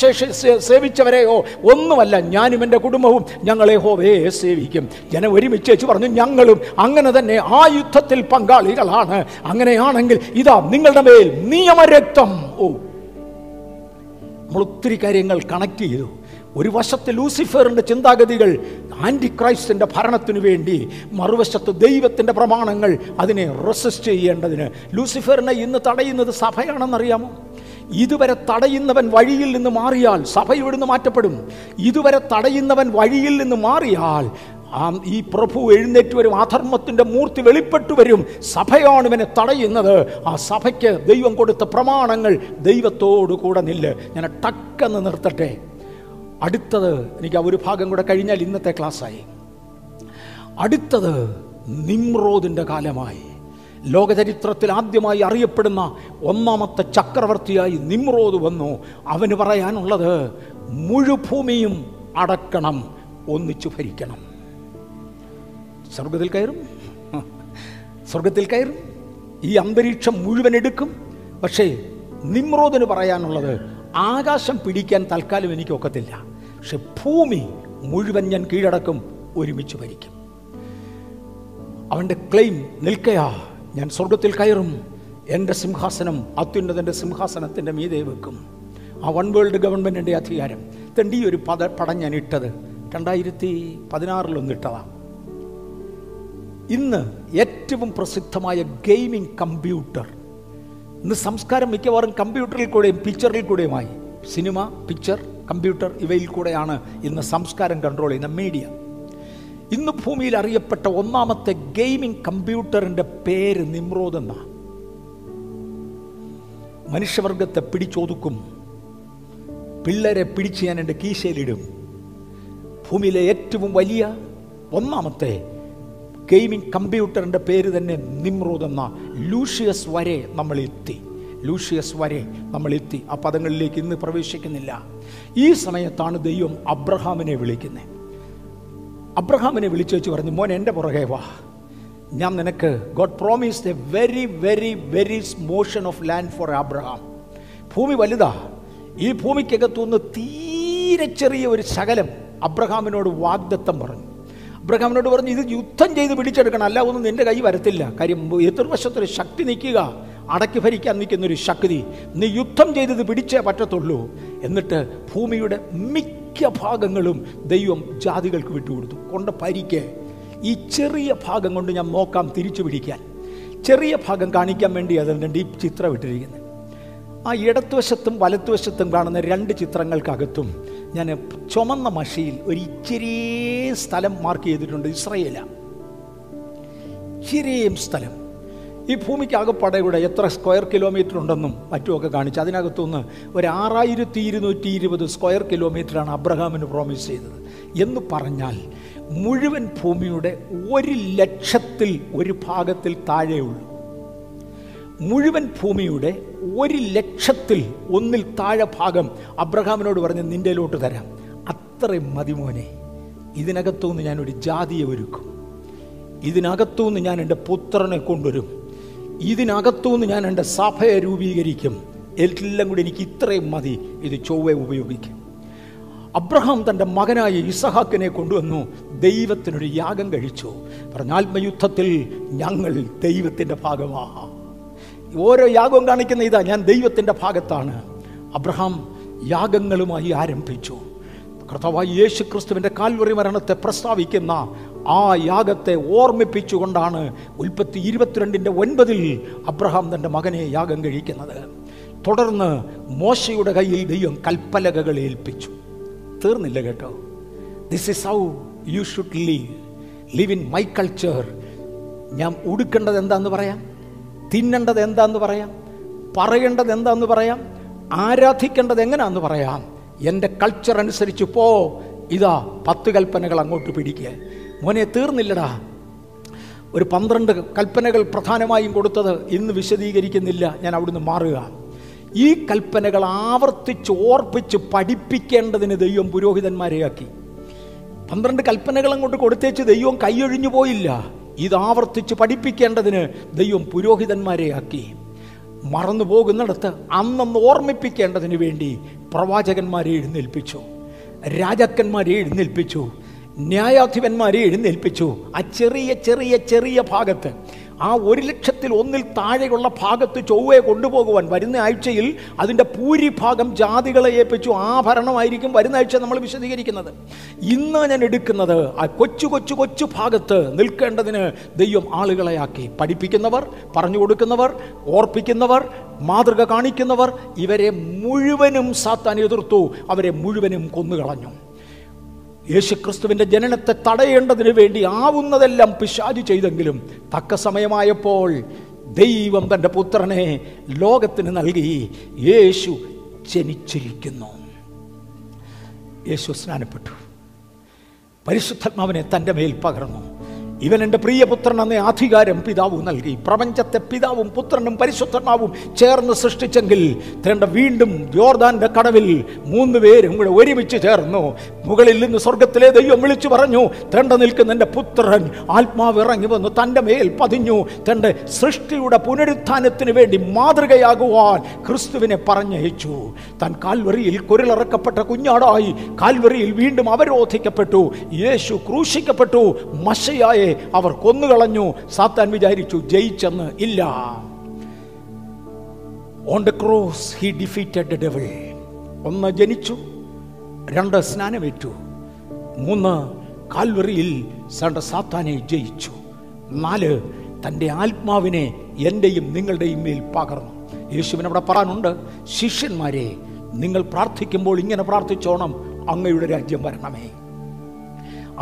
സേവിച്ചവരെയോ ഒന്നുമല്ല, ഞാനും എൻ്റെ കുടുംബവും ഞങ്ങൾ യഹോവയെ സേവിക്കും. ജനം ഒരുമിച്ച് വെച്ച് പറഞ്ഞു, ഞങ്ങളും അങ്ങനെ തന്നെ ആ യുദ്ധത്തിൽ പങ്കാളികളാണ്. അങ്ങനെയാണെങ്കിൽ ഇതാ നിങ്ങളുടെ മേൽ നിയമരക്തം. ഓ, നമ്മൾ ഒത്തിരി കാര്യങ്ങൾ കണക്ട് ചെയ്തു. ഒരു വശത്ത് ലൂസിഫറിൻ്റെ ചിന്താഗതികൾ ആൻറ്റിക്രൈസ്റ്റിൻ്റെ ഭരണത്തിനു വേണ്ടി, മറുവശത്ത് ദൈവത്തിൻ്റെ പ്രമാണങ്ങൾ അതിനെ റെസിസ്റ്റ് ചെയ്യേണ്ടതിന്. ലൂസിഫറിനെ ഇന്ന് തടയുന്നത് സഭയാണെന്നറിയാമോ? ഇതുവരെ തടയുന്നവൻ വഴിയിൽ നിന്ന് മാറിയാൽ സഭ ഇവിടുന്ന് മാറ്റപ്പെടും. ഇതുവരെ തടയുന്നവൻ വഴിയിൽ നിന്ന് മാറിയാൽ ഈ പ്രഭു എഴുന്നേറ്റ് വരും, അധർമ്മത്തിൻ്റെ മൂർത്തി വെളിപ്പെട്ടു വരും. സഭയാണ് ഇവനെ തടയുന്നത്. ആ സഭയ്ക്ക് ദൈവം കൊടുത്ത പ്രമാണങ്ങൾ ദൈവത്തോടു കൂടെ നില്ല്. ഞാൻ ടക്കെന്ന് നിർത്തട്ടെ. അടുത്തത്, എനിക്ക് ആ ഒരു ഭാഗം കൂടെ കഴിഞ്ഞാൽ ഇന്നത്തെ ക്ലാസ്സായി. അടുത്തത് നിമ്രോദിൻ്റെ കാലമായി. ലോകചരിത്രത്തിൽ ആദ്യമായി അറിയപ്പെടുന്ന ഒന്നാമത്തെ ചക്രവർത്തിയായി നിമ്രോദ് വന്നു. അവന് പറയാനുള്ളത്, മുഴുഭൂമിയും അടക്കണം, ഒന്നിച്ചു ഭരിക്കണം. സ്വർഗത്തിൽ കയറും, സ്വർഗത്തിൽ കയറും, ഈ അന്തരീക്ഷം മുഴുവൻ എടുക്കും. പക്ഷേ നിമ്രോദിന് പറയാനുള്ളത്, ആകാശം പിടിക്കാൻ തൽക്കാലം എനിക്കൊക്കത്തില്ല, പക്ഷെ ഭൂമി മുഴുവൻ ഞാൻ കീഴടക്കും, ഒരുമിച്ച് ഭരിക്കും. അവൻ്റെ ക്ലെയിം നിൽക്കയാ ഞാൻ സ്വർഗത്തിൽ കയറും, എൻ്റെ സിംഹാസനം അത്യുന്നതൻ്റെ സിംഹാസനത്തിൻ്റെ മീതെ വെക്കും. ആ വൺ വേൾഡ് ഗവൺമെൻറ്റിൻ്റെ അധികാരം. തൻ്റെ ഈ ഒരു പടം ഞാൻ ഇട്ടത് 2016 ഇന്ന് ഏറ്റവും പ്രസിദ്ധമായ ഗെയിമിംഗ് കമ്പ്യൂട്ടർ. ഇന്ന് സംസ്കാരം മിക്കവാറും കമ്പ്യൂട്ടറിൽ കൂടെയും പിക്ചറിൽ കൂടെയുമായി. സിനിമ, പിക്ചർ, കമ്പ്യൂട്ടർ ഇവയിൽ കൂടെയാണ് ഇന്ന് സംസ്കാരം കൺട്രോൾ ചെയ്യുന്ന മീഡിയ. ഇന്ന് ഭൂമിയിൽ അറിയപ്പെട്ട ഒന്നാമത്തെ ഗെയിമിംഗ് കമ്പ്യൂട്ടറിൻ്റെ പേര് നിമ്രോദ് എന്ന മനുഷ്യവർഗത്തെ പിടിച്ചൊതുക്കും, പിള്ളേരെ പിടിച്ച് ഞാൻ എൻ്റെ കീശയിലിടും. ഭൂമിയിലെ ഏറ്റവും വലിയ ഒന്നാമത്തെ ഗെയിമിംഗ് കമ്പ്യൂട്ടറിൻ്റെ പേര് തന്നെ നിമ്രോദ് എന്ന ലൂഷ്യസ് വരെ നമ്മളെത്തി. ആ പദങ്ങളിലേക്ക് ഇന്ന് പ്രവേശിക്കുന്നില്ല. ഈ സമയത്താണ് ദൈവം അബ്രഹാമിനെ വിളിക്കുന്നത്. അബ്രഹാമിനെ വിളിച്ചു പറഞ്ഞു, മോൻ എൻ്റെ പുറകെ വാ, ഞാൻ നിനക്ക് God promised a very very very motion of land for Abraham. ഭൂമി വലുതാ, ഈ ഭൂമിക്കകത്തുനിന്ന് തീരെ ചെറിയ ഒരു ശകലം അബ്രഹാമിനോട് വാഗ്ദത്തം പറഞ്ഞു. അബ്രഹാമിനോട് പറഞ്ഞു, ഇത് യുദ്ധം ചെയ്ത് പിടിച്ചെടുക്കണം, അല്ല ഒന്നും നിൻ്റെ കൈ വരത്തില്ല. കാര്യം എതിർവശത്തൊരു ശക്തി നിൽക്കുക, അടക്കി ഭരിക്കാൻ നിൽക്കുന്നൊരു ശക്തി, നീ യുദ്ധം ചെയ്തത് പിടിച്ചേ പറ്റത്തുള്ളൂ. എന്നിട്ട് ഭൂമിയുടെ മിക്ക ഭാഗങ്ങളും ദൈവം ജാതികൾക്ക് വിട്ടുകൊടുത്തു. കൊണ്ട് പരിക്ക് ഈ ചെറിയ ഭാഗം കൊണ്ട് ഞാൻ നോക്കാം തിരിച്ചു പിടിക്കാൻ. ചെറിയ ഭാഗം കാണിക്കാൻ വേണ്ടി അതിൻ്റെ ഡീപ്പ് ചിത്രം ഇട്ടിരിക്കുന്നത്. ആ ഇടത്തുവശത്തും വലത്തുവശത്തും കാണുന്ന 2 ചിത്രങ്ങൾക്കകത്തും ഞാൻ ചുമന്ന മഷിയിൽ ഒരു ഇച്ചിരി സ്ഥലം മാർക്ക് ചെയ്തിട്ടുണ്ട്. ഇസ്രായേലാണ് ഇച്ചിരി സ്ഥലം. ഈ ഭൂമിക്കാകെപ്പാടെ കൂടെ എത്ര സ്ക്വയർ കിലോമീറ്റർ ഉണ്ടെന്നും മറ്റുമൊക്കെ കാണിച്ചു. അതിനകത്തുനിന്ന് ഒരു 6220 സ്ക്വയർ കിലോമീറ്ററാണ് അബ്രഹാമിന് പ്രോമിസ് ചെയ്തത്. എന്ന് പറഞ്ഞാൽ മുഴുവൻ ഭൂമിയുടെ 100,000 ഒരു ഭാഗത്തിൽ താഴെയുള്ളൂ. മുഴുവൻ ഭൂമിയുടെ 1,00,000 താഴെ ഭാഗം അബ്രഹാമിനോട് പറഞ്ഞ് നിൻ്റെയിലോട്ട് തരാം, അത്രയും മതി മോനെ. ഇതിനകത്തുനിന്ന് ഞാനൊരു ജാതിയെ ഒരുക്കും, ഇതിനകത്തുനിന്ന് ഞാൻ എൻ്റെ പുത്രനെ കൊണ്ടുവരും, ഇതിനകത്തുനിന്ന് ഞാൻ എൻ്റെ സഭയെ രൂപീകരിക്കും, എല്ലാം കൂടി എനിക്ക് ഇത്രയും മതി, ഇത് ചൊവ്വെ ഉപയോഗിക്കും. അബ്രഹാം തൻ്റെ മകനായ ഇസഹാക്കിനെ കൊണ്ടുവന്നു, ദൈവത്തിനൊരു യാഗം കഴിച്ചു. പറഞ്ഞു, ആത്മയുദ്ധത്തിൽ ഞങ്ങൾ ദൈവത്തിൻ്റെ ഭാഗമാണ്. ഓരോ യാഗവും കാണിക്കുന്ന ഇതാ, ഞാൻ ദൈവത്തിൻ്റെ ഭാഗത്താണ്. അബ്രഹാം യാഗങ്ങളുമായി ആരംഭിച്ചു. കർത്താവായ യേശു ക്രിസ്തുവിൻ്റെ കാൽവറി മരണത്തെ പ്രസ്താവിക്കുന്ന ആ യാഗത്തെ ഓർമ്മിപ്പിച്ചുകൊണ്ടാണ് 22:9 അബ്രഹാം തൻ്റെ മകനെ യാഗം കഴിക്കുന്നത്. തുടർന്ന് മോശയുടെ കയ്യിൽ ദൈവം കൽപ്പലകകൾ ഏൽപ്പിച്ചു. തീർന്നില്ല കേട്ടോ. This is how you should live in my culture. ഞാൻ ഉടുക്കേണ്ടത് എന്താന്ന് പറയാം, തിന്നേണ്ടത് എന്താന്ന് പറയാം, പറയേണ്ടത് എന്താന്ന് പറയാം, ആരാധിക്കേണ്ടത് എങ്ങനെയാന്ന് പറയാം. എൻ്റെ കൾച്ചർ അനുസരിച്ച് പോ. ഇതാ 10 കൽപ്പനകൾ അങ്ങോട്ട് പിടിക്കുക. മോനെ തീർന്നില്ലടാ. ഒരു 12 കൽപ്പനകൾ പ്രധാനമായും കൊടുത്തത് ഇന്ന് വിശദീകരിക്കുന്നില്ല, ഞാൻ അവിടുന്ന് മാറുക. ഈ കൽപ്പനകൾ ആവർത്തിച്ച് ഓർപ്പിച്ച് പഠിപ്പിക്കേണ്ടതിന് ദൈവം പുരോഹിതന്മാരെയാക്കി. 12 കൽപ്പനകൾ അങ്ങോട്ട് കൊടുത്തേച്ച് ദൈവം കൈയൊഴിഞ്ഞു പോയില്ല. ഇതാവർത്തിച്ച് പഠിപ്പിക്കേണ്ടതിന് ദൈവം പുരോഹിതന്മാരെയാക്കി. മറന്നു പോകുന്നിടത്ത് അന്നന്ന് ഓർമ്മിപ്പിക്കേണ്ടതിന് വേണ്ടി പ്രവാചകന്മാരെ എഴുന്നേൽപ്പിച്ചു, രാജാക്കന്മാരെ എഴുന്നേൽപ്പിച്ചു, ന്യായാധിപന്മാരെ എഴുന്നേൽപ്പിച്ചു. ആ ചെറിയ ചെറിയ ചെറിയ ഭാഗത്ത്, ആ 1,00,000 താഴെയുള്ള ഭാഗത്ത് ചൊവ്വയെ കൊണ്ടുപോകുവാൻ വരുന്ന ആഴ്ചയിൽ അതിൻ്റെ ഭൂരിഭാഗം ജാതികളെ ഏൽപ്പിച്ചു. ആ ഭരണമായിരിക്കും വരുന്ന ആഴ്ച നമ്മൾ വിശദീകരിക്കുന്നത്. ഇന്ന് ഞാൻ എടുക്കുന്നത് ആ കൊച്ചു കൊച്ചു കൊച്ചു ഭാഗത്ത് നിൽക്കേണ്ടതിന് ദൈവം ആളുകളെ ആക്കി. പഠിപ്പിക്കുന്നവർ, പറഞ്ഞു കൊടുക്കുന്നവർ, ഓർപ്പിക്കുന്നവർ, മാതൃക കാണിക്കുന്നവർ, ഇവരെ മുഴുവനും സാത്താൻ എതിർത്തു, അവരെ മുഴുവനും കൊന്നുകളഞ്ഞു. യേശുക്രിസ്തുവിൻ്റെ ജനനത്തെ തടയേണ്ടതിന് വേണ്ടി ആവുന്നതെല്ലാം പിശാച് ചെയ്തെങ്കിലും തക്ക സമയമായപ്പോൾ ദൈവം തൻ്റെ പുത്രനെ ലോകത്തിന് നൽകി. യേശു ജനിച്ചിരിക്കുന്നു. യേശു സ്നാനപ്പെട്ടു, പരിശുദ്ധാത്മാവിനെ തൻ്റെ മേൽ പകർന്നു. ഇവൻ എൻ്റെ പ്രിയപുത്രൻ എന്ന അധികാരം പിതാവ് നൽകി. പ്രപഞ്ചത്തെ പിതാവും പുത്രനും പരിശുദ്ധനാവും ചേർന്ന് സൃഷ്ടിച്ചെങ്കിൽ തേണ്ട വീണ്ടും ജോർദാൻ്റെ കടവിൽ മൂന്ന് പേരും കൂടെ ഒരുമിച്ച് ചേർന്നു. മുകളിൽ നിന്ന് സ്വർഗത്തിലെ ദൈവം വിളിച്ചു പറഞ്ഞു, തേണ്ട നിൽക്കുന്ന എൻ്റെ പുത്രൻ. ആത്മാവ് ഇറങ്ങി വന്നു തൻ്റെ മേൽ പതിഞ്ഞു. തൻ്റെ സൃഷ്ടിയുടെ പുനരുത്ഥാനത്തിന് വേണ്ടി മാതൃകയാകുവാൻ ക്രിസ്തുവിനെ പറഞ്ഞയച്ചു. താൻ കാൽവറിയിൽ കുരിലിറക്കപ്പെട്ട കുഞ്ഞാടായി കാൽവറിയിൽ വീണ്ടും അവരോധിക്കപ്പെട്ടു. യേശു ക്രൂശിക്കപ്പെട്ടു. മശയായെ അവർ കൊന്നുകളഞ്ഞു. സാത്താൻ വിചാരിച്ചു ജയിച്ചെന്ന്. ഇല്ല. On the cross he defeated the devil. ഒന്ന് ജനിച്ചു, രണ്ട് സ്നാനമേറ്റു, മൂന്ന് കാൽവറിയിൽ സാത്താനെ ജയിച്ചു, നാല് തൻ്റെ ആത്മാവിനെ എൻ്റെയും നിങ്ങളുടെയും മേൽ പകർന്നു. യേശുവിന് അവിടെ പറയാനുണ്ട്, ശിഷ്യന്മാരെ നിങ്ങൾ പ്രാർത്ഥിക്കുമ്പോൾ ഇങ്ങനെ പ്രാർത്ഥിച്ചോണം, അങ്ങയുടെ രാജ്യം വരണമേ.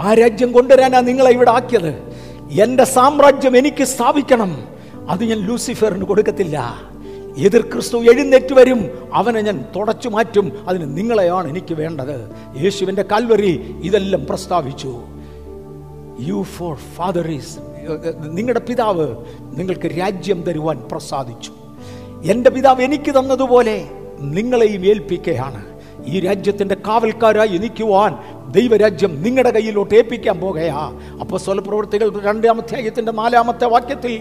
ആ രാജ്യം കൊണ്ടുവരാനാണ് നിങ്ങളെ ഇവിടെ ആക്കിയത്. എൻ്റെ സാമ്രാജ്യം എനിക്ക് സ്ഥാപിക്കണം. അത് ഞാൻ ലൂസിഫറിന് കൊടുക്കത്തില്ല. എതിർ ക്രിസ്തു എഴുന്നേറ്റ് വരും, അവനെ ഞാൻ തുടച്ചു മാറ്റും. അതിന് നിങ്ങളെയാണ് എനിക്ക് വേണ്ടത്. യേശുവിൻ്റെ കാൽവറി ഇതെല്ലാം പ്രസ്താവിച്ചു. യു ഫോർ ഫാദർ ഈസ്, നിങ്ങളുടെ പിതാവ് നിങ്ങൾക്ക് രാജ്യം തരുവാൻ പ്രസാദിച്ചു. എൻ്റെ പിതാവ് എനിക്ക് തന്നതുപോലെ നിങ്ങളെയും ഏൽപ്പിക്കുകയാണ്. ഈ രാജ്യത്തിൻ്റെ കാവൽക്കാരായി നിൽക്കുവാൻ ദൈവരാജ്യം നിങ്ങളുടെ കയ്യിലോട്ട് ഏൽപ്പിക്കാൻ പോകുകയാ. അപ്പോസ്തല പ്രവൃത്തികൾ 2-ാം അധ്യായത്തിൻ്റെ 4-ാമത്തെ വാക്യത്തിൽ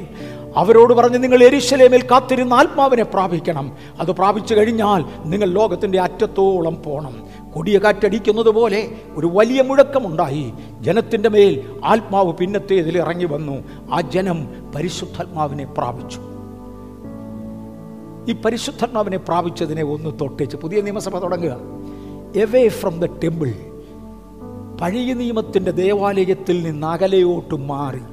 അവരോട് പറഞ്ഞ്, നിങ്ങൾ യെരൂശലേമിൽ കാത്തിരുന്ന ആത്മാവിനെ പ്രാപിക്കണം. അത് പ്രാപിച്ചു കഴിഞ്ഞാൽ നിങ്ങൾ ലോകത്തിൻ്റെ അറ്റത്തോളം പോകണം. കൊടിയ കാറ്റടിക്കുന്നത് പോലെ ഒരു വലിയ മുഴക്കമുണ്ടായി. ജനത്തിൻ്റെ മേൽ ആത്മാവ് പിന്നത്തേതിൽ ഇറങ്ങി വന്നു. ആ ജനം പരിശുദ്ധാത്മാവിനെ പ്രാപിച്ചു. ഈ പരിശുദ്ധാത്മാവിനെ പ്രാപിച്ചതിനെ ഒന്ന് തൊട്ടേച്ച് പുതിയ നിയമസഭ തുടങ്ങുക. എവേ ഫ്രം ദ ടെമ്പിൾ, പഴയ നിയമത്തിൻ്റെ ദേവാലയത്തിൽ നിന്ന് അകലെയോട്ട് മാറി.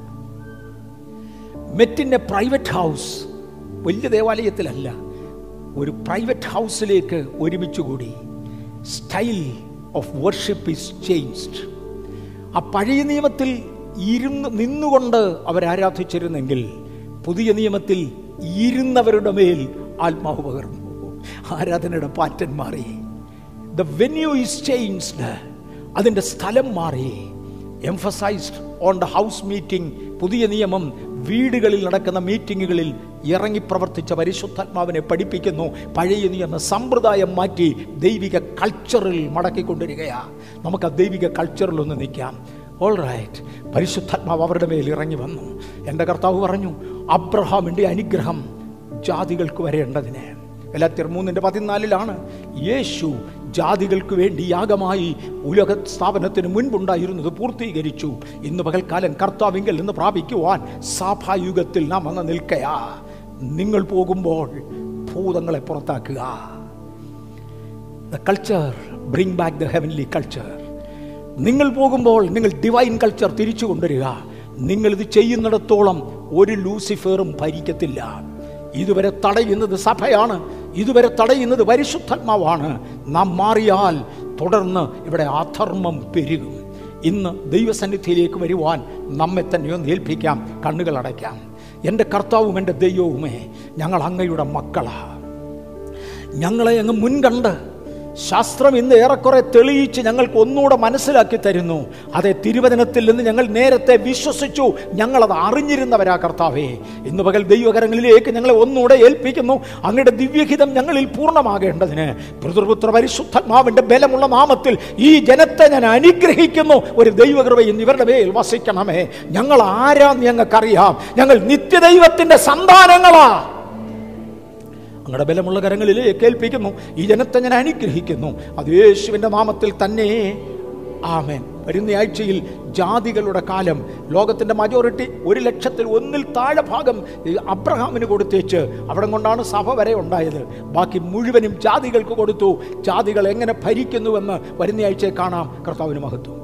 മെറ്റിൻ്റെ പ്രൈവറ്റ് ഹൗസ്, വലിയ ദേവാലയത്തിലല്ല, ഒരു പ്രൈവറ്റ് ഹൗസിലേക്ക് ഒരുമിച്ച് കൂടി. Style of worship is changed. ആ പഴയ നിയമത്തിൽ നിന്നുകൊണ്ട് അവരാരാധിച്ചിരുന്നെങ്കിൽ പുതിയ നിയമത്തിൽ ഇരുന്നവരുടെ മേൽ ആത്മാവ് പകർന്നു. ആരാധനയുടെ പാറ്റേൺ മാറി. The venue is changed. അതിൻ്റെ സ്ഥലം മാറി. Emphasized on the house meeting. പുതിയ നിയമം വീടുകളിൽ നടക്കുന്ന മീറ്റിങ്ങുകളിൽ ഇറങ്ങി പ്രവർത്തിച്ച പരിശുദ്ധാത്മാവിനെ പഠിപ്പിക്കുന്നു. പഴയ നിയമ സമ്പ്രദായം മാറ്റി ദൈവിക കൾച്ചറിൽ മടക്കിക്കൊണ്ടിരിക്കുകയാണ്. നമുക്ക് ആ ദൈവിക കൾച്ചറിലൊന്ന് നിൽക്കാം. All right. പരിശുദ്ധാത്മാവ് അവരുടെ മേൽ ഇറങ്ങി വന്നു. എൻ്റെ കർത്താവ് പറഞ്ഞു, അബ്രഹാമിൻ്റെ അനുഗ്രഹം ജാതികൾക്ക് വരേണ്ടതിന്. 3:14 യേശു ജാതികൾക്ക് വേണ്ടി യാഗമായി ഉലക സ്ഥാപനത്തിന് മുൻപുണ്ടായിരുന്നത് പൂർത്തീകരിച്ചു. ഇന്ന് പകൽക്കാലം കർത്താവിങ്കൽ നിന്ന് പ്രാപിക്കുവാൻ സഭായുഗത്തിൽ നാം അങ്ങ് നിൽക്കയാ. നിങ്ങൾ പോകുമ്പോൾ ഭൂതങ്ങളെ പുറത്താക്കുക. The culture bring back the heavenly culture. നിങ്ങൾ പോകുമ്പോൾ നിങ്ങൾ ഡിവൈൻ കൾച്ചർ തിരിച്ചു കൊണ്ടുവരിക. നിങ്ങളിത് ചെയ്യുന്നിടത്തോളം ഒരു ലൂസിഫറും ഭരിക്കത്തില്ല. ഇതുവരെ തടയുന്നത് സഭയാണ്, ഇതുവരെ തടയുന്നത് പരിശുദ്ധാത്മാവാണ്. നാം മാറിയാൽ തുടർന്ന് ഇവിടെ അധർമ്മം പെരുകും. ഇന്ന് ദൈവസന്നിധിയിലേക്ക് വരുവാൻ നമ്മെ തന്നെ ഒന്ന് ഏൽപ്പിക്കാം. കണ്ണുകൾ അടയ്ക്കാം. എൻ്റെ കർത്താവും എൻ്റെ ദൈവവുമേ, ഞങ്ങൾ അങ്ങയുടെ മക്കളാണ്. ഞങ്ങളെ അങ്ങ് മുൻകണ്ട് ശാസ്ത്രം ഇന്ന് ഏറെക്കുറെ തെളിയിച്ച് ഞങ്ങൾക്ക് ഒന്നുകൂടെ മനസ്സിലാക്കി തരുന്നു. അതേ തിരുവചനത്തിൽ നിന്ന് ഞങ്ങൾ നേരത്തെ വിശ്വസിച്ചു, ഞങ്ങളത് അറിഞ്ഞിരുന്നവരാ കർത്താവേ. ഇന്ന് പകൽ ദൈവകരങ്ങളിലേക്ക് ഞങ്ങളെ ഒന്നുകൂടെ ഏൽപ്പിക്കുന്നു. അങ്ങയുടെ ദിവ്യഹിതം ഞങ്ങളിൽ പൂർണ്ണമാകേണ്ടതിന് പിതൃപുത്ര പരിശുദ്ധാത്മാവിൻ്റെ ബലമുള്ള നാമത്തിൽ ഈ ജനത്തെ ഞാൻ അനുഗ്രഹിക്കുന്നു. ഒരു ദൈവകൃപയും ഇവരുടെ മേൽ വസിക്കണമേ. ഞങ്ങൾ ആരാന്ന് ഞങ്ങൾക്കറിയാം. ഞങ്ങൾ നിത്യദൈവത്തിൻ്റെ സന്താനങ്ങളാ. അങ്ങടെ ബലമുള്ള കരങ്ങളിലേക്ക് ഏൽപ്പിക്കുന്നു. ഈ ജനത്തെ ഞാൻ അനുഗ്രഹിക്കുന്നു. അത് യേശുവിൻ്റെ നാമത്തിൽ തന്നെ. ആമേൻ. വരുന്ന ആഴ്ചയിൽ ജാതികളുടെ കാലം. ലോകത്തിൻ്റെ മജോറിറ്റി 1,00,000-ൽ താഴെ ഭാഗം അബ്രഹാമിന് കൊടുത്തേച്ച് അവിടെ കൊണ്ടാണ് സഭ വരെ ഉണ്ടായത്. ബാക്കി മുഴുവനും ജാതികൾക്ക് കൊടുത്തു. ജാതികൾ എങ്ങനെ ഭരിക്കുന്നുവെന്ന് വരുന്ന ആഴ്ചയെ കാണാം. കർത്താവിന് മഹത്വം.